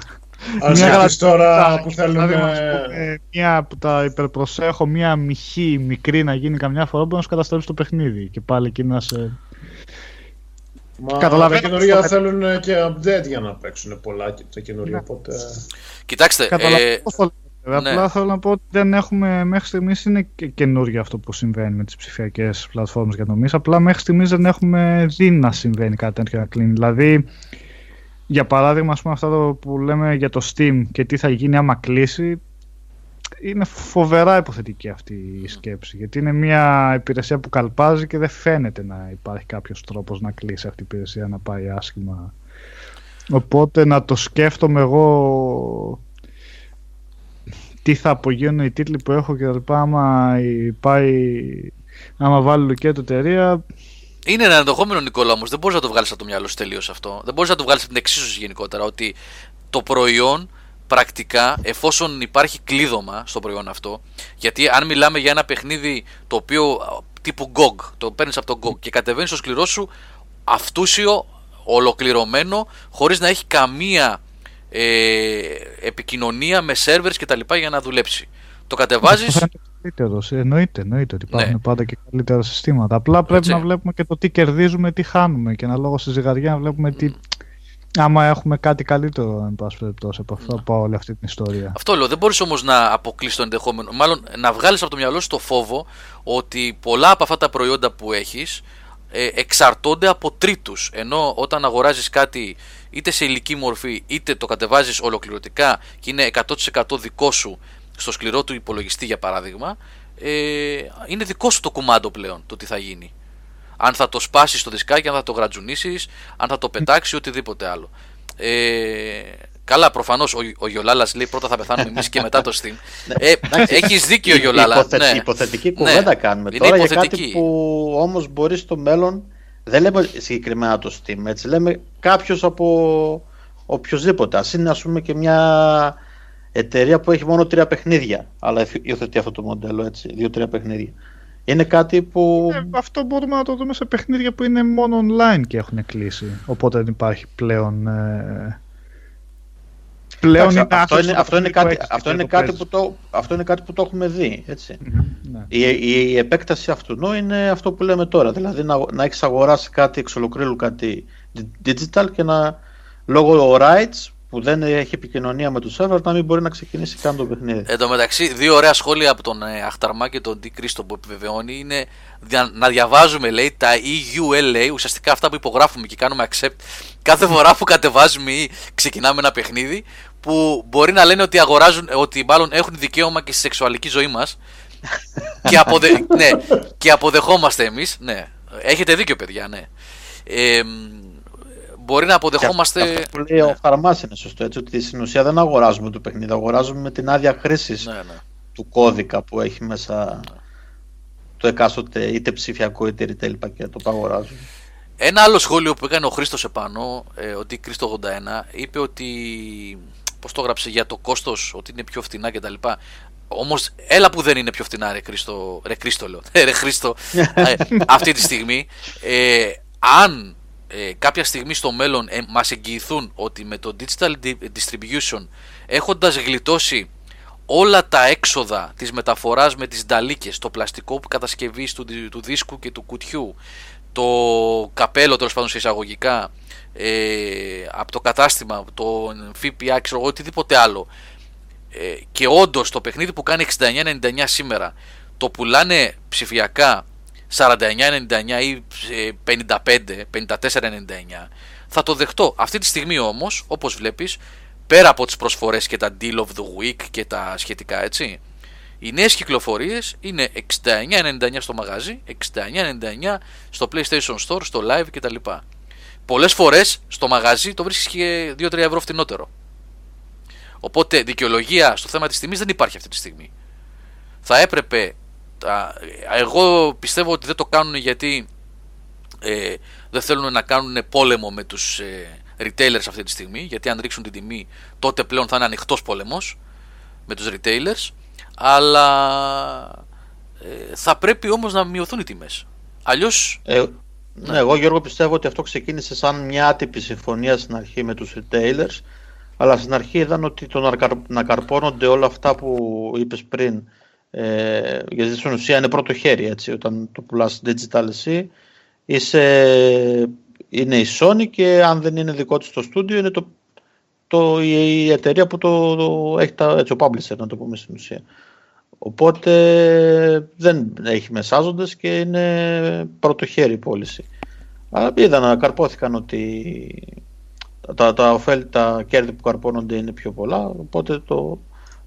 Ας έχεις τώρα που θέλουμε... Μία που τα υπερπροσέχω, μία μυχή μικρή να γίνει καμιά φορά, μπορεί να σου καταστρέψει το παιχνίδι και πάλι εκεί να σε... Μα τα καινούργια θέλουν και update για να παίξουν πολλά και τα καινούργια, οπότε... Κοιτάξτε... Απλά θέλω να πω ότι δεν έχουμε, μέχρι στιγμής είναι καινούργιο αυτό που συμβαίνει με τις ψηφιακές πλατφόρμες διανομής, απλά μέχρι στιγμής δεν έχουμε δει να συμβαίνει κάτι τέτοιο να κλείνει, δηλαδή... Για παράδειγμα, ας πούμε, αυτά που λέμε για το Steam και τι θα γίνει άμα κλείσει, είναι φοβερά υποθετική αυτή η σκέψη, γιατί είναι μια υπηρεσία που καλπάζει και δεν φαίνεται να υπάρχει κάποιος τρόπος να κλείσει αυτή η υπηρεσία, να πάει άσχημα. Οπότε να το σκέφτομαι εγώ τι θα απογίνουν οι τίτλοι που έχω και τα λοιπά, άμα βάλει Λουκέτο εταιρεία. Είναι ένα ενδεχόμενο, Νικόλα, όμως δεν μπορείς να το βγάλεις από το μυαλό σου τελείως αυτό. Δεν μπορείς να το βγάλεις από την εξίσωση γενικότερα, ότι το προϊόν πρακτικά, εφόσον υπάρχει κλείδωμα στο προϊόν αυτό, γιατί αν μιλάμε για ένα παιχνίδι το οποίο τύπου GOG, το παίρνεις από το GOG και κατεβαίνεις στο σκληρό σου αυτούσιο, ολοκληρωμένο, χωρίς να έχει καμία επικοινωνία με σερβερς κτλ. Για να δουλέψει. Το κατεβάζεις. Εννοείται ότι υπάρχουν πάντα και καλύτερα συστήματα. Απλά πρέπει να βλέπουμε και το τι κερδίζουμε, τι χάνουμε. Και αναλόγω στη ζυγαριά να βλέπουμε τι. Άμα έχουμε κάτι καλύτερο, εν πάση περιπτώσει, από αυτό που όλη αυτή την ιστορία. Αυτό λέω. Δεν μπορείς όμως να αποκλείσεις το ενδεχόμενο. Μάλλον να βγάλεις από το μυαλό σου το φόβο ότι πολλά από αυτά τα προϊόντα που έχεις εξαρτώνται από τρίτους. Ενώ όταν αγοράζεις κάτι είτε σε υλική μορφή είτε το κατεβάζεις ολοκληρωτικά και είναι 100% δικό σου στο σκληρό του υπολογιστή, για παράδειγμα, είναι δικό σου το κουμάντο πλέον το τι θα γίνει. Αν θα το σπάσεις το δισκάκι, αν θα το γρατζουνίσεις, αν θα το πετάξει, οτιδήποτε άλλο. Καλά, προφανώς ο Γιολάλας λέει πρώτα θα πεθάνουμε εμείς και μετά το Steam. Έχεις δίκιο, Γιολάλα. Υποθετική κουβέντα κάνουμε τώρα για κάτι που όμως μπορεί στο μέλλον. Δεν λέμε συγκεκριμένα το Steam, έτσι. Λέμε κάποιος από οποιοδήποτε. Ας είναι, ας πούμε, και μια εταιρεία που έχει μόνο 3 παιχνίδια, αλλά υιοθετεί αυτό το μοντέλο, έτσι, 2-3 παιχνίδια. Είναι κάτι που... αυτό μπορούμε να το δούμε σε παιχνίδια που είναι μόνο online και έχουν κλείσει. Οπότε δεν υπάρχει πλέον... Αυτό είναι κάτι που το έχουμε δει, έτσι. Mm-hmm. Η επέκταση αυτού είναι αυτό που λέμε τώρα. Δηλαδή να έχεις αγοράσει κάτι εξ ολοκλήρου, κάτι digital, και να, λόγω rights που δεν έχει επικοινωνία με τους server, να μην μπορεί να ξεκινήσει καν το παιχνίδι. Εν τω μεταξύ, 2 ωραία σχόλια από τον Αχταρμά και τον Ντι Κρίστο που επιβεβαιώνει είναι να διαβάζουμε, λέει, τα EULA, ουσιαστικά αυτά που υπογράφουμε και κάνουμε accept κάθε φορά που κατεβάζουμε ή ξεκινάμε ένα παιχνίδι, που μπορεί να λένε ότι αγοράζουν, ότι μάλλον έχουν δικαίωμα και στη σεξουαλική ζωή μας και αποδεχόμαστε εμείς. Ναι, έχετε δίκιο, παιδιά, ναι. Μπορεί να αποδεχόμαστε. Αυτό που λέει ο Χαρμάς είναι σωστό, έτσι, ότι στην ουσία δεν αγοράζουμε το παιχνίδι, αγοράζουμε την άδεια χρήσης του κώδικα που έχει μέσα το εκάστοτε είτε ψηφιακό είτε retail πακέτο που αγοράζουμε. Ένα άλλο σχόλιο που έκανε ο Χρήστος επάνω, ο Ντι Κρίστο 81, είπε ότι, πώς το έγραψε, για το κόστος, ότι είναι πιο φθηνά κτλ. Όμως έλα που δεν είναι πιο φθηνά, ρε Χρήστο, αυτή τη στιγμή. Αν κάποια στιγμή στο μέλλον μας εγγυηθούν ότι με το digital distribution, έχοντας γλιτώσει όλα τα έξοδα της μεταφοράς με τις νταλίκες, το πλαστικό που κατασκευής του δίσκου και του κουτιού, το καπέλο, τέλος πάντων, σε εισαγωγικά, από το κατάστημα, το ΦΠΑ, ξέρω, οτιδήποτε άλλο, και όντως το παιχνίδι που κάνει 69,99 σήμερα το πουλάνε ψηφιακά 49,99 ή 54,99, θα το δεχτώ. Αυτή τη στιγμή όμως, όπως βλέπεις, πέρα από τις προσφορές και τα Deal of the Week και τα σχετικά, έτσι, οι νέες κυκλοφορίες είναι 69,99 στο μαγαζί, 69,99 στο PlayStation Store, στο Live κτλ. Πολλές φορές στο μαγαζί το βρίσκεις και 2-3 ευρώ φθηνότερο. Οπότε δικαιολογία στο θέμα της τιμής δεν υπάρχει αυτή τη στιγμή. Θα έπρεπε... Εγώ πιστεύω ότι δεν το κάνουν γιατί δεν θέλουν να κάνουν πόλεμο με τους retailers αυτή τη στιγμή, γιατί αν ρίξουν την τιμή τότε πλέον θα είναι ανοιχτός πόλεμος με τους retailers, αλλά θα πρέπει όμως να μειωθούν οι τιμές. Αλλιώς... ναι, εγώ, Γιώργο, πιστεύω ότι αυτό ξεκίνησε σαν μια άτυπη συμφωνία στην αρχή με τους retailers, αλλά στην αρχή είδαν ότι το να καρπώνονται όλα αυτά που είπες πριν, γιατί στην ουσία είναι πρώτο χέρι, έτσι, όταν το πουλάς digital εσύ είναι η Sony, και αν δεν είναι δικό της το στούντιο είναι η εταιρεία που το έχει, έτσι, ο publisher, να το πούμε στην ουσία. Οπότε δεν έχει μεσάζοντες και είναι πρώτο χέρι η πώληση. Αλλά είδα, καρπόθηκαν ότι τα ωφέλη, τα κέρδη που καρπώνονται είναι πιο πολλά, οπότε το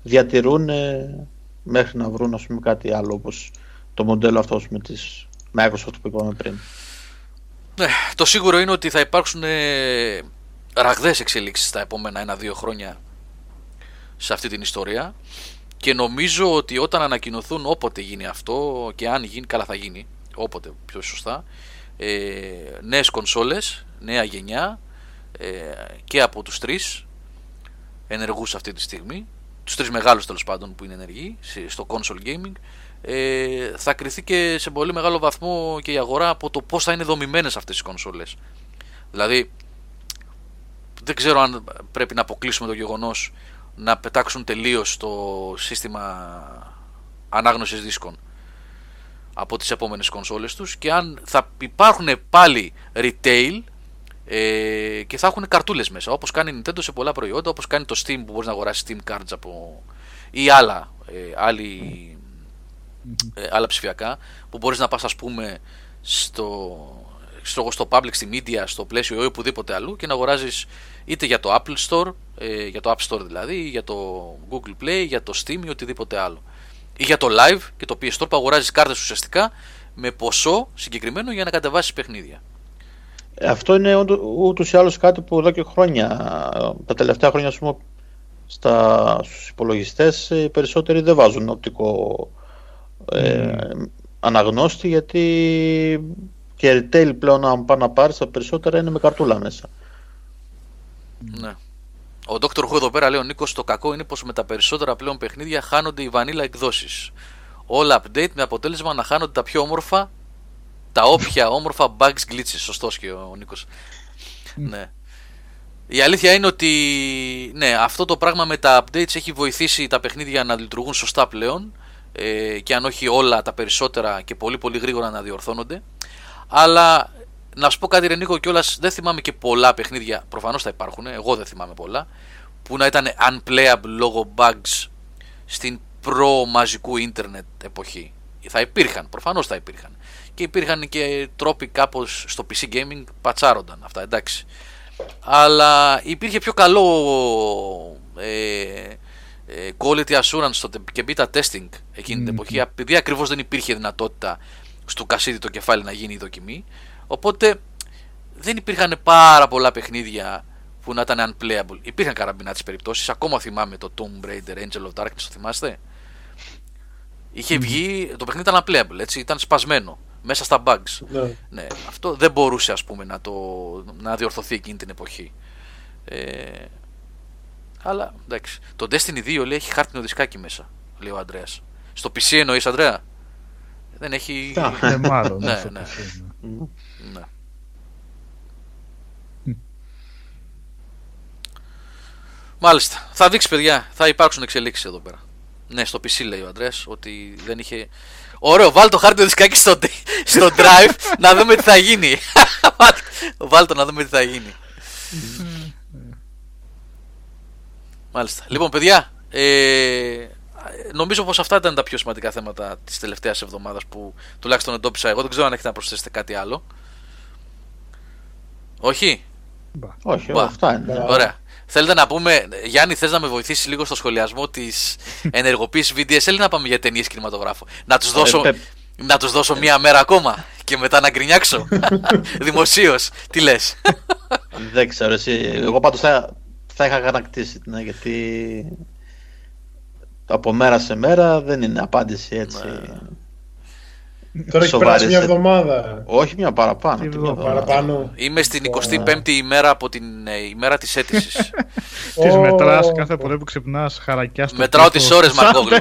διατηρούν μέχρι να βρουν, ας πούμε, κάτι άλλο, όπως το μοντέλο αυτό με τις Microsoft που είπαμε πριν. Ναι, το σίγουρο είναι ότι θα υπάρξουν ραγδαίες εξελίξεις τα επόμενα 1-2 χρόνια σε αυτή την ιστορία, και νομίζω ότι όταν ανακοινωθούν, όποτε γίνει αυτό και αν γίνει, καλά θα γίνει, όποτε πιο σωστά, νέες κονσόλες, νέα γενιά, και από τους τρεις ενεργούς αυτή τη στιγμή, τους τρεις μεγάλους τέλος πάντων που είναι ενεργοί στο console gaming, θα κριθεί και σε πολύ μεγάλο βαθμό και η αγορά από το πώς θα είναι δομημένες αυτές οι κονσόλες. Δηλαδή δεν ξέρω αν πρέπει να αποκλείσουμε το γεγονός να πετάξουν τελείως το σύστημα ανάγνωσης δίσκων από τις επόμενες κονσόλες τους, και αν θα υπάρχουν πάλι retail και θα έχουν καρτούλες μέσα, όπως κάνει η Nintendo σε πολλά προϊόντα, όπως κάνει το Steam που μπορείς να αγοράσεις Steam cards από... ή άλλα ψηφιακά, που μπορείς να πας, ας πούμε, στο public, στη media, στο πλαίσιο ή οπουδήποτε αλλού, και να αγοράζεις είτε για το Apple Store, για το App Store δηλαδή, ή για το Google Play, για το Steam ή οτιδήποτε άλλο, ή για το Live και το PS Store που αγοράζεις κάρτες ουσιαστικά με ποσό συγκεκριμένο για να κατεβάσεις παιχνίδια. Αυτό είναι ούτως ή άλλως κάτι που εδώ και χρόνια, τα τελευταία χρόνια, ας πούμε, στους υπολογιστές οι περισσότεροι δεν βάζουν οπτικό αναγνώστη, γιατί και retail πλέον, αν πάει να πάρεις, τα περισσότερα είναι με καρτούλα μέσα. Ναι. Ο Dr. Who εδώ πέρα λέει, ο Νίκος, το κακό είναι πως με τα περισσότερα πλέον παιχνίδια χάνονται οι βανίλα εκδόσεις. Όλα update με αποτέλεσμα να χάνονται τα πιο όμορφα, τα όποια όμορφα bugs glitches. Σωστός και ο Νίκος. Ναι. Η αλήθεια είναι ότι ναι, αυτό το πράγμα με τα updates έχει βοηθήσει τα παιχνίδια να λειτουργούν σωστά πλέον, και αν όχι όλα, τα περισσότερα, και πολύ πολύ γρήγορα να διορθώνονται. Αλλά να σου πω κάτι, ρε Νίκο, κιόλας, δεν θυμάμαι και πολλά παιχνίδια, προφανώς θα υπάρχουν, εγώ δεν θυμάμαι πολλά, που να ήταν unplayable λόγω bugs στην προ-μαζικού ίντερνετ εποχή. Θα υπήρχαν, προφανώς θα υπήρχαν. Και υπήρχαν και τρόποι κάπως στο PC gaming, πατσάρονταν αυτά, εντάξει. Αλλά υπήρχε πιο καλό quality assurance και beta testing εκείνη την εποχή, επειδή ακριβώς δεν υπήρχε δυνατότητα στο κασίδι το κεφάλι να γίνει η δοκιμή. Οπότε δεν υπήρχαν πάρα πολλά παιχνίδια που να ήταν unplayable. Υπήρχαν καραμπινά τις περιπτώσεις. Ακόμα θυμάμαι το Tomb Raider, Angel of Darkness, το θυμάστε? Είχε βγει, το παιχνίδι ήταν unplayable, έτσι, ήταν σπασμένο μέσα στα bugs. Ναι. Ναι, αυτό δεν μπορούσε, ας πούμε, να διορθωθεί εκείνη την εποχή. Αλλά εντάξει. Το Destiny 2 λέει έχει χάρτινο δισκάκι μέσα, λέει ο Ανδρέας. Στο PC εννοείς, Ανδρέα? Δεν έχει. Μάλλον. Ναι, ναι. Ναι. Μάλιστα. Θα δείξει, παιδιά, θα υπάρξουν εξελίξεις εδώ πέρα. Ναι, στο PC λέει ο Ανδρέας ότι δεν είχε. Ωραίο, βάλ το χάρτινο δισκάκι στο drive να δούμε τι θα γίνει. Βάλ το να δούμε τι θα γίνει. Μάλιστα. Λοιπόν, παιδιά, νομίζω πως αυτά ήταν τα πιο σημαντικά θέματα της τελευταίας εβδομάδας που τουλάχιστον εντόπισα εγώ. Δεν ξέρω αν έχετε να προσθέσετε κάτι άλλο. Όχι. Όχι, αυτά είναι. Ωραία. Θέλετε να πούμε, Γιάννη, θες να με βοηθήσεις λίγο στο σχολιασμό της ενεργοποίησης VDSL ή να πάμε για ταινίες κινηματογράφο? Να τους δώσω μία μέρα ακόμα και μετά να γκρινιάξω δημοσίως. Τι λες? Δεν ξέρω εσύ. Εγώ πάντως θα είχα κατακτήσει, ναι, γιατί από μέρα σε μέρα δεν είναι απάντηση έτσι. Τώρα έχει περάσει μια εβδομάδα. Όχι, μια παραπάνω. Είμαι στην 25η ημέρα από την ημέρα της αίτησης. Τις μετράς κάθε φορά που ξυπνάς, χαρακιά στο. Μετράω τις ώρες, Μαρκόγλου.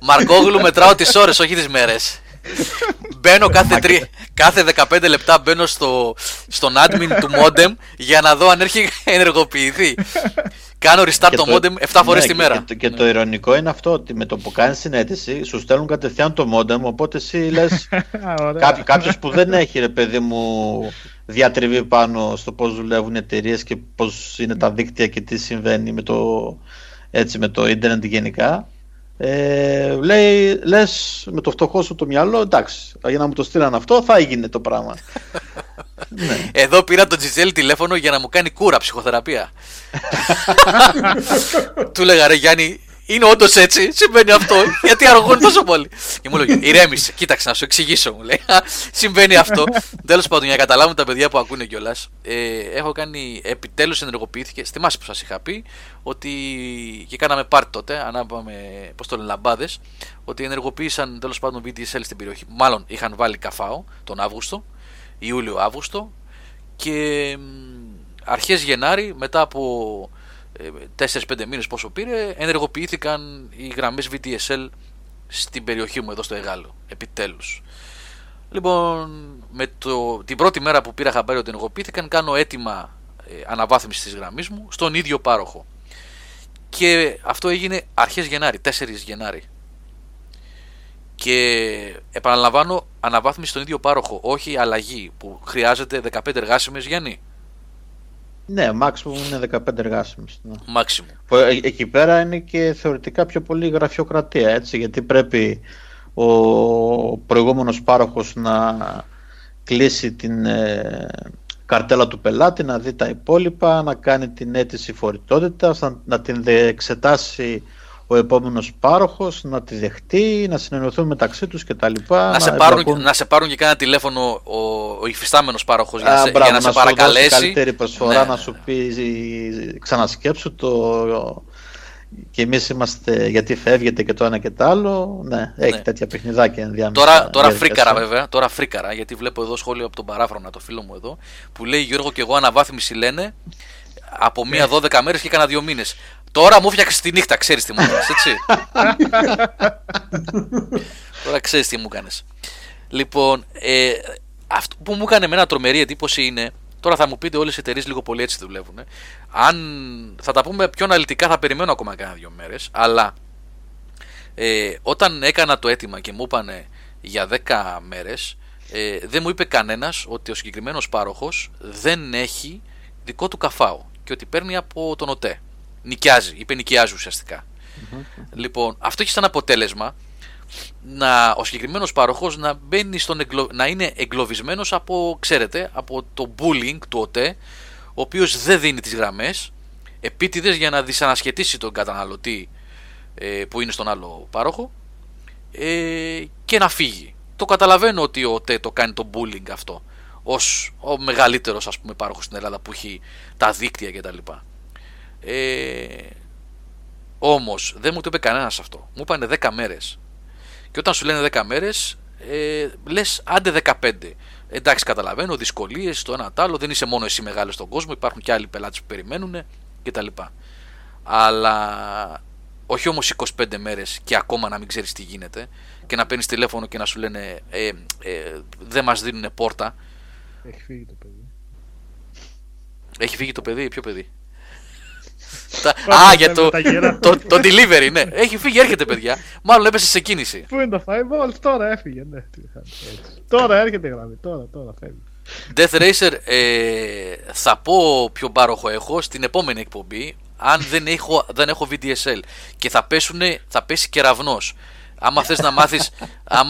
Μαρκόγλου, μετράω τις ώρες, όχι τις μέρες. Μπαίνω κάθε 15 λεπτά μπαίνω στον admin του modem για να δω αν έχει ενεργοποιηθεί. Κάνω restart το modem 7 φορές τη μέρα. Και το ειρωνικό είναι αυτό, ότι με το που κάνεις συνέντευξη σου στέλνουν κατευθείαν το modem, οπότε εσύ λες κάποιος που δεν έχει, ρε παιδί μου, διατριβή πάνω στο πώς δουλεύουν οι εταιρείες και πώς είναι τα δίκτυα και τι συμβαίνει με το ίντερνετ γενικά. Λες με το φτωχό σου το μυαλό, εντάξει, για να μου το στείλαν αυτό θα έγινε το πράγμα. Ναι. Εδώ πήρα τον Τζιτζέλη τηλέφωνο για να μου κάνει κούρα ψυχοθεραπεία. Του λέγα, ρε Γιάννη, Είναι όντως έτσι, συμβαίνει αυτό. Γιατί αργούν τόσο πολύ. Και μου λέει: ηρέμησε, κοίταξε να σου εξηγήσω. Μου λέει: συμβαίνει αυτό. Τέλος πάντων, για να καταλάβουν τα παιδιά που ακούνε κιόλας, έχω κάνει. Επιτέλους ενεργοποιήθηκε. Θυμάσαι που σας είχα πει ότι. Και κάναμε πάρτι τότε, ανάπαμε με. Πώς το λένε, λαμπάδες. Ότι ενεργοποίησαν τέλος πάντων VDSL στην περιοχή. Μάλλον είχαν βάλει καφάο τον Αύγουστο, Ιούλιο-Αύγουστο. Και αρχές Γενάρη, μετά από. 4-5 μήνες πόσο πήρε, ενεργοποιήθηκαν οι γραμμές VDSL στην περιοχή μου εδώ στο Εγάλο. Επιτέλους. Λοιπόν, με την πρώτη μέρα που πήρα χαμπάρι ότι ενεργοποιήθηκαν, κάνω αίτημα αναβάθμισης της γραμμής μου στον ίδιο πάροχο. Και αυτό έγινε αρχές Γενάρη, 4 Γενάρη. Και επαναλαμβάνω, αναβάθμιση στον ίδιο πάροχο, όχι αλλαγή που χρειάζεται 15 εργάσιμες, Γιάννη. Ναι, maximum είναι 15 εργάσιμες. Ναι. Maximum. Εκεί πέρα είναι και θεωρητικά πιο πολύ γραφειοκρατία, έτσι, γιατί πρέπει ο προηγούμενος πάροχος να κλείσει την καρτέλα του πελάτη, να δει τα υπόλοιπα, να κάνει την αίτηση φορητότητας, να την εξετάσει ο επόμενος πάροχος, να τη δεχτεί, να συνεννοηθούν μεταξύ τους κτλ. Να σε πάρουν και κάνα τηλέφωνο ο υφιστάμενος πάροχος για να σε παρακαλέσει. Να σου καλύτερη προσφορά, ναι. Να σου πει ξανασκέψου το και εμείς είμαστε γιατί φεύγετε και το ένα και το άλλο. Ναι, έχει ναι. Τέτοια παιχνιδάκια ενδιάμεσα. Τώρα φρίκαρα βέβαια, τώρα φρίκαρα, γιατί βλέπω εδώ σχόλιο από τον Παράφρονα, το φίλο μου εδώ, που λέει Γιώργο και εγώ αναβάθμιση λένε από μία 12 μέρες και κάνα 2 μήνες. Τώρα μου φτιάξεις τη νύχτα, ξέρεις τι μου κάνεις, έτσι. Τώρα ξέρεις τι μου κάνεις. Λοιπόν, αυτό που μου έκανε με ένα τρομερή εντύπωση είναι, τώρα θα μου πείτε όλες οι εταιρείες λίγο πολύ έτσι δουλεύουν. Αν θα τα πούμε πιο αναλυτικά θα περιμένω ακόμα κάνα 2 μέρες, αλλά όταν έκανα το αίτημα και μου είπανε για 10 μέρες, δεν μου είπε κανένας ότι ο συγκεκριμένος πάροχος δεν έχει δικό του καφάο και ότι παίρνει από τον ΟΤΕ. Νοικιάζει, είπε νοικιάζει ουσιαστικά. Mm-hmm. Λοιπόν, αυτό έχει σαν αποτέλεσμα να, ο συγκεκριμένος πάροχος να, μπαίνει να είναι εγκλωβισμένος από, ξέρετε, από το bullying του ΟΤΕ, ο οποίος δεν δίνει τις γραμμές επίτηδες για να δυσανασχετήσει τον καταναλωτή που είναι στον άλλο πάροχο και να φύγει. Το καταλαβαίνω ότι ο ΟΤΕ το κάνει το bullying αυτό ως ο μεγαλύτερος, ας πούμε, πάροχος στην Ελλάδα που έχει τα δίκτυα κτλ. Όμως δεν μου το είπε κανένας αυτό. Μου είπανε 10 μέρες. Και όταν σου λένε 10 μέρες, λες άντε 15. Εντάξει, καταλαβαίνω, δυσκολίες, το ένα τ' άλλο. Δεν είσαι μόνο εσύ μεγάλος στον κόσμο. Υπάρχουν και άλλοι πελάτες που περιμένουν κτλ. Αλλά όχι όμως 25 μέρες και ακόμα να μην ξέρεις τι γίνεται και να παίρνεις τηλέφωνο και να σου λένε δεν μας δίνουν πόρτα. Έχει φύγει το παιδί. Έχει φύγει το παιδί, ποιο παιδί? Α, για το delivery, ναι. Έχει φύγει, έρχεται, παιδιά. Μάλλον έπεσε σε κίνηση. Πού είναι το firewall, τώρα έφυγε, ναι. Τώρα έρχεται η γραμμή, τώρα φεύγει. Death Racer, θα πω ποιο πάροχο έχω στην επόμενη εκπομπή. Αν δεν έχω VDSL και θα πέσει κεραυνός. Άμα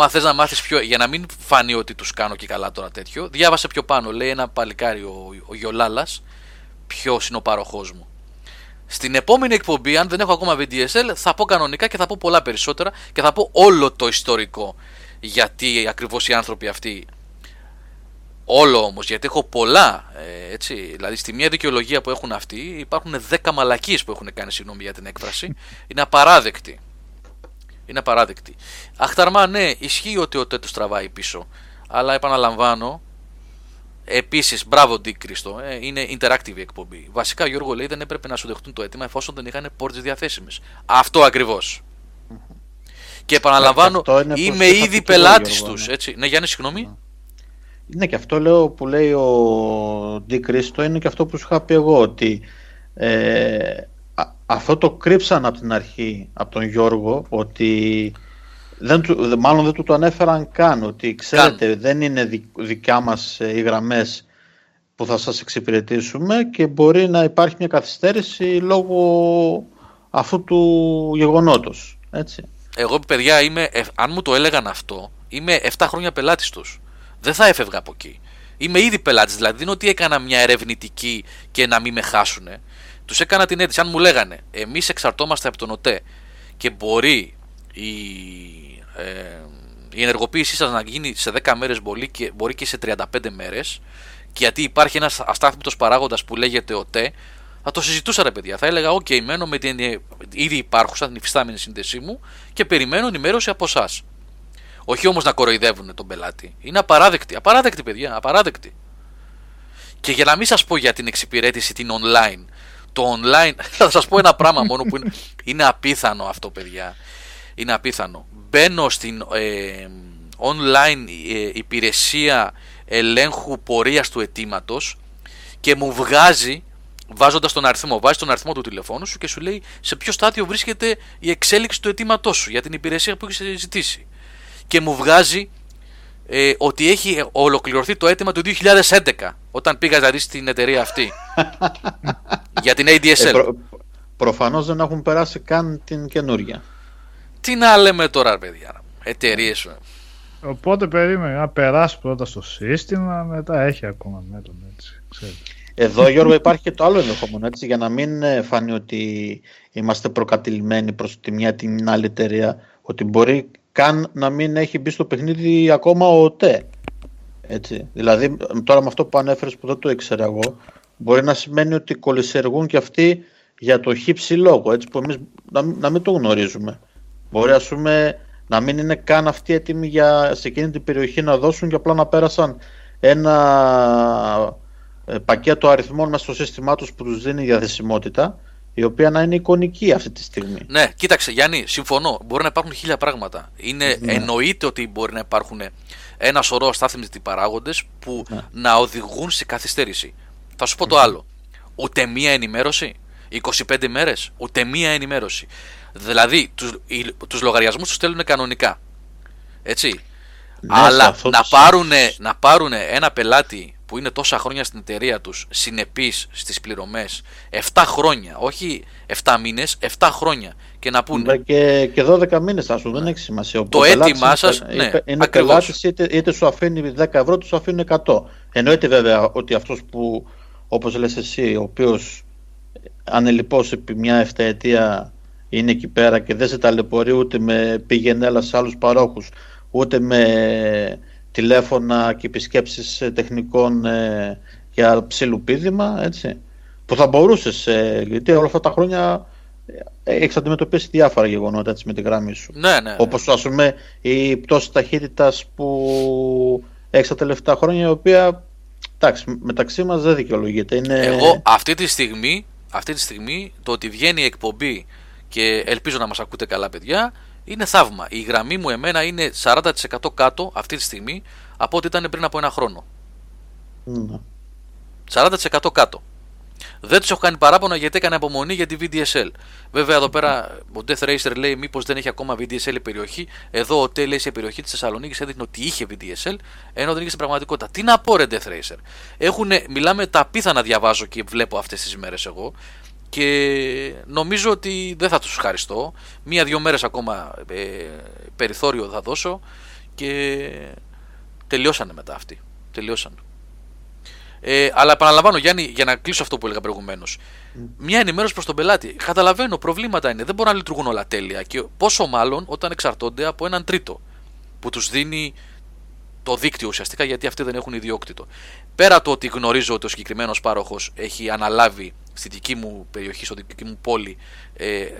θες να μάθεις πιο. Για να μην φανεί ότι τους κάνω και καλά τώρα τέτοιο, διάβασε πιο πάνω. Λέει ένα παλικάρι, ο Γιολάλας, ποιος είναι ο πάροχός μου. Στην επόμενη εκπομπή, αν δεν έχω ακόμα VDSL, θα πω κανονικά και θα πω πολλά περισσότερα και θα πω όλο το ιστορικό. Γιατί ακριβώς οι άνθρωποι αυτοί, όλο όμως, γιατί έχω πολλά, έτσι, δηλαδή στη μία δικαιολογία που έχουν αυτοί, υπάρχουν 10 μαλακίες που έχουν κάνει, συγγνώμη για την έκφραση, είναι απαράδεκτη. Είναι απαράδεκτη. Αχταρμά, ναι, ισχύει ότι ο τέτος τραβάει πίσω, αλλά επαναλαμβάνω, επίσης, μπράβο Ντίκ Κρίστο, είναι interactive η εκπομπή. Βασικά, Γιώργο λέει δεν έπρεπε να σου δεχτούν το αίτημα εφόσον δεν είχαν πόρτες διαθέσιμες. Αυτό ακριβώς. Mm-hmm. Και επαναλαμβάνω, είμαι ήδη πελάτης τους. Ναι. Ναι, Γιάννη, συγγνώμη. Ναι, και αυτό λέω που λέει ο Ντίκ Κρίστο είναι και αυτό που σου είχα πει εγώ. Ότι αυτό το κρύψαν από την αρχή από τον Γιώργο, ότι. Μάλλον δεν του το ανέφεραν καν, ότι ξέρετε δεν είναι δικιά μας οι γραμμές που θα σας εξυπηρετήσουμε και μπορεί να υπάρχει μια καθυστέρηση λόγω αυτού του γεγονότος, έτσι. Εγώ, παιδιά, αν μου το έλεγαν αυτό, είμαι 7 χρόνια πελάτης τους, δεν θα έφευγα από εκεί. Είμαι ήδη πελάτης, δηλαδή δεν είναι ότι έκανα μια ερευνητική και να μην με χάσουνε. Τους έκανα την αίτηση. Αν μου λέγανε εμείς εξαρτώμαστε από τον ΟΤΕ και μπορεί η ενεργοποίησή σας να γίνει σε 10 μέρες μπορεί και σε 35 μέρες, και γιατί υπάρχει ένας αστάθμητος παράγοντας που λέγεται ΟΤΕ, θα το συζητούσα ρε παιδιά, θα έλεγα ok, μένω με την ήδη υπάρχουσα, την υφιστάμενη σύνδεσή μου και περιμένω ενημέρωση από εσάς. Όχι όμως να κοροϊδεύουν τον πελάτη. Είναι απαράδεκτη, απαράδεκτη παιδιά, απαράδεκτη. Και για να μην σας πω για την εξυπηρέτηση την online, το online θα σας πω ένα πράγμα μόνο που είναι απίθανο αυτό παιδιά. Είναι απίθανο. Μπαίνω στην online υπηρεσία ελέγχου πορείας του αιτήματος και μου βγάζει, βάζοντας τον αριθμό, βάζει τον αριθμό του τηλεφώνου σου και σου λέει σε ποιο στάδιο βρίσκεται η εξέλιξη του αιτήματός σου για την υπηρεσία που έχεις ζητήσει. Και μου βγάζει ότι έχει ολοκληρωθεί το αίτημα του 2011, όταν πήγα δηλαδή στην εταιρεία αυτή για την ADSL. Προφανώς δεν έχουν περάσει καν την καινούρια. Τι να λέμε τώρα παιδιά, εταιρείες. Οπότε περίμενε να περάσει πρώτα στο σύστημα, μετά έχει ακόμα μέλλον, έτσι, ξέρετε. Εδώ Γιώργο υπάρχει και το άλλο ενδεχόμενο, έτσι, για να μην φανεί ότι είμαστε προκατηλημένοι προς τη μια την άλλη εταιρεία, ότι μπορεί καν να μην έχει μπει στο παιχνίδι ακόμα ο ΟΤΕ. Έτσι. Δηλαδή τώρα με αυτό που ανέφερες που δεν το ήξερα εγώ, μπορεί να σημαίνει ότι κολυσιεργούν και αυτοί για το χύψη λόγο, έτσι, που εμείς να μην το γνωρίζουμε. Μπορεί ας πούμε να μην είναι καν αυτοί έτοιμοι για, σε εκείνη την περιοχή να δώσουν και απλά να πέρασαν ένα πακέτο αριθμών μέσα στο σύστημά τους που τους δίνει διαθεσιμότητα, η οποία να είναι εικονική αυτή τη στιγμή. Ναι, κοίταξε Γιάννη, συμφωνώ. Μπορεί να υπάρχουν χίλια πράγματα. Είναι, ναι. Εννοείται ότι μπορεί να υπάρχουν ένα σωρό αστάθμητοι παράγοντες που ναι. να οδηγούν σε καθυστέρηση. Θα σου πω το άλλο. Ούτε μία ενημέρωση, 25 μέρες, ούτε μία ενημέρωση. Δηλαδή, τους λογαριασμούς τους στέλνουν κανονικά. Έτσι. Ναι, αλλά να πάρουν ένα πελάτη που είναι τόσα χρόνια στην εταιρεία τους, συνεπείς στις πληρωμές, 7 χρόνια, όχι 7 μήνες, 7 χρόνια, και να πούνε... Και 12 μήνες θα σου, δεν έχει σημασία. Το αίτημά σας, ναι, είναι πελάτης, είτε σου αφήνει 10 ευρώ, είτε σου αφήνει 100. Εννοείται βέβαια ότι αυτός που, όπως λες εσύ, ο οποίος ανελιπώς επί μια εφταετία είναι εκεί πέρα και δεν σε ταλαιπωρεί ούτε με πηγενέλα σε άλλους παρόχους, ούτε με τηλέφωνα και επισκέψεις τεχνικών για ψηλουπίδημα, έτσι, που θα μπορούσες, γιατί όλα αυτά τα χρόνια έχεις αντιμετωπίσει διάφορα γεγονότα, έτσι, με τη γράμμη σου. Ναι, ναι. Όπως ας πούμε η πτώση ταχύτητας που έχεις τα τελευταία χρόνια, η οποία εντάξει, μεταξύ μας δεν δικαιολογείται. Είναι... Εγώ αυτή τη στιγμή το ότι βγαίνει η εκπομπή και ελπίζω να μας ακούτε καλά παιδιά, είναι θαύμα. Η γραμμή μου εμένα είναι 40% κάτω αυτή τη στιγμή από ό,τι ήταν πριν από ένα χρόνο. 40% κάτω. Δεν τους έχω κάνει παράπονα γιατί έκανε απομονή για τη VDSL. Βέβαια εδώ πέρα ο Death Racer λέει μήπως δεν έχει ακόμα VDSL η περιοχή. Εδώ ο T λέει σε περιοχή της Θεσσαλονίκης έδειχνε ότι είχε VDSL, ενώ δεν είχε στην πραγματικότητα. Τι να πω ρε Death Racer. Μιλάμε τα απίθανα, διαβάζω και βλέπω αυτές τις μέρες εγώ. Και νομίζω ότι δεν θα τους ευχαριστώ. 1-2 μέρες ακόμα περιθώριο θα δώσω και τελειώσανε μετά αυτοί. Τελειώσανε. Αλλά επαναλαμβάνω Γιάννη, για να κλείσω αυτό που έλεγα προηγουμένως. Μια ενημέρωση προς τον πελάτη. Καταλαβαίνω, προβλήματα είναι. Δεν μπορούν να λειτουργούν όλα τέλεια. Και πόσο μάλλον όταν εξαρτώνται από έναν τρίτο που τους δίνει το δίκτυο ουσιαστικά, γιατί αυτοί δεν έχουν ιδιόκτητο. Πέρα το ότι γνωρίζω ότι ο συγκεκριμένος πάροχος έχει αναλάβει στη δική μου περιοχή, στη δική μου πόλη,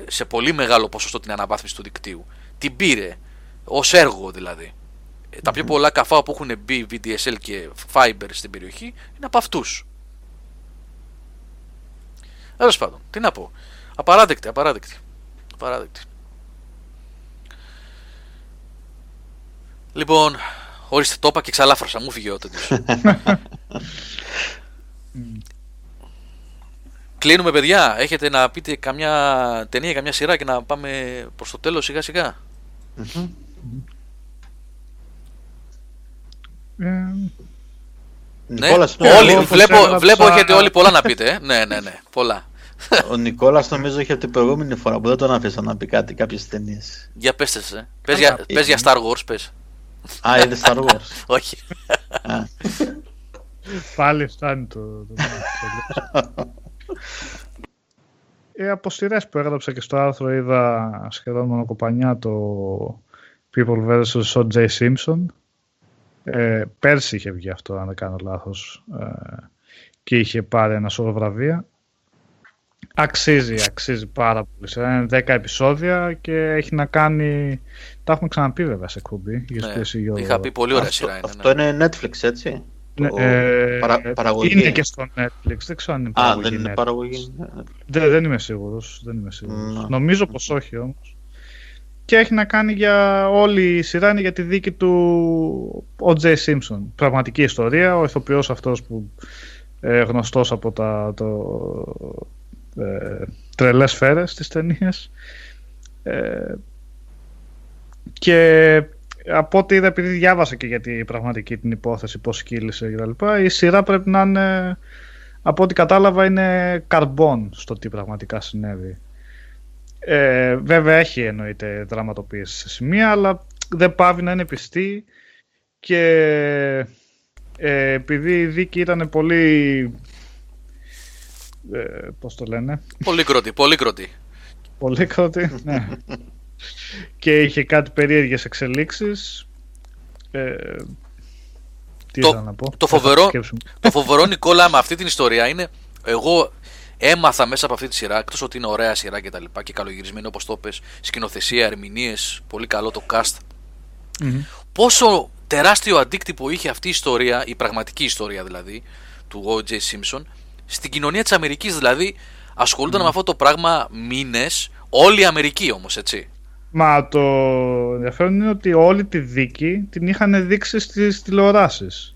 σε πολύ μεγάλο ποσοστό την αναβάθμιση του δικτύου. Την πήρε ως έργο δηλαδή. Τα πιο πολλά καφά που έχουν μπει VDSL και Fiber στην περιοχή είναι από αυτούς. Τέλος πάντων, τι να πω. Απαράδεκτη. Λοιπόν, ορίστε, το είπα και ξαλάφρασα, μου φύγε ο τέτοιος. Κλείνουμε παιδιά, έχετε να πείτε καμιά ταινία, καμιά σειρά και να πάμε προς το τέλος σιγά σιγά. Ναι, όλοι, βλέπω έχετε όλοι πολλά να πείτε, ναι, πολλά. Ο Νικόλας νομίζω είχε την προηγούμενη φορά που δεν τον άφησα να πει κάτι, κάποιες ταινίες. Για πέστες, πες για Star Wars, πες. Α, είδε Star Wars. Όχι. Πάλι φτάνει το... από σειρές που έγραψα και στο άρθρο είδα σχεδόν μονοκοπανιά το People vs. O.J. Simpson. Πέρσι είχε βγει αυτό, αν δεν κάνω λάθος, και είχε πάρει ένα σώρο βραβεία. Αξίζει πάρα πολύ. Είναι 10 επεισόδια και έχει να κάνει... Τα έχουμε ξαναπεί βέβαια σε εκπομπή. Ναι, είχα πει πολύ ωραία σειρά. Αυτό είναι Netflix, έτσι. Είναι και στο Netflix, δεν ξέρω αν είναι παραγωγή. Α, δεν είναι παραγωγή. Δεν είμαι σίγουρος. Νομίζω πως όχι όμως. Και έχει να κάνει για όλη η σειρά, είναι για τη δίκη του O.J. Simpson. Πραγματική ιστορία, ο ηθοποιός αυτός που γνωστός από τα... τρελές σφαίρες στις ταινίες, και από ό,τι είδα, επειδή διάβασα και για την πραγματική την υπόθεση πως κύλησε κλπ, η σειρά πρέπει να είναι, από ό,τι κατάλαβα, είναι καρμπών στο τι πραγματικά συνέβη. Βέβαια έχει εννοείται δραματοποίηση σε σημεία, αλλά δεν πάβει να είναι πιστή, και επειδή η δίκη ήταν πολύ... πώς το λένε, Πολύ κροτή, ναι. Και είχε κάτι περίεργες εξελίξεις. Τι ήθελα να πω. Το φοβερό Νικόλα με αυτή την ιστορία είναι, εγώ έμαθα μέσα από αυτή τη σειρά, εκτός ότι είναι ωραία σειρά και τα λοιπά και καλογυρισμένη όπως το πες, σκηνοθεσία, ερμηνείες, πολύ καλό το cast, πόσο τεράστιο αντίκτυπο είχε αυτή η ιστορία, η πραγματική ιστορία δηλαδή του O.J. Simpson στην κοινωνία της Αμερικής. Δηλαδή ασχολούνταν με αυτό το πράγμα μήνες, όλη η Αμερική όμως, έτσι. Μα το ενδιαφέρον είναι ότι όλη τη δίκη την είχαν δείξει στις τηλεοράσεις.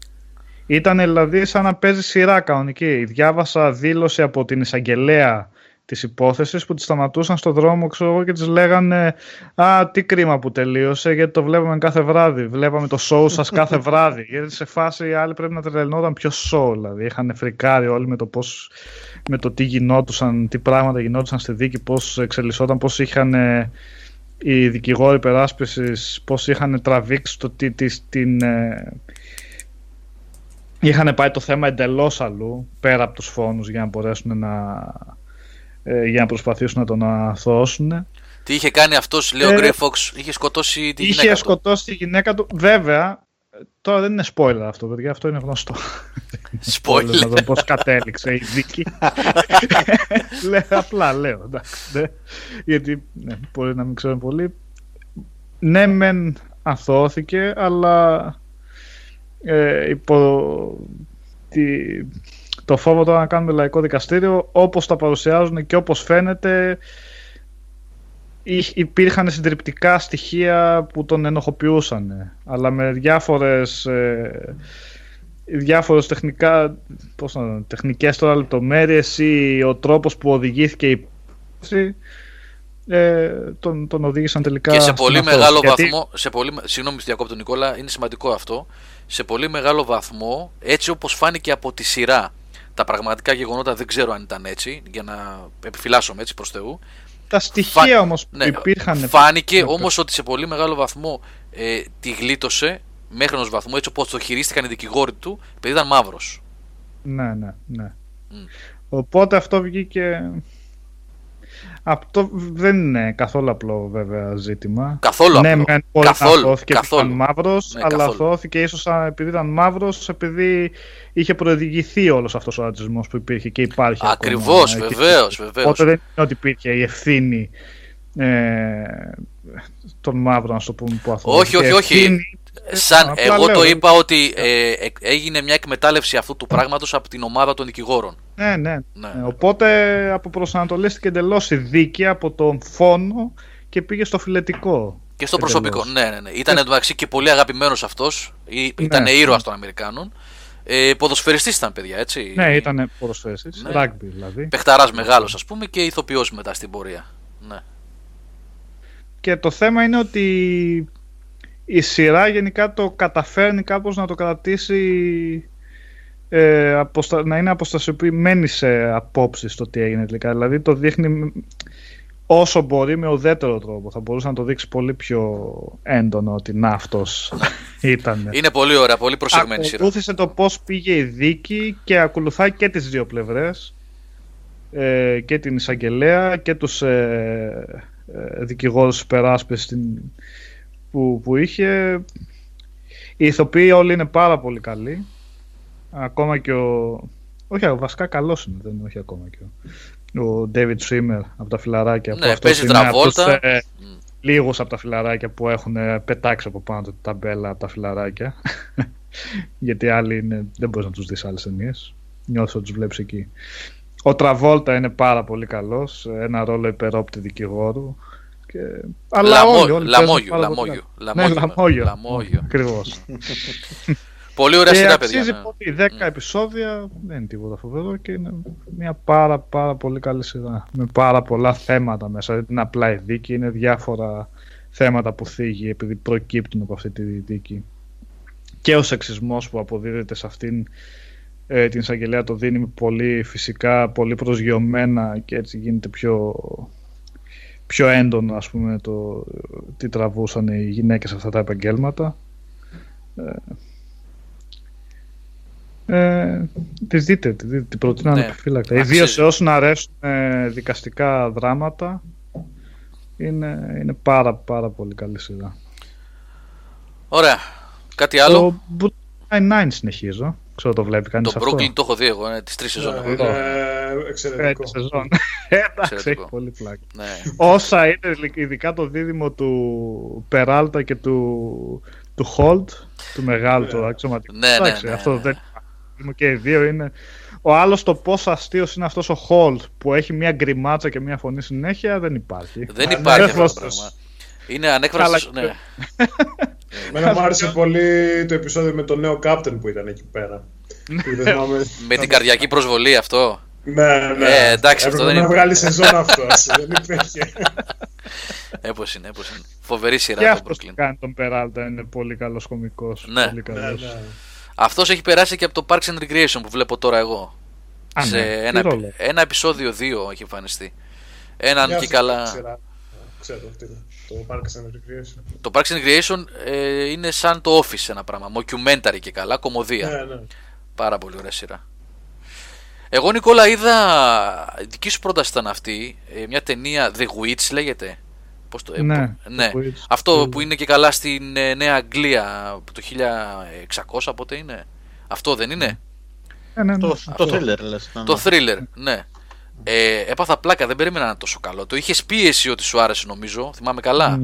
Ήταν δηλαδή σαν να παίζει σειρά κανονική. Διάβασα δήλωση από την εισαγγελέα της υπόθεσης που τη σταματούσαν στον δρόμο, ξέρω εγώ, και της λέγανε «Α, τι κρίμα που τελείωσε, γιατί το βλέπαμε κάθε βράδυ, βλέπαμε το show σας κάθε βράδυ». Γιατί σε φάση οι άλλοι πρέπει να τρελνόταν ποιο show, δηλαδή είχαν φρικάρει όλοι με το πώς, με το τι γινόντουσαν, τι πράγματα γινόντουσαν στη δίκη, πώς εξελισσόταν, πώς είχαν οι δικηγόροι περάσπισης, πώς είχαν τραβήξει το την... Είχαν πάει το θέμα εντελώς αλλού, πέρα από τους φόνους, για να μπορέσουν για να προσπαθήσουν να τον αθώσουν. Τι είχε κάνει αυτός, λέει ο Grey Fox, είχε σκοτώσει τη γυναίκα του. Βέβαια, τώρα δεν είναι spoiler αυτό, παιδιά, αυτό είναι γνωστό. Spoiler. Να δω πώς κατέληξε η δίκη. Απλά λέω, εντάξει. Ναι. Γιατί μπορεί να μην ξέρουν πολύ. Ναι, μεν αθώθηκε, αλλά υπό το φόβο τώρα να κάνουμε λαϊκό δικαστήριο, όπως τα παρουσιάζουν και όπως φαίνεται, υπήρχαν συντριπτικά στοιχεία που τον ενοχοποιούσαν, αλλά με διάφορες τεχνικά, τεχνικές τώρα λεπτομέρειες, ή ο τρόπος που οδηγήθηκε η υπόθεση, τον οδήγησαν τελικά. Και σε πολύ μεγάλο βαθμό, συγγνώμη που διακόπτω Νικόλα, είναι σημαντικό αυτό, σε πολύ μεγάλο βαθμό, έτσι όπως φάνηκε από τη σειρά, τα πραγματικά γεγονότα δεν ξέρω αν ήταν έτσι, για να επιφυλάσσομαι έτσι προς Θεού. Τα στοιχεία όμως που υπήρχαν. Φάνηκε όμως ότι σε πολύ μεγάλο βαθμό τη γλίτωσε μέχρι ενός βαθμού, έτσι όπως το χειρίστηκαν οι δικηγόροι του, επειδή ήταν μαύρος. Ναι. Οπότε αυτό βγήκε. Αυτό δεν είναι καθόλου απλό βέβαια ζήτημα. Καθόλου. Μαύρος, αλλά αθώθηκε ίσως επειδή ήταν μαύρος, επειδή είχε προηγηθεί όλος αυτός ο ρατσισμός που υπήρχε και υπάρχει. Ακριβώς, βεβαίως. Οπότε δεν είναι ότι υπήρχε η ευθύνη των μαύρων, να το πούμε, που αθώθηκε. Όχι. Εγώ το είπα ότι έγινε μια εκμετάλλευση αυτού του πράγματος από την ομάδα των δικηγόρων. Ναι. Οπότε αποπροσανατολίστηκε εντελώς η δίκη από τον φόνο και πήγε στο φιλετικό. Και στο προσωπικό. Ναι. Ήταν εντωμεταξύ και πολύ αγαπημένος αυτός. Ήταν ήρωας των Αμερικάνων. Ποδοσφαιριστής ήταν, παιδιά, έτσι. Ναι, ήταν ποδοσφαιριστής. Ναι. Rugby δηλαδή. Παιχταράς μεγάλος, ας πούμε, και ηθοποιός μετά στην πορεία. Ναι. Και το θέμα είναι ότι η σειρά γενικά το καταφέρνει κάπως να το κρατήσει να είναι αποστασιοποιημένη σε απόψεις το τι έγινε τελικά. Δηλαδή το δείχνει όσο μπορεί με ουδέτερο τρόπο. Θα μπορούσε να το δείξει πολύ πιο έντονο ότι να, αυτός ήταν. Είναι πολύ ωραία, πολύ προσεγμένη σειρά. Ακολούθησε το πώς πήγε η δίκη και ακολουθάει και τις δύο πλευρές. και την εισαγγελέα και τους δικηγόρους υπεράσπισης που είχε. Οι ηθοποιοί όλοι είναι πάρα πολύ καλοί. Ακόμα και όχι, βασικά καλός είναι, δεν είναι όχι ακόμα και ο David Schwimmer από τα φιλαράκια. Ναι, παίζει Τραβόλτα. Λίγους από τα φιλαράκια που έχουν πετάξει από πάνω τα ταμπέλα από τα φιλαράκια. Γιατί άλλοι είναι, δεν μπορείς να τους δεις άλλες ταινίες. Νιώθω ότι τους βλέπεις εκεί. Ο Τραβόλτα είναι πάρα πολύ καλός. Ένα ρόλο υπερόπτη δικηγόρου. Και... Λαμόγιο. Ακριβώς. Πολύ ωραία σειρά, παιδιά. Αξίζει πολύ. 10 επεισόδια, δεν είναι τίποτα φοβερό και είναι μια πάρα πολύ καλή σειρά. Με πάρα πολλά θέματα μέσα. Δεν είναι απλά η δίκη, είναι διάφορα θέματα που θίγει επειδή προκύπτουν από αυτή τη δίκη. Και ο σεξισμός που αποδίδεται σε αυτήν την εισαγγελέα το δίνει πολύ φυσικά, πολύ προσγειωμένα και έτσι γίνεται πιο έντονο, ας πούμε, το τι τραβούσαν οι γυναίκες σε αυτά τα επαγγέλματα. Τις δείτε, την προτείνω ανεπιφύλακτα. Ιδίως σε όσους αρέσουν δικαστικά δράματα, είναι πάρα πολύ καλή σειρά. Ωραία, κάτι άλλο. Το Brooklyn Nine συνεχίζω, ξέρω το βλέπει κανείς το αυτό. Το Brooklyn το έχω δει εγώ, τις 3 σεζόν. Εξαιρετικό. Εντάξει, έχει πολύ πλάκα. Όσα είναι, ειδικά το δίδυμο του Περάλτα και του Holt, του μεγάλου του αξιωματικού. Εντάξει, αυτό δεν. Και οι δύο είναι. Ο άλλος το πόσο αστείος είναι αυτός ο Χολτ που έχει μια γκριμάτσα και μια φωνή συνέχεια δεν υπάρχει. Δεν υπάρχει αυτό το πράγμα. Είναι ανέκφραστος. Ναι. Εμένα μου άρεσε πολύ το επεισόδιο με τον νέο Κάπτεν που ήταν εκεί πέρα. Με την καρδιακή προσβολή αυτό. Ναι. Εντάξει, αυτό δεν είναι. Βγάλει σεζόν αυτό. Δεν υπήρχε. Έπως είναι. Φοβερή σειρά. Και αυτός που κάνει τον Περάλτα είναι πολύ καλός κωμικός. Αυτός έχει περάσει και από το Parks and Recreation που βλέπω τώρα εγώ. Σε ένα επεισόδιο 2 έχει εμφανιστεί. Έναν και καλά. Ξέρω το Parks and Recreation. Το Parks and Recreation είναι σαν το Office ένα πράγμα. Mockumentary και καλά, κωμωδία. Ναι. Πάρα πολύ ωραία σειρά. Εγώ, Νικόλα, είδα. Δική σου πρόταση ήταν αυτή. Μια ταινία The Witch λέγεται. Ναι. Αυτό που είναι και καλά στην Νέα Αγγλία το 1600 πότε είναι. Αυτό δεν είναι. Το thriller, ναι. Έπαθα πλάκα, δεν περίμενα να είναι τόσο καλό. Το είχες πίεση ότι σου άρεσε νομίζω, θυμάμαι καλά.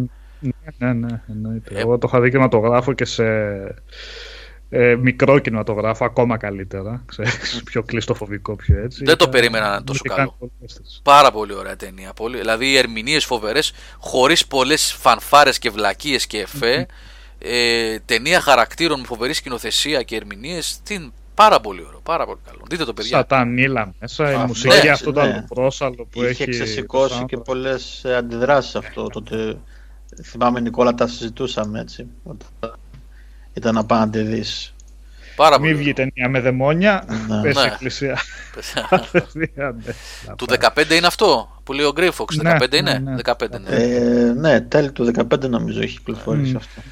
Ναι, εννοείται. Εγώ το είχα δει κινηματογράφο και σε μικρό κινηματογράφο, ακόμα καλύτερα. Ξέρεις, πιο κλειστοφοβικό, πιο έτσι. Δεν το περίμενα να είναι τόσο καλό. Πάρα πολύ ωραία ταινία. Δηλαδή οι ερμηνείες φοβερές, χωρίς πολλές φανφάρες και βλακίες και εφέ. Ταινία χαρακτήρων με φοβερή σκηνοθεσία και ερμηνείες. Πάρα πολύ ωραίο, πάρα πολύ καλό. Δείτε το, παιδιά. Σατανίλα μέσα, η μουσική, αυτό το αλλοπρόσαλλο που έχει. Είχε ξεσηκώσει και πολλές αντιδράσεις αυτό. Τότε θυμάμαι, Νικόλα, τα συζητούσαμε έτσι. Ήταν να πάνε να τη δεις. Μη βγει ταινία με δαιμόνια, πες εκκλησία. Του 15 είναι αυτό που λέει ο Greyfox, 15 είναι. Ναι, τέλη του 15 νομίζω έχει κυκλοφορήσει αυτό.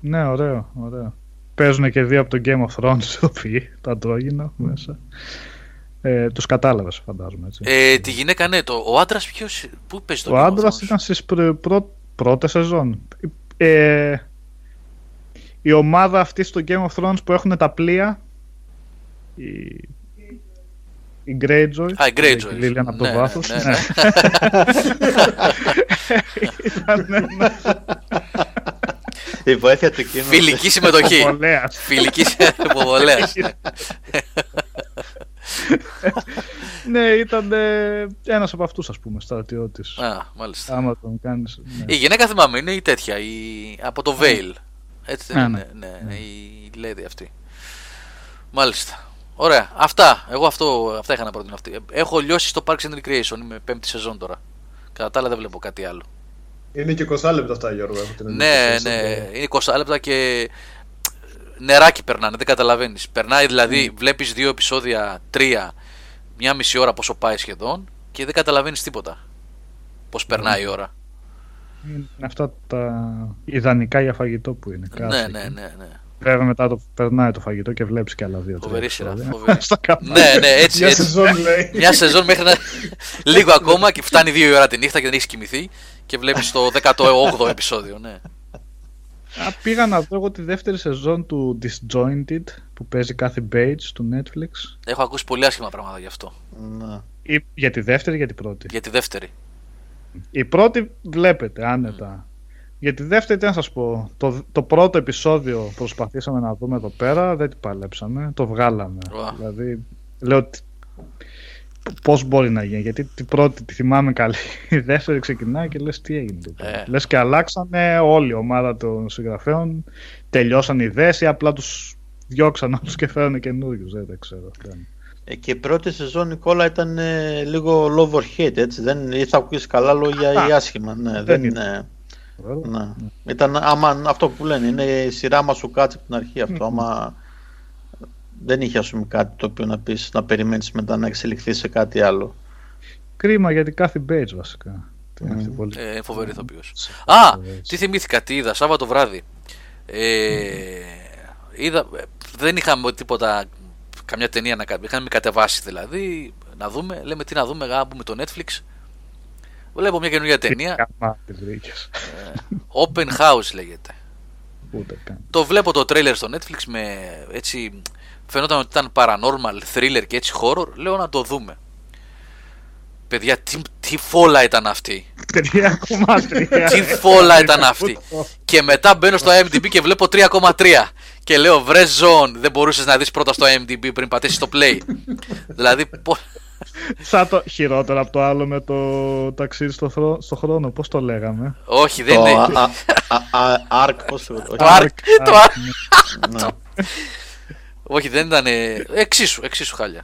Ναι, ωραίο. Παίζουν και δύο από το Game of Thrones, το πει, τα αντρόγυνα μέσα. Τους κατάλαβες, φαντάζομαι, έτσι. Τη γυναίκα, ναι, ο άντρας ποιος, πού παίζει το Game of Thrones? Ο άντρας ήταν στις πρώτες σεζόν. Η ομάδα αυτή στο Game of Thrones που έχουν τα πλοία, η Greyjoy. Α, η Greyjoy. Η Lilian από το βάθος. Ναι. Η βοήθεια του κοινού. Φιλική συμμετοχή. Φιλική υποβολέα. Ναι, ήταν ένας από αυτούς, ας πούμε, στρατιώτης. Α, μάλιστα. Άμα τον κάνεις. Η γυναίκα, θυμάμαι, είναι η τέτοια. Από το Veil. Έτσι δεν είναι? Ναι, η lady αυτή. Μάλιστα. Ωραία. Αυτά είχα να προτείνω. Έχω λιώσει στο Parks and Recreation. Είμαι 5η σεζόν τώρα. Κατά τα άλλα δεν βλέπω κάτι άλλο. Είναι και 20 λεπτά αυτά, Γιώργο. Ναι, είναι 20 λεπτά και νεράκι περνάνε, δεν καταλαβαίνεις. Περνάει δηλαδή, βλέπεις 2 επεισόδια, 3, μια μισή ώρα πόσο πάει σχεδόν και δεν καταλαβαίνεις τίποτα. Πώς περνάει η ώρα. Είναι αυτά τα ιδανικά για φαγητό που είναι. Ναι. Βέβαια μετά το περνάει το φαγητό και βλέπεις και άλλα δύο. Φοβερή σειρά. Ναι, ναι, έτσι. Μια σεζόν λέει. Μια σεζόν μέχρι να. Λίγο ακόμα και φτάνει 2 η ώρα τη νύχτα και δεν έχεις κοιμηθεί και βλέπεις το 18ο επεισόδιο, ναι. Πήγα να δω εγώ τη δεύτερη σεζόν του Disjointed που παίζει κάθε Bates του Netflix. Έχω ακούσει πολύ άσχημα πράγματα γι' αυτό. Να. Ή, για τη δεύτερη ή για την πρώτη? Για τη δεύτερη. Η πρώτη βλέπετε άνετα. Για τη δεύτερη τι να σας πω. Το πρώτο επεισόδιο προσπαθήσαμε να δούμε εδώ πέρα. Δεν την παλέψαμε. Το βγάλαμε. Δηλαδή λέω πώς μπορεί να γίνει. Γιατί την πρώτη τη θυμάμαι καλή. Η δεύτερη ξεκινάει και λες τι έγινε. Λες και αλλάξανε όλη η ομάδα των συγγραφέων. Τελειώσαν οι ιδέες ή απλά τους διώξαν όλους και φέρανε καινούριους. Δεν ξέρω. Και η πρώτη σεζόν, Νικόλα, ήταν λίγο love or hate, έτσι, δεν θα ακούσεις καλά λόγια ή άσχημα, ναι, δεν είναι, ναι. Ήταν, άμα, αυτό που λένε, είναι η σειρά μας σου κάτσε από την αρχή αυτό, άμα δεν είχε ας πούμε κάτι το οποίο να πεις, να περιμένεις μετά να εξελιχθεί σε κάτι άλλο. Κρίμα γιατί κάθε Bates βασικά. Φοβερή ηθοποιός. Α, τι θυμήθηκα, τι είδα, Σάββατο βράδυ, είδα, δεν είχαμε τίποτα... Καμιά ταινία να είχαμε κατεβάσει δηλαδή, να δούμε, λέμε τι να δούμε, γάμπουμε το Netflix. Βλέπω μια καινούργια ταινία. Open House λέγεται. Ούτε καν. Το βλέπω το τρέιλερ στο Netflix με έτσι, φαινόταν ότι ήταν paranormal, thriller και έτσι horror, λέω να το δούμε. Παιδιά, τι φόλα ήταν αυτή. Τι φόλα ήταν αυτή. Και μετά μπαίνω στο IMDb και βλέπω 3,3. Και λέω βρε ζών, δεν μπορούσες να δεις πρώτα στο IMDb πριν πατήσεις το play? Δηλαδή σαν το χειρότερο από το άλλο με το ταξίδι στο χρόνο, πώς το λέγαμε? Όχι, δεν είναι Αρκ, πώς το Αρκ. Όχι, δεν ήταν. Εξίσου χάλια.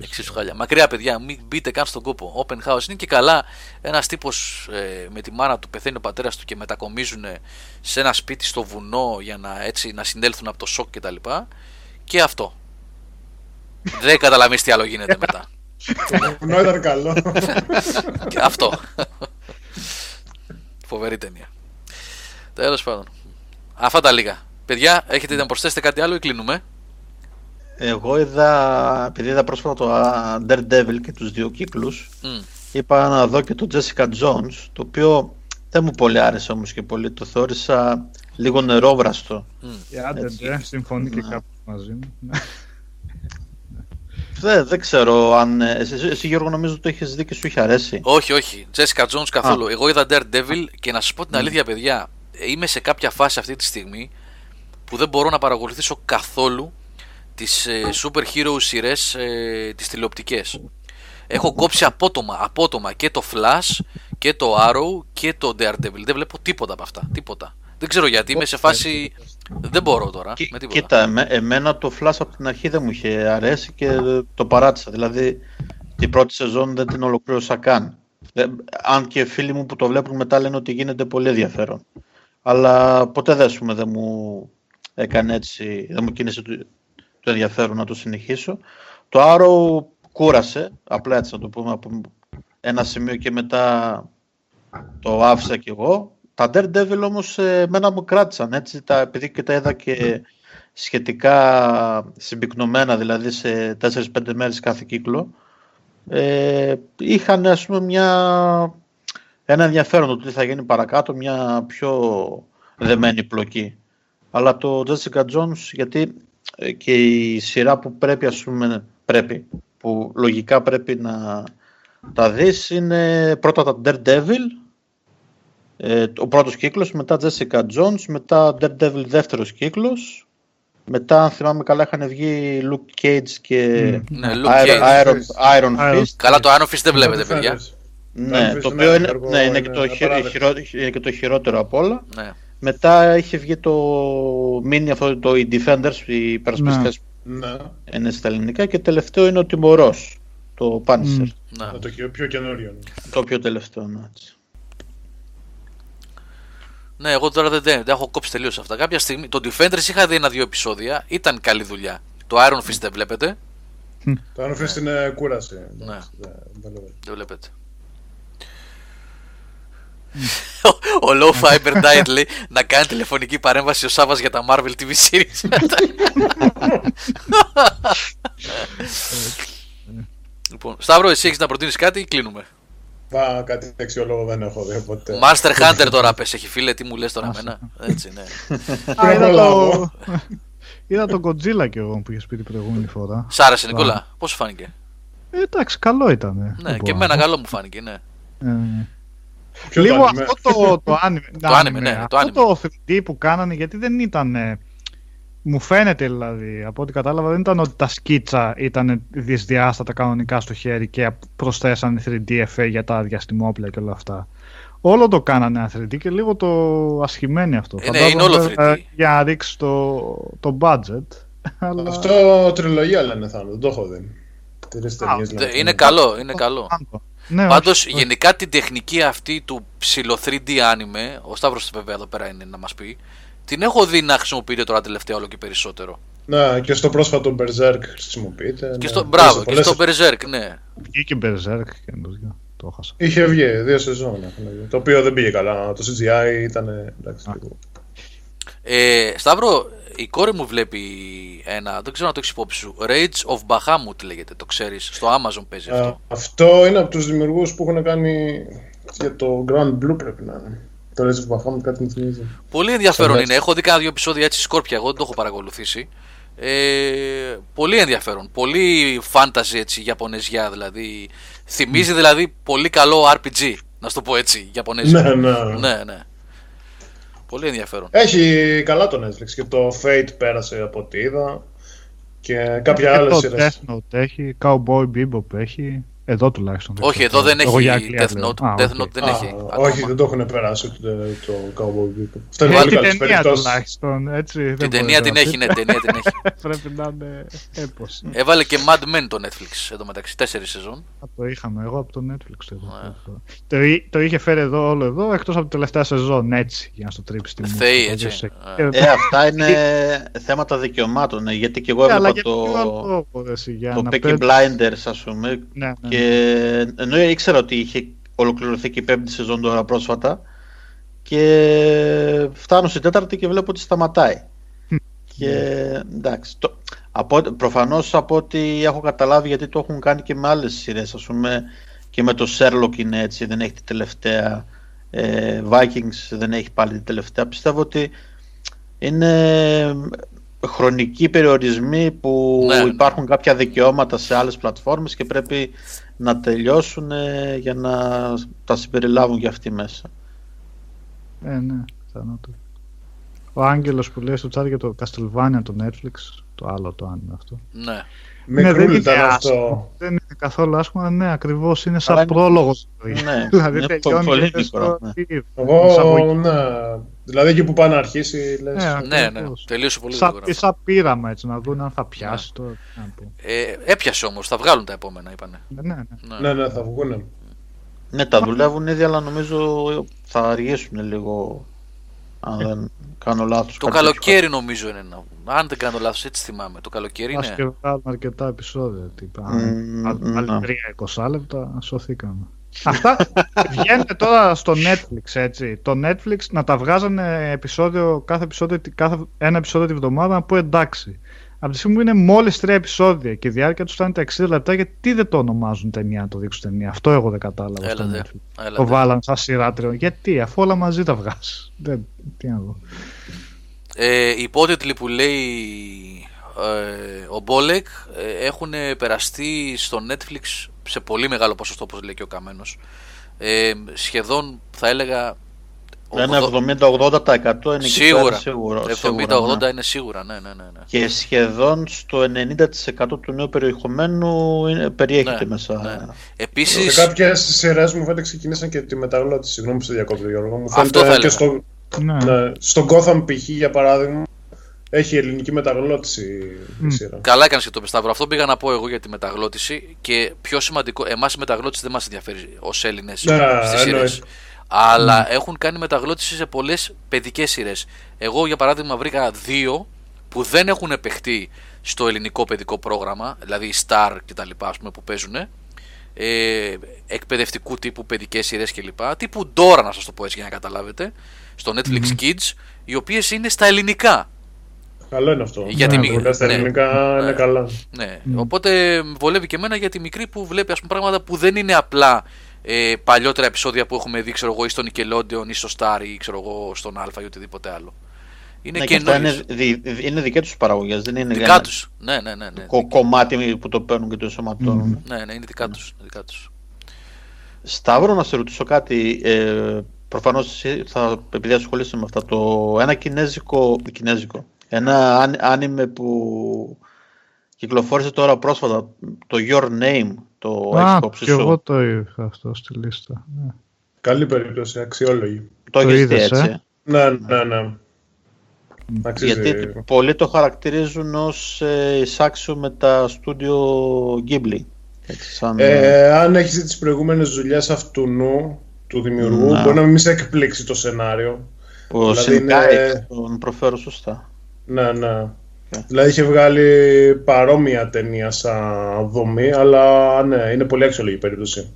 Εξίσου χάλια. Μακριά, παιδιά, μην μπείτε καν στον κόπο. Open House είναι και καλά. Ένας τύπος με τη μάνα του πεθαίνει ο πατέρας του και μετακομίζουν σε ένα σπίτι στο βουνό για να, έτσι, να συνέλθουν από το σοκ κτλ. Και αυτό. Δεν καταλαβαίνεις τι άλλο γίνεται μετά. Το βουνό ήταν καλό. Αυτό. Φοβερή ταινία. Τέλος πάντων. Αυτά τα λίγα. Παιδιά, έχετε να προσθέσετε κάτι άλλο ή κλείνουμε? Εγώ είδα, επειδή είδα πρόσφατα το Daredevil και τους δύο κύκλους, είπα να δω και το Jessica Jones, το οποίο δεν μου πολύ άρεσε όμως και πολύ, το θεώρησα λίγο νερόβραστο. Άντε, συμφωνεί και κάποιος μαζί μου. Δεν ξέρω αν... Εσύ Γιώργο νομίζω ότι το έχεις δει και σου είχε αρέσει. Όχι, Jessica Jones καθόλου. Εγώ είδα Daredevil και να σας πω την αλήθεια, παιδιά, είμαι σε κάποια φάση αυτή τη στιγμή που δεν μπορώ να παρακολουθήσω καθόλου τις super hero σειρές τις τηλεοπτικές. Έχω κόψει απότομα και το Flash και το Arrow και το Daredevil. Δεν βλέπω τίποτα από αυτά, τίποτα. Δεν ξέρω γιατί, είμαι σε φάση... δεν μπορώ τώρα με τίποτα. Κοίτα, εμένα το Flash από την αρχή δεν μου είχε αρέσει και το παράτησα. Δηλαδή την πρώτη σεζόν δεν την ολοκλήρωσα καν. Αν και φίλοι μου που το βλέπουν μετά λένε ότι γίνεται πολύ ενδιαφέρον. Αλλά ποτέ δεν μου... έκανε έτσι, δεν μου κίνησε το ενδιαφέρον να το συνεχίσω. Το Arrow κούρασε, απλά έτσι να το πούμε, από ένα σημείο και μετά το άφησα κι εγώ. Τα Daredevil όμως εμένα μου κράτησαν, έτσι, επειδή και τα είδα και σχετικά συμπυκνωμένα, δηλαδή σε 4-5 μέρες κάθε κύκλο, είχαν ας πούμε ένα ενδιαφέρον το τι θα γίνει παρακάτω, μια πιο δεμένη πλοκή. Αλλά το Jessica Jones, γιατί και η σειρά που πρέπει, ας πούμε, που λογικά πρέπει να τα δεις, είναι πρώτα τα Daredevil, ο πρώτος κύκλος, μετά Jessica Jones, μετά Daredevil δεύτερος κύκλος, μετά αν θυμάμαι καλά είχαν βγει Luke Cage και Iron Fist. Καλά, το Iron Fist δεν βλέπετε, παιδιά. Ναι, το οποίο είναι και το χειρότερο απ' όλα. Μετά είχε βγει το μίνι αυτό, το οι Defenders, οι υπερασπιστές που είναι στα ελληνικά, και τελευταίο είναι ο Τιμωρός, το Punisher. Το πιο καινούριο. Το πιο τελευταίο, έτσι. Ναι, εγώ τώρα δεν έχω κόψει τελείως αυτά. Κάποια στιγμή, το Defenders είχα δει 1-2 επεισόδια, ήταν καλή δουλειά. Το Iron Fist δεν βλέπετε. Το Iron Fist είναι κούραση. Ναι, δεν βλέπετε. ο Low Fiber Diet λέει να κάνει τηλεφωνική παρέμβαση ο Σάββας για τα Marvel TV series. Λοιπόν, Σταύρο, εσύ έχεις να προτείνεις κάτι ή κλείνουμε? Μα κάτι αξιολόγο δεν έχω δει ποτέ. Master Hunter τώρα πες, έχει φίλε, τι μου λες τώρα μένα. Έτσι, ναι. Είδα τον Godzilla κι εγώ που είχες πει την προηγούμενη φορά. Σ' άρεσε, Νικόλα, πώς σου φάνηκε? Εντάξει, καλό ήταν. Ναι, και εμένα καλό μου φάνηκε, ναι. Λίγο αυτό το anime, αυτό το 3D που κάνανε, γιατί δεν ήταν, μου φαίνεται δηλαδή, από ό,τι κατάλαβα, δεν ήταν ότι τα σκίτσα ήταν δυσδιάστατα κανονικά στο χέρι και προσθέσανε 3D εφέ για τα διαστημόπλια και όλα αυτά. Όλο το κάνανε 3D και λίγο το ασχημένει αυτό. Ναι, είναι όλο 3D. Για να ρίξει το budget. Αλλά... Αυτό τριλογία λένε, Θάνο, δεν το έχω δει. Είναι καλό, είναι καλό. Ναι, πάντως όχι, γενικά την τεχνική αυτή του ψηλο 3D anime, ο Σταύρος βέβαια εδώ πέρα είναι να μας πει, την έχω δει να χρησιμοποιείται τώρα τελευταία όλο και περισσότερο. Ναι, και στο πρόσφατο Berserk χρησιμοποιείται. Και στο, ναι, μπράβο, και στο Berserk, ναι. Βγήκε Berserk και το έχασα. Είχε βγει, 2 σεζόν. Το οποίο δεν πήγε καλά, το CGI ήταν εντάξει. Σταύρο, η κόρη μου βλέπει ένα, δεν ξέρω να το έχεις υπόψη σου, Rage of Bahamut λέγεται, το ξέρεις, στο Amazon παίζει αυτό. Αυτό είναι από τους δημιουργούς που έχουν κάνει για το Grand Blue, πρέπει να είναι. Το Rage of Bahamut κάτι μου θυμίζει. Πολύ ενδιαφέρον είναι, έχω δει κάνα 2 επεισόδια έτσι σκόρπια, εγώ δεν το έχω παρακολουθήσει. Πολύ ενδιαφέρον, πολύ fantasy έτσι, Ιαπωνέζια δηλαδή, θυμίζει δηλαδή πολύ καλό RPG, να σου το πω έτσι, Ιαπωνέζια. Ναι. Πολύ ενδιαφέρον. Έχει καλά το Netflix και το Fate πέρασε από ό,τι είδα και κάποια άλλες σειρές. Το Death Note έχει, Cowboy Bebop έχει, εδώ τουλάχιστον. Όχι, εδώ δεν έχει Death Note. Death Note δεν έχει. Όχι, δεν το έχουν περάσει το Cowboy Bebop. Αυτό είναι πολύ καλές περιπτώσεις. Την ταινία την έχει, ναι, πρέπει να είναι έπος. Έβαλε και Mad Men το Netflix εδώ μεταξύ, 4 σεζόν. Το είχαμε εγώ από το Netflix. Το είχε φέρει εδώ όλο εδώ, εκτός από την τελευταία σεζόν, έτσι, για να στο τρίψει τη μουσική. Αυτά είναι θέματα δικαιωμάτων, γιατί και εγώ έβλεπα το Peaky Blinders, ας πούμε. Και ενώ ήξερα ότι είχε ολοκληρωθεί και η 5η σεζόν τώρα πρόσφατα και φτάνω στην 4η και βλέπω ότι σταματάει. Και εντάξει, προφανώς από ό,τι έχω καταλάβει, γιατί το έχουν κάνει και με άλλες σειρές, ας πούμε, και με το Sherlock είναι έτσι, δεν έχει την τελευταία, Vikings δεν έχει πάλι την τελευταία. Πιστεύω ότι είναι χρονικοί περιορισμοί που υπάρχουν κάποια δικαιώματα σε άλλες πλατφόρμες και πρέπει να τελειώσουν για να τα συμπεριλάβουν και αυτοί μέσα. Ναι, θανάτου. Ο Άγγελος που λέει στο τσάρ για το Castlevania, το Netflix, το άλλο το άνοιγμα αυτό. Ναι. Δεν είναι άσχημο, δεν είναι καθόλου άσχημο, ναι, ακριβώς είναι σαν πρόλογος. Ναι, δηλαδή τελειώνει και στο δηλαδή εκεί που πάνε να αρχίσει λες... Ναι, τελείωσε πολύ γρήγορα. Σαν πείραμα έτσι, να δουν αν θα πιάσει το... Έπιασε όμως, θα βγάλουν τα επόμενα είπανε. Ναι, θα βγούνε. Ναι, τα δουλεύουν ήδη, αλλά νομίζω θα αργήσουν λίγο. Αν δεν κάνω λάθος, το καλοκαίρι νομίζω είναι. Αν δεν κάνω λάθος, έτσι θυμάμαι. Το καλοκαίρι είναι. Και βγάλουμε αρκετά επεισόδια. Άλλοι 3-20 λεπτά σωθήκαμε. Αυτά βγαίνουν τώρα στο Netflix. Έτσι. Το Netflix να τα βγάζανε ένα επεισόδιο τη βδομάδα. Να πω εντάξει. Από τη στιγμή που είναι μόλις 3 επεισόδια και η διάρκεια του ήταν τα 60 λεπτά, γιατί δεν το ονομάζουν ταινία, να το δείξουν ταινία? Αυτό εγώ δεν κατάλαβα. Το βάλαν σαν σειρά 3. Γιατί, αφού όλα μαζί τα βγάζεις. Τι να δω. Οι υπότιτλοι που λέει ο Μπόλεκ έχουν περαστεί στο Netflix σε πολύ μεγάλο ποσοστό, όπως λέει και ο Καμένος. Σχεδόν θα έλεγα. Ένα 70-80% είναι σίγουρο. 70-80% είναι σίγουρα, ναι. Και σχεδόν στο 90% του νέου περιεχομένου περιέχεται μέσα. Ναι. Επίσης... Σε κάποιες σειρές μου φαίνεται ξεκινήσαν και τη μεταγλώτηση. Συγγνώμη που σε διακόπτω, Γιώργο. Μου φαίνεται και στο Gotham π.χ. για παράδειγμα έχει ελληνική μεταγλώτηση. Καλά έκανες και το Πεσταύρο. Αυτό πήγα να πω εγώ για τη μεταγλώτηση. Και πιο σημαντικό, εμάς η μεταγλώτηση δεν μας ενδιαφέρει ως Έλληνες στις σειρές. Αλλά έχουν κάνει μεταγλώτηση σε πολλές παιδικές σειρές. Εγώ για παράδειγμα βρήκα 2 που δεν έχουν επεχτεί στο ελληνικό παιδικό πρόγραμμα, δηλαδή Star και τα λοιπά, ας πούμε, που παίζουν, εκπαιδευτικού τύπου, παιδικές σειρές κλπ. Τύπου Ντόρα, να σας το πω έτσι για να καταλάβετε, στο Netflix Kids, οι οποίες είναι στα ελληνικά. Καλό είναι αυτό. Για στα ελληνικά είναι καλά. Ναι. Οπότε βολεύει και εμένα για τη μικρή που βλέπει, ας πούμε, πράγματα που δεν είναι απλά παλιότερα επεισόδια που έχουμε δει, ξέρω εγώ, ή στο Nickelodeon ή στο Star ή ξέρω εγώ, στον Alpha ή οτιδήποτε άλλο. Είναι, ναι, και είναι δικέ του παραγωγέ, δεν είναι δικά του. Ναι. Κομμάτι που το παίρνουν και το ενσωματώνουν. Ναι, είναι δικά του. Σταύρο, να σε ρωτήσω κάτι. Προφανώς, επειδή ασχολείσαι με αυτά, ένα κινέζικο. Ένα άνιμε που κυκλοφόρησε τώρα πρόσφατα, το Your Name, το έχεις και σου. Εγώ το είχα αυτό στη λίστα. Καλή περίπτωση, αξιόλογη. Το έχεις δει έτσι. Ναι. Αξίζει. Γιατί πολλοί το χαρακτηρίζουν ως εισάξιο με τα στούντιο Ghibli. Αν έχεις δει τις προηγούμενες δουλειές του δημιουργού, μπορεί να μην σε εκπλήξει το σενάριο. Ο Σινκάι τον προφέρω σωστά. Ναι. Δηλαδή είχε βγάλει παρόμοια ταινία σαν δομή, αλλά ναι, είναι πολύ αξιόλογη περίπτωση.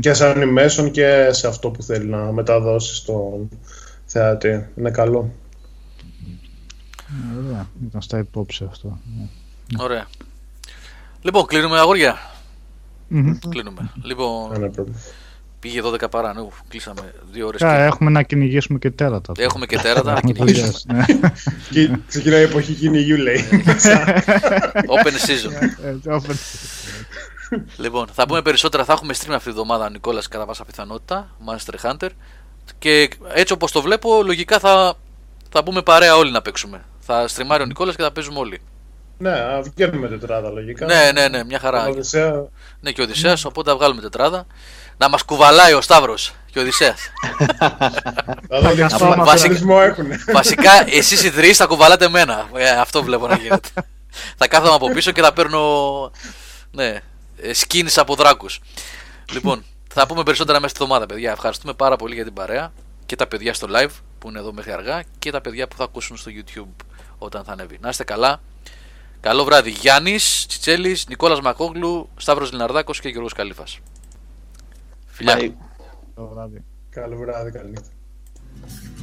Και σαν animation και σε αυτό που θέλει να μεταδώσει στον θεατή. Είναι καλό. Ωραία, ήταν στα υπόψη αυτό. Ωραία. Λοιπόν, κλείνουμε, αγόρια. Κλείνουμε. Λοιπόν, πήγε 12 παρά, ναι, κλείσαμε 2 ώρες. Έχουμε να κυνηγήσουμε και τέρατα. Έχουμε και τέρατα να κυνηγήσουμε. Ξεκινάει η εποχή κυνηγιού, λέει. Open season. Λοιπόν, θα πούμε περισσότερα, θα έχουμε stream αυτή τη εβδομάδα, Νικόλας, κατά πάσα πιθανότητα, Monster Hunter. Και έτσι όπως το βλέπω, λογικά θα μπούμε παρέα όλοι να παίξουμε. Θα στριμάρει ο Νικόλας και θα παίζουμε όλοι. Ναι, βγαίνουμε τετράδα λογικά. Ναι, μια χαρά. Ναι, και ο Οδυσσέας, οπότε θα βγάλουμε τετράδα. Να μας κουβαλάει ο Σταύρος και ο Οδυσσέας. Βασικά, εσείς οι τρεις θα κουβαλάτε εμένα. Αυτό βλέπω να γίνεται. Θα κάθομαι από πίσω και θα παίρνω skins από δράκους. Λοιπόν, θα πούμε περισσότερα μέσα στη εβδομάδα, παιδιά. Ευχαριστούμε πάρα πολύ για την παρέα και τα παιδιά στο live που είναι εδώ μέχρι αργά και τα παιδιά που θα ακούσουν στο YouTube όταν θα ανέβει. Να είστε καλά. Καλό βράδυ. Γιάννης Τσιτσέλης, Νικόλας Μακόγλου, Σταύρος Λιναρδάκος και Γιώργος Καλήφας. Φιλιά. Καλό βράδυ. Καλή νύχτα.